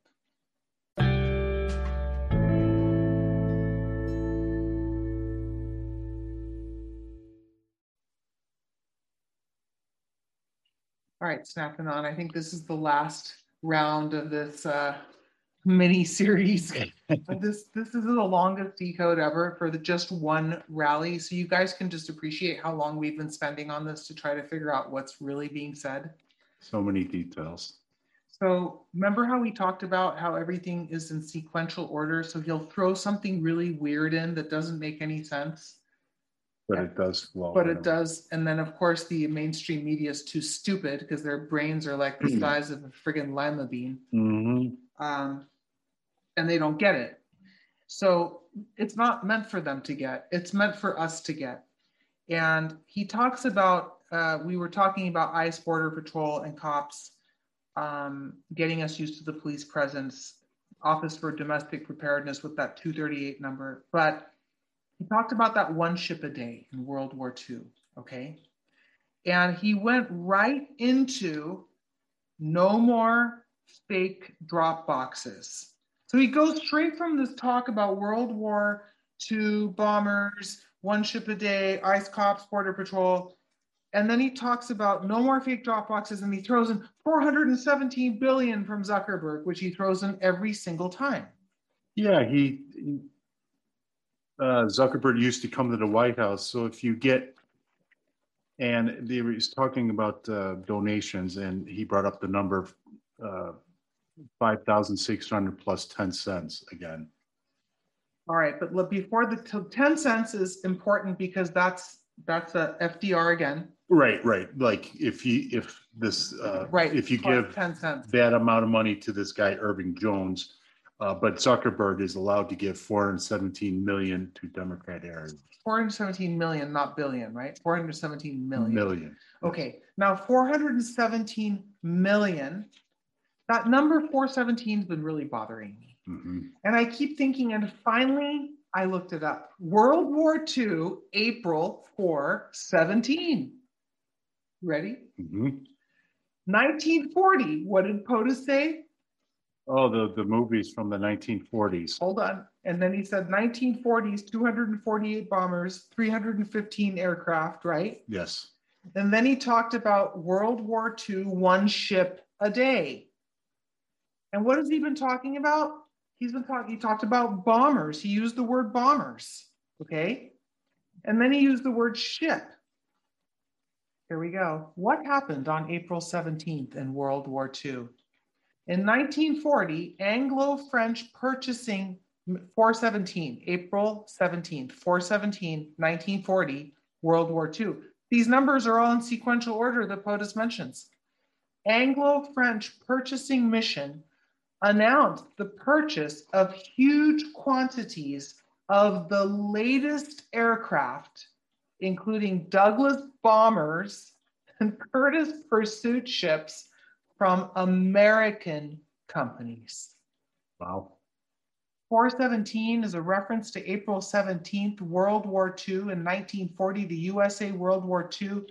All right, Snack Anon. I think this is the last round of this mini series. This is the longest decode ever for just one rally. So you guys can just appreciate how long we've been spending on this to try to figure out what's really being said. So many details. So remember how we talked about how everything is in sequential order? So he'll throw something really weird in that doesn't make any sense. But it does flow. But it does. And then, of course, the mainstream media is too stupid because their brains are like the size of a friggin' lima bean. And they don't get it. So it's not meant for them to get. It's meant for us to get. And he talks about, we were talking about ICE, Border Patrol, and cops getting us used to the police presence, Office for Domestic Preparedness with that 238 number. But he talked about that one ship a day in World War II, okay? And he went right into no more fake drop boxes. So he goes straight from this talk about World War II bombers, one ship a day, ICE cops, Border Patrol. And then he talks about no more fake drop boxes, and he throws in $417 billion from Zuckerberg, which he throws in every single time. Yeah, Zuckerberg used to come to the White House. So if you get, and he was talking about donations, and he brought up the number 5,600 plus 10 cents again. All right, but look, before the 10 cents is important because that's a FDR again. Right. Like if you give 10 cents. That amount of money to this guy, Irving Jones, but Zuckerberg is allowed to give $417 million to Democrat areas. $417 million, not billion, right? $417 million. Million. Okay, now $417 million. That number 417 has been really bothering me. Mm-hmm. And I keep thinking, and finally, I looked it up. World War II, April 417. Ready? Mm-hmm. 1940, what did POTUS say? Oh, the movies from the 1940s. Hold on. And then he said 1940s, 248 bombers, 315 aircraft, right? Yes. And then he talked about World War II, one ship a day. And what has he been talking about? He talked about bombers. He used the word bombers, okay? And then he used the word ship. Here we go. What happened on April 17th in World War II? In 1940, Anglo-French Purchasing, 417, April 17th, 417, 1940, World War II. These numbers are all in sequential order that POTUS mentions. Anglo-French Purchasing Mission announced the purchase of huge quantities of the latest aircraft, including Douglas bombers and Curtiss pursuit ships, from American companies. Wow. 417 is a reference to April 17th, World War II. In 1940, the USA World War II.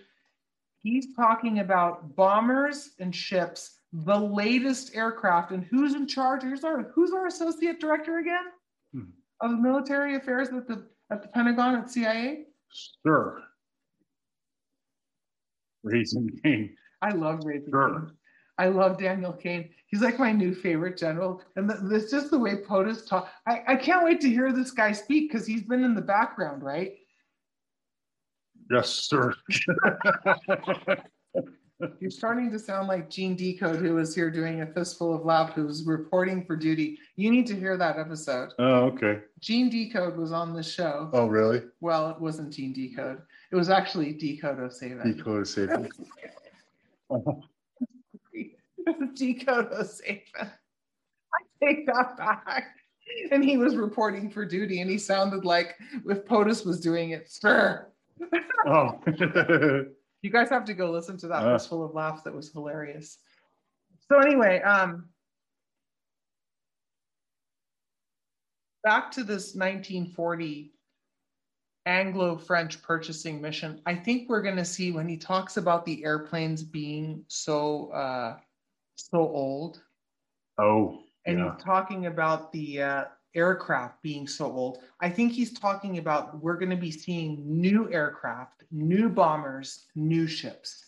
He's talking about bombers and ships, the latest aircraft, and who's in charge? Who's our associate director again? Hmm. Of military affairs at the Pentagon, at CIA? Sure. Razin Caine. I love Razin Caine. Sure. I love Daniel Cain. He's like my new favorite general. And that's just the way POTUS talks. I can't wait to hear this guy speak because he's been in the background, right? Yes, sir. You're starting to sound like Gene Decode, who was here doing A Fistful of Lab, who was reporting for duty. You need to hear that episode. Oh, okay. Gene Decode was on the show. Oh, really? Well, it wasn't Gene Decode. It was actually Decode Oseva. Decode Oseva. Oh. Decode Oseva. I take that back. And he was reporting for duty, and he sounded like if POTUS was doing it, sir. Oh. You guys have to go listen to that. It was full of laughs. That was hilarious. So anyway, back to this 1940 Anglo-French Purchasing Mission. I think we're going to see when he talks about the airplanes being so old. Oh, and yeah. He's talking about the aircraft being so old. I think he's talking about we're going to be seeing new aircraft, new bombers, new ships.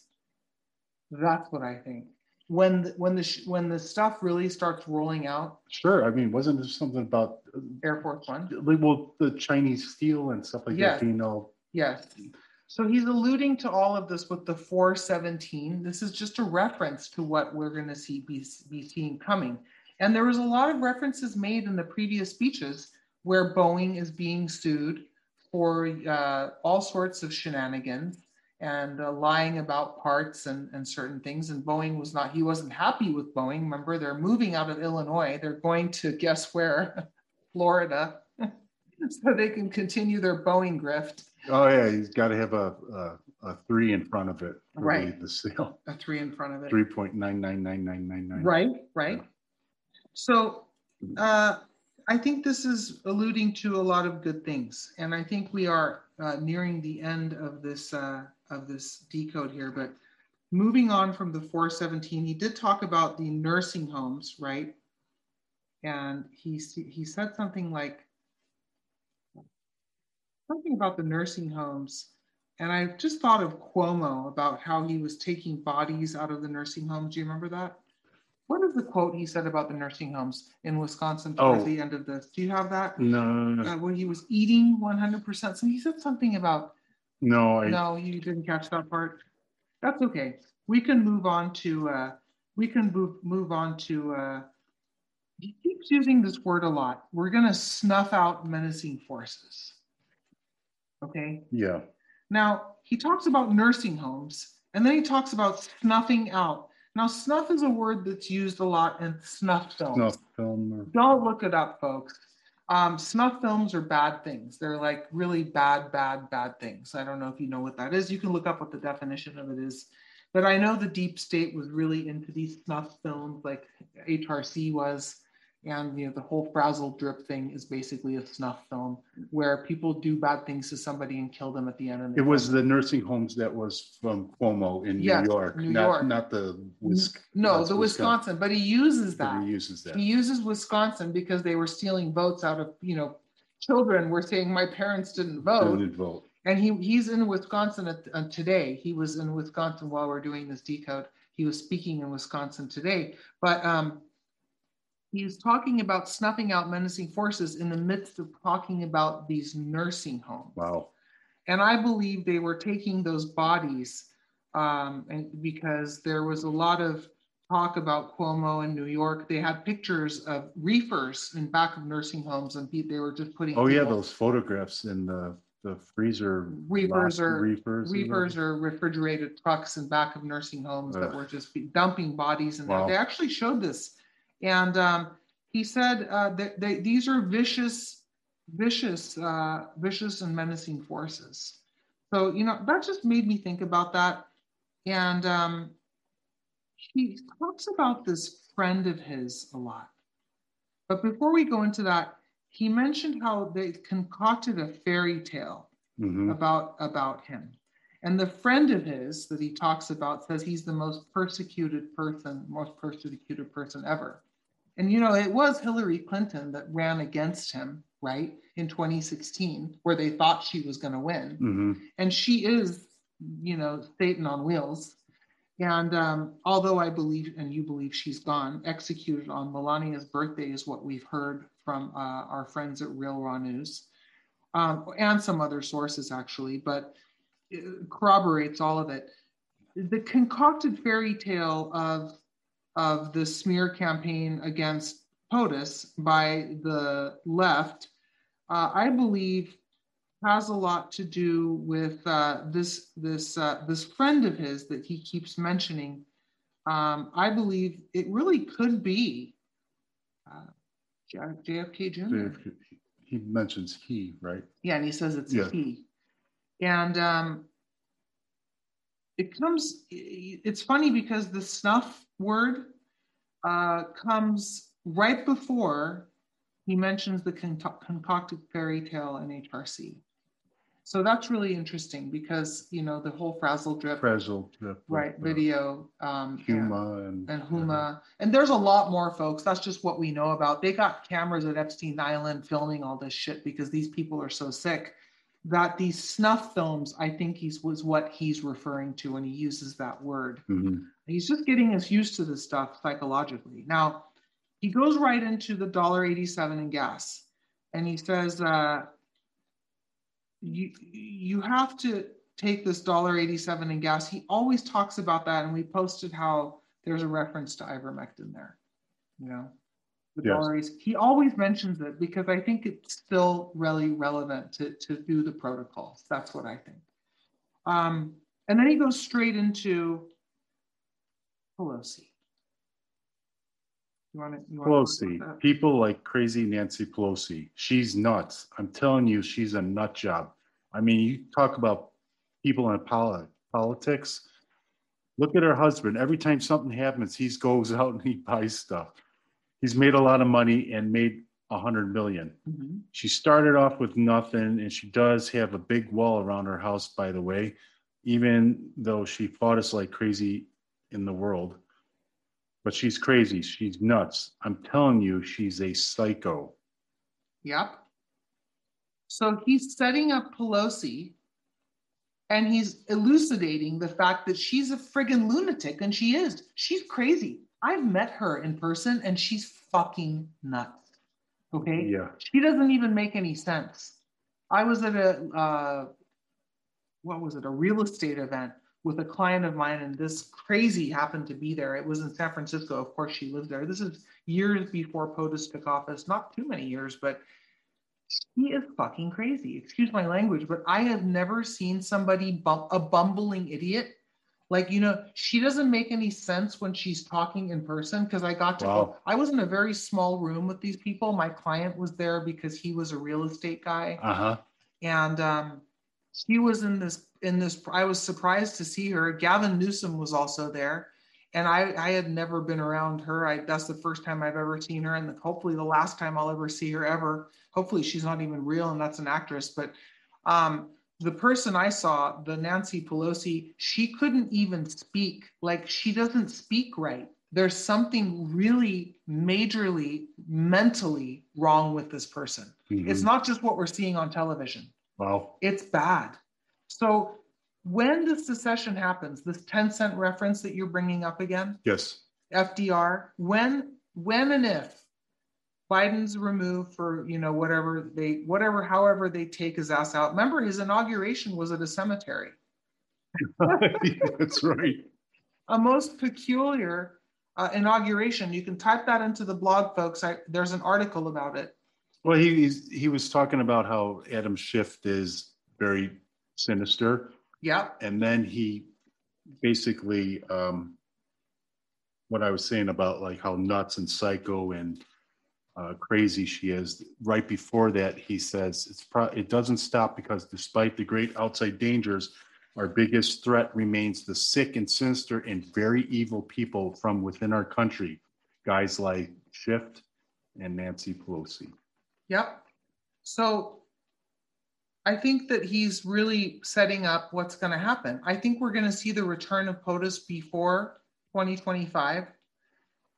That's what I think. When the stuff really starts rolling out. Sure. I mean, wasn't there something about Air Force One? Well, the Chinese steel and stuff like that. You know. Yes. So he's alluding to all of this with the 417. This is just a reference to what we're going to see be seeing coming. And there was a lot of references made in the previous speeches where Boeing is being sued for all sorts of shenanigans and lying about parts and certain things. And Boeing wasn't happy with Boeing. Remember, they're moving out of Illinois. They're going to, guess where, Florida, so they can continue their Boeing grift. Oh yeah, he's got to have a three in front of it. Right. The sale. A three in front of it. 3.999999. Right. Yeah. So I think this is alluding to a lot of good things, and I think we are nearing the end of this decode here. But moving on from the 417, he did talk about the nursing homes, right? And he said something like, something about the nursing homes. And I just thought of Cuomo about how he was taking bodies out of the nursing homes. Do you remember that? What is the quote he said about the nursing homes in Wisconsin towards the end of this? Do you have that? No. When he was eating 100%. So he said something about... No, you didn't catch that part. That's okay. We can move on to... he keeps using this word a lot. We're going to snuff out menacing forces. Okay? Yeah. Now, he talks about nursing homes, and then he talks about snuffing out. Now, snuff is a word that's used a lot in snuff films. Don't look it up, folks. Snuff films are bad things. They're like really bad things. I don't know if you know what that is. You can look up what the definition of it is. But I know the deep state was really into these snuff films like HRC was. And the whole frazzle drip thing is basically a snuff film where people do bad things to somebody and kill them at the end. It was the nursing homes that was from Cuomo in New York. Not the Wisconsin. No, the Wisconsin. But he uses that. He uses Wisconsin because they were stealing votes out of children were saying my parents didn't vote. And he's in Wisconsin today. He was in Wisconsin while we're doing this decode. He was speaking in Wisconsin today, but. He's talking about snuffing out menacing forces in the midst of talking about these nursing homes. Wow. And I believe they were taking those bodies and because there was a lot of talk about Cuomo in New York. They had pictures of reefers in back of nursing homes and they were just putting... those photographs in the freezer. Reefers or refrigerated trucks in back of nursing homes that were just dumping bodies in there. They actually showed this. And he said that these are vicious and menacing forces. So, that just made me think about that. And he talks about this friend of his a lot. But before we go into that, he mentioned how they concocted a fairy tale about him. And the friend of his that he talks about says he's the most persecuted person ever. And, it was Hillary Clinton that ran against him, right, in 2016, where they thought she was going to win. Mm-hmm. And she is, Satan on wheels. And although I believe, and you believe she's gone, executed on Melania's birthday is what we've heard from our friends at Real Raw News and some other sources, actually, but it corroborates all of it. The concocted fairy tale of the smear campaign against POTUS by the left, I believe has a lot to do with this friend of his that he keeps mentioning. I believe it really could be JFK Jr. He mentions he, right? Yeah, and he says it's he. And it's funny because the snuff word comes right before he mentions the concocted fairy tale in HRC. So that's really interesting because, the whole frazzle drip right, video. Huma and Huma. And there's a lot more, folks. That's just what we know about. They got cameras at Epstein Island filming all this shit because these people are so sick. That these snuff films, I think was what he's referring to when he uses that word. Mm-hmm. He's just getting us used to this stuff psychologically. Now, he goes right into the $1.87 in gas. And he says, you have to take this $1.87 in gas. He always talks about that. And we posted how there's a reference to ivermectin there, $1. He always mentions it because I think it's still really relevant to do the protocols. That's what I think. And then he goes straight into Pelosi. Pelosi, people like crazy Nancy Pelosi. She's nuts. I'm telling you, she's a nut job. I mean, you talk about people in politics. Look at her husband. Every time something happens, he goes out and he buys stuff. He's made a lot of money and made $100 million. Mm-hmm. She started off with nothing, and she does have a big wall around her house, by the way. even though she fought us like crazy in the world. But she's crazy. She's nuts. I'm telling you, she's a psycho. Yep. So he's setting up Pelosi, and he's elucidating the fact that she's a friggin' lunatic, and she is. She's crazy. I've met her in person, and she's fucking nuts. Okay? Yeah. She doesn't even make any sense. I was at a real estate event with a client of mine, and this crazy happened to be there. It was in San Francisco. Of course, she lived there. This is years before POTUS took office. Not too many years, but she is fucking crazy. Excuse my language, but I have never seen somebody a bumbling idiot. Like, you know, she doesn't make any sense when she's talking in person, because I got to, I was in a very small room with these people. My client was there because he was a real estate guy. Uh-huh. And she was in this, I was surprised to see her. Gavin Newsom was also there. And I had never been around her. That's the first time I've ever seen her. And hopefully the last time I'll ever see her ever. Hopefully she's not even real and that's an actress. But the person I saw, the Nancy Pelosi, she couldn't even speak. Like, she doesn't speak right. There's something really majorly mentally wrong with this person. Mm-hmm. It's not just what we're seeing on television. Wow. It's bad. So when this secession happens, this 10-cent reference that you're bringing up again, yes, FDR, when and if Biden's removed for, you know, however they take his ass out. Remember, his inauguration was at a cemetery. That's right. A most peculiar inauguration. You can type that into the blog, folks. There's an article about it. Well, he was talking about how Adam Schiff is very sinister. Yeah. And then he basically, what I was saying about like how nuts and psycho and crazy she is. Right before that, he says it doesn't stop, because despite the great outside dangers, our biggest threat remains the sick and sinister and very evil people from within our country. Guys like Schiff and Nancy Pelosi. Yep. So I think that he's really setting up what's going to happen. I think we're going to see the return of POTUS before 2025.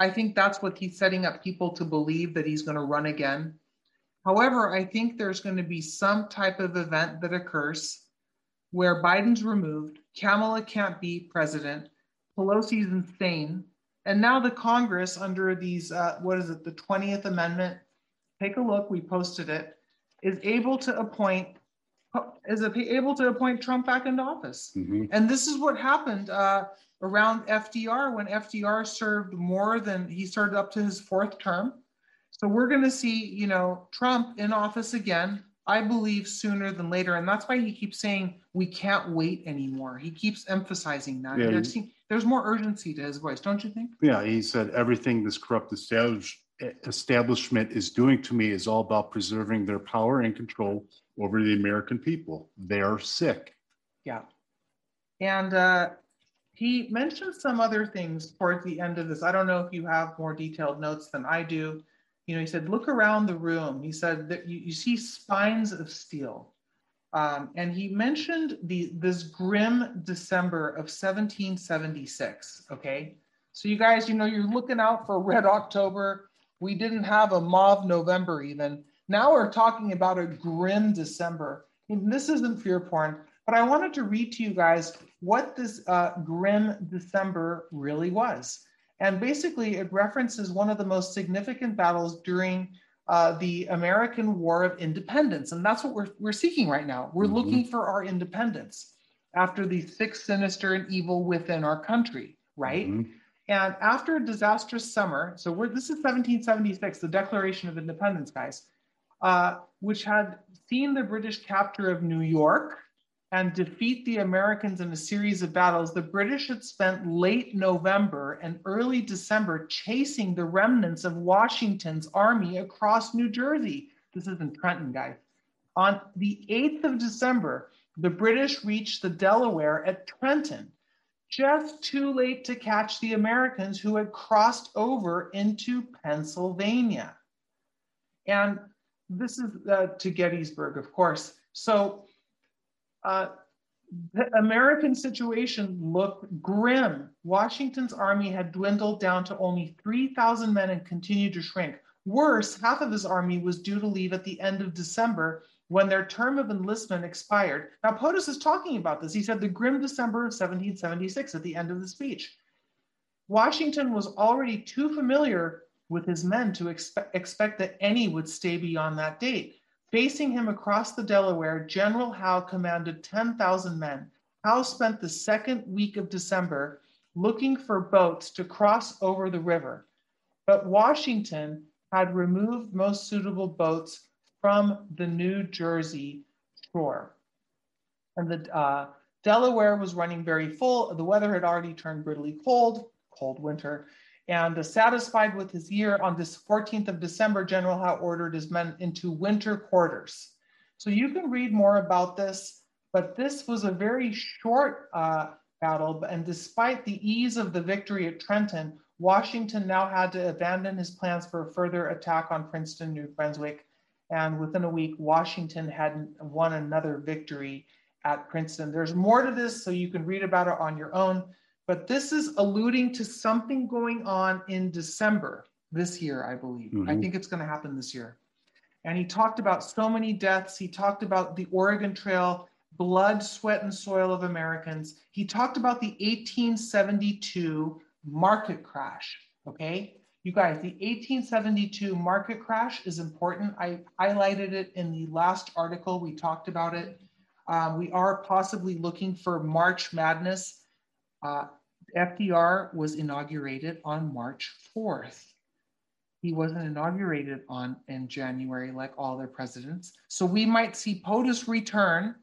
I think that's what he's setting up people to believe, that he's going to run again. However, I think there's going to be some type of event that occurs where Biden's removed, Kamala can't be president, Pelosi's insane, and now the Congress under these, the 20th Amendment, take a look, we posted it, is able to appoint Trump back into office. Mm-hmm. And this is what happened around FDR, when FDR served up to his fourth term. So we're going to see, you know, Trump in office again, I believe sooner than later. And that's why he keeps saying, we can't wait anymore. He keeps emphasizing that. Yeah, there's more urgency to his voice, don't you think? Yeah, he said, everything this corrupt establishment is doing to me is all about preserving their power and control over the American people. They are sick. Yeah. And he mentioned some other things towards the end of this. I don't know if you have more detailed notes than I do. You know, he said, look around the room. He said that you see spines of steel. And he mentioned this grim December of 1776, okay? So you guys, you know, you're looking out for Red October. We didn't have a mauve November even. Now we're talking about a grim December. And this isn't fear porn, but I wanted to read to you guys what this grim December really was. And basically it references one of the most significant battles during the American War of Independence. And that's what we're seeking right now. We're looking for our independence after the sick, sinister, and evil within our country, right? Mm-hmm. And after a disastrous summer, so this is 1776, the Declaration of Independence, guys, which had seen the British capture of New York and defeat the Americans in a series of battles, the British had spent late November and early December chasing the remnants of Washington's army across New Jersey. This is in Trenton, guys. On the 8th of December, the British reached the Delaware at Trenton, just too late to catch the Americans who had crossed over into Pennsylvania. And this is to Gettysburg, of course. So The American situation looked grim. Washington's army had dwindled down to only 3,000 men and continued to shrink. Worse, half of his army was due to leave at the end of December when their term of enlistment expired. Now, POTUS is talking about this. He said the grim December of 1776 at the end of the speech. Washington was already too familiar with his men to expect that any would stay beyond that date. Facing him across the Delaware, General Howe commanded 10,000 men. Howe spent the second week of December looking for boats to cross over the river, but Washington had removed most suitable boats from the New Jersey shore. And the Delaware was running very full. The weather had already turned brutally cold, cold winter. And satisfied with his year, on this 14th of December, General Howe ordered his men into winter quarters. So you can read more about this, but this was a very short battle. And despite the ease of the victory at Trenton, Washington now had to abandon his plans for a further attack on Princeton, New Brunswick. And within a week, Washington had won another victory at Princeton. There's more to this, so you can read about it on your own. But this is alluding to something going on in December this year, I believe. Mm-hmm. I think it's going to happen this year. And he talked about so many deaths. He talked about the Oregon Trail, blood, sweat, and soil of Americans. He talked about the 1872 market crash, okay? You guys, the 1872 market crash is important. I highlighted it in the last article. We talked about it. We are possibly looking for March Madness. FDR was inaugurated on March 4th. He wasn't inaugurated in January like all their presidents. So we might see POTUS return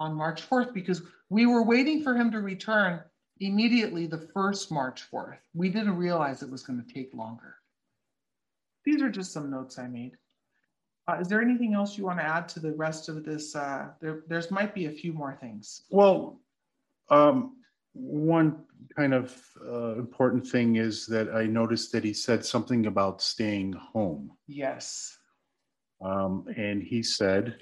on March 4th because we were waiting for him to return immediately the first March 4th. We didn't realize it was going to take longer. These are just some notes I made. Is there anything else you want to add to the rest of this? There's might be a few more things. Well, one kind of important thing is that I noticed that he said something about staying home. Yes. And he said,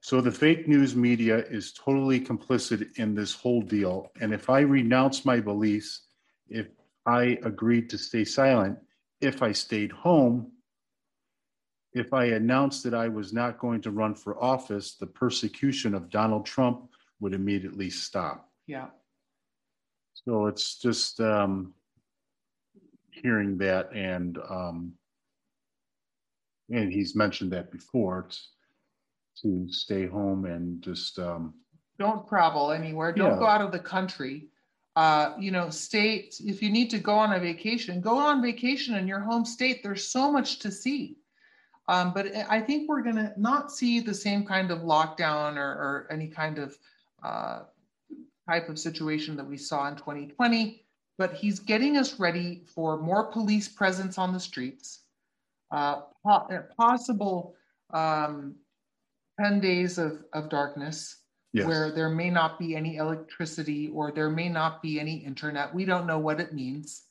so the fake news media is totally complicit in this whole deal. And if I renounce my beliefs, if I agreed to stay silent, if I stayed home, if I announced that I was not going to run for office, the persecution of Donald Trump would immediately stop. Yeah. So it's just hearing that, and he's mentioned that before, to stay home and just don't travel anywhere. Don't go out of the country. You know, state, if you need to go on a vacation, go on vacation in your home state. There's so much to see. But I think we're going to not see the same kind of lockdown or any kind of type of situation that we saw in 2020, but he's getting us ready for more police presence on the streets, possible 10 days of darkness, yes, where there may not be any electricity or there may not be any internet. We don't know what it means,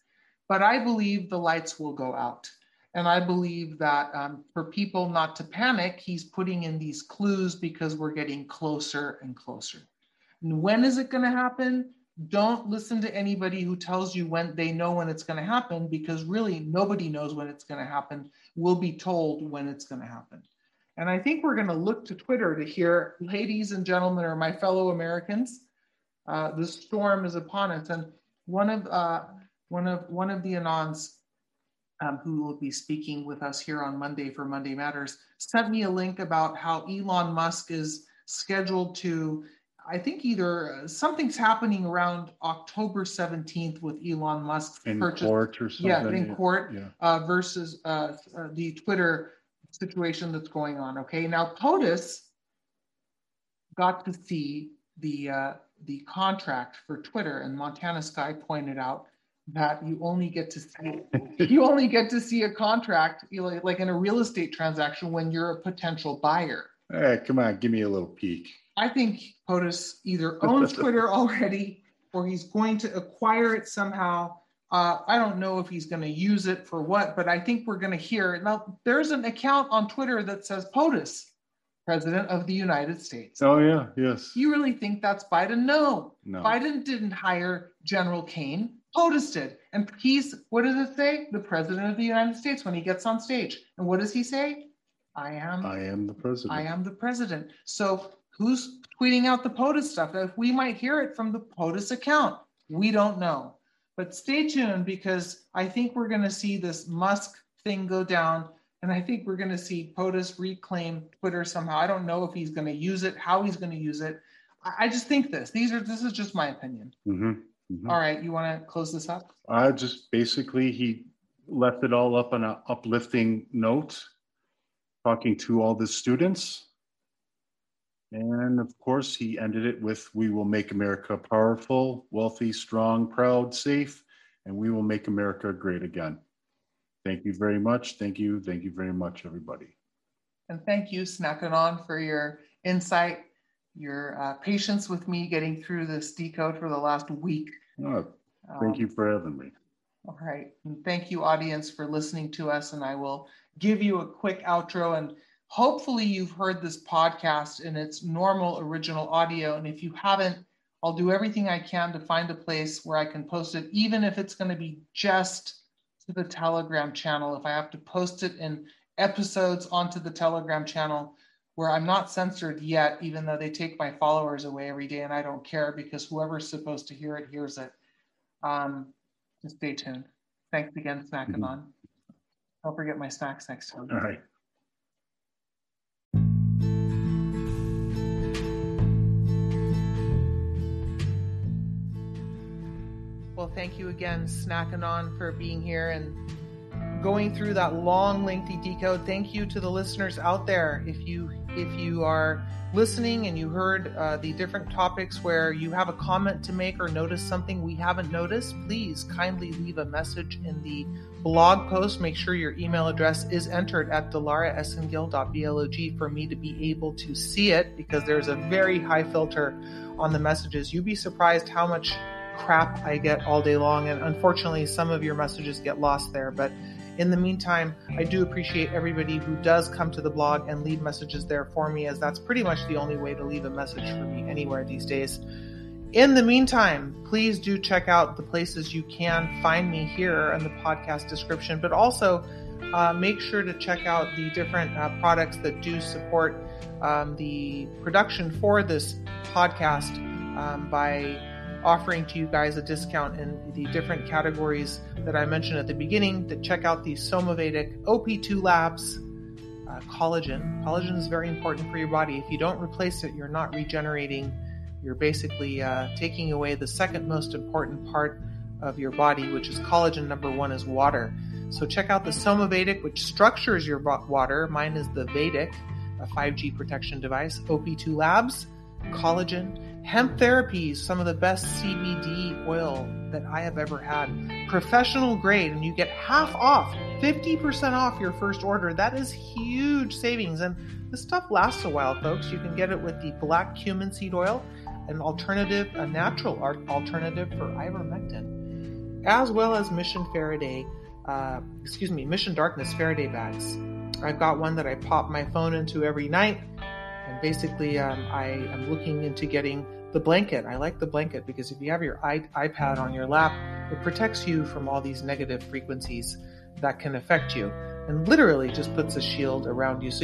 but I believe the lights will go out. And I believe that for people not to panic, he's putting in these clues because we're getting closer and closer. And when is it going to happen? Don't listen to anybody who tells you when they know when it's going to happen, because really nobody knows when it's going to happen. We'll be told when it's going to happen. And I think we're going to look to Twitter to hear, ladies and gentlemen, or my fellow Americans, the storm is upon us. And one of the Anons who will be speaking with us here on Monday for Monday Matters sent me a link about how Elon Musk is scheduled to, I think either something's happening around October 17th with Elon Musk's purchase. In court or something. Yeah, in court, yeah. Versus the Twitter situation that's going on, okay? Now, POTUS got to see the contract for Twitter, and Montana Sky pointed out that you only get to see a contract, you know, like in a real estate transaction, when you're a potential buyer. All right, come on, give me a little peek. I think POTUS either owns Twitter already or he's going to acquire it somehow. I don't know if he's going to use it for what, but I think we're going to hear it. Now, there's an account on Twitter that says POTUS. President of the United States. Oh, yeah, yes. You really think that's Biden? No. Biden didn't hire General Caine. POTUS did. And he's, what does it say? The President of the United States when he gets on stage. And what does he say? I am the President. I am the President. So who's tweeting out the POTUS stuff? We might hear it from the POTUS account. We don't know. But stay tuned, because I think we're going to see this Musk thing go down. And I think we're going to see POTUS reclaim Twitter somehow. I don't know if he's going to use it, how he's going to use it. I just think this is just my opinion. Mm-hmm. Mm-hmm. All right, you want to close this up? Just basically, he left it all up on an uplifting note, talking to all the students. And of course, he ended it with, we will make America powerful, wealthy, strong, proud, safe, and we will make America great again. Thank you very much. Thank you. Thank you very much, everybody. And thank you, Snack Anon, for your insight, your patience with me getting through this decode for the last week. Oh, thank you for having me. All right. And thank you, audience, for listening to us. And I will give you a quick outro. And hopefully you've heard this podcast in its normal original audio. And if you haven't, I'll do everything I can to find a place where I can post it, even if it's going to be just to the Telegram channel. If I have to post it in episodes onto the Telegram channel, where I'm not censored yet, even though they take my followers away every day, and I don't care, because whoever's supposed to hear it, hears it. Just stay tuned. Thanks again, Snack Anon. Mm-hmm. Don't forget my snacks next time. All right. Well, thank you again, Snack Anon, for being here and going through that long, lengthy decode. Thank you to the listeners out there. If you are listening and you heard the different topics where you have a comment to make or notice something we haven't noticed, please kindly leave a message in the blog post. Make sure your email address is entered at dilaraesengil.blog for me to be able to see it, because there's a very high filter on the messages. You'd be surprised how much crap I get all day long, and unfortunately some of your messages get lost there. But in the meantime, I do appreciate everybody who does come to the blog and leave messages there for me, as that's pretty much the only way to leave a message for me anywhere these days. In the meantime, please do check out the places you can find me here in the podcast description, but also make sure to check out the different products that do support the production for this podcast by offering to you guys a discount in the different categories that I mentioned at the beginning. To check out the Somavedic, OP2 Labs, collagen. Collagen is very important for your body. If you don't replace it, you're not regenerating. You're basically taking away the second most important part of your body, which is collagen. Number one is water. So check out the Somavedic, which structures your water. Mine is the Vedic, a 5G protection device. OP2 Labs, collagen. Hemp Therapy, some of the best CBD oil that I have ever had. Professional grade, and you get half off, 50% off your first order. That is huge savings. And this stuff lasts a while, folks. You can get it with the black cumin seed oil, an alternative, a natural alternative for ivermectin, as well as Mission Darkness Faraday bags. I've got one that I pop my phone into every night. And basically, I am looking into getting the blanket. I like the blanket because if you have your iPad on your lap, it protects you from all these negative frequencies that can affect you, and literally just puts a shield around you. So,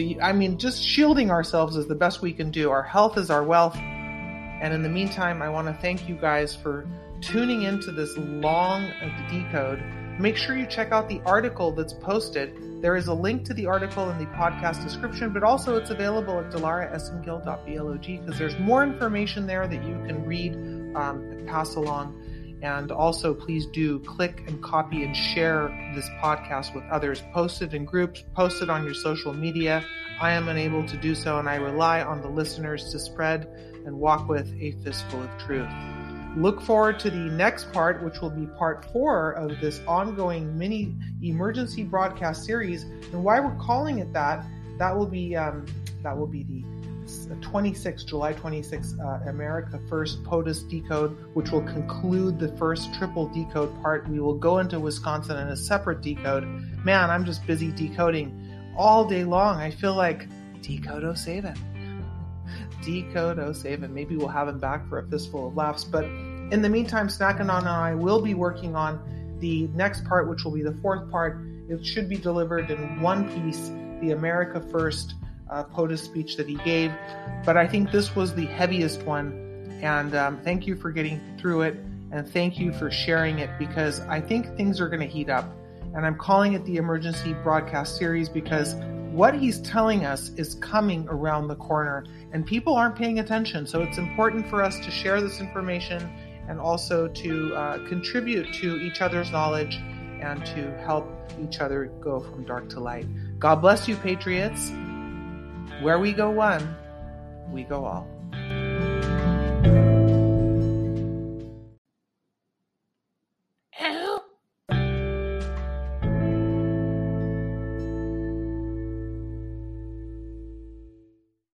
just shielding ourselves is the best we can do. Our health is our wealth. And in the meantime, I want to thank you guys for tuning into this long decode. Make sure you check out the article that's posted. There is a link to the article in the podcast description, but also it's available at dilaraesengil.blog, because there's more information there that you can read and pass along. And also, please do click and copy and share this podcast with others. Post it in groups, post it on your social media. I am unable to do so, and I rely on the listeners to spread and walk with a fistful of truth. Look forward to the next part, which will be part 4 of this ongoing mini emergency broadcast series. And why we're calling it that will be the July 26th, America First POTUS decode, which will conclude the first triple decode part. We will go into Wisconsin in a separate decode. Man, I'm just busy decoding all day long. I feel like Decodo Save It. decode Osabe, and maybe we'll have him back for A Fistful of Laughs. But in the meantime, Snack Anon and I will be working on the next part, which will be the fourth part. It should be delivered in one piece, the America First POTUS speech that he gave. But I think this was the heaviest one, and thank you for getting through it, and thank you for sharing it, because I think things are going to heat up. And I'm calling it the Emergency Broadcast Series because what he's telling us is coming around the corner, and people aren't paying attention. So it's important for us to share this information and also to contribute to each other's knowledge and to help each other go from dark to light. God bless you, patriots. Where we go one, we go all.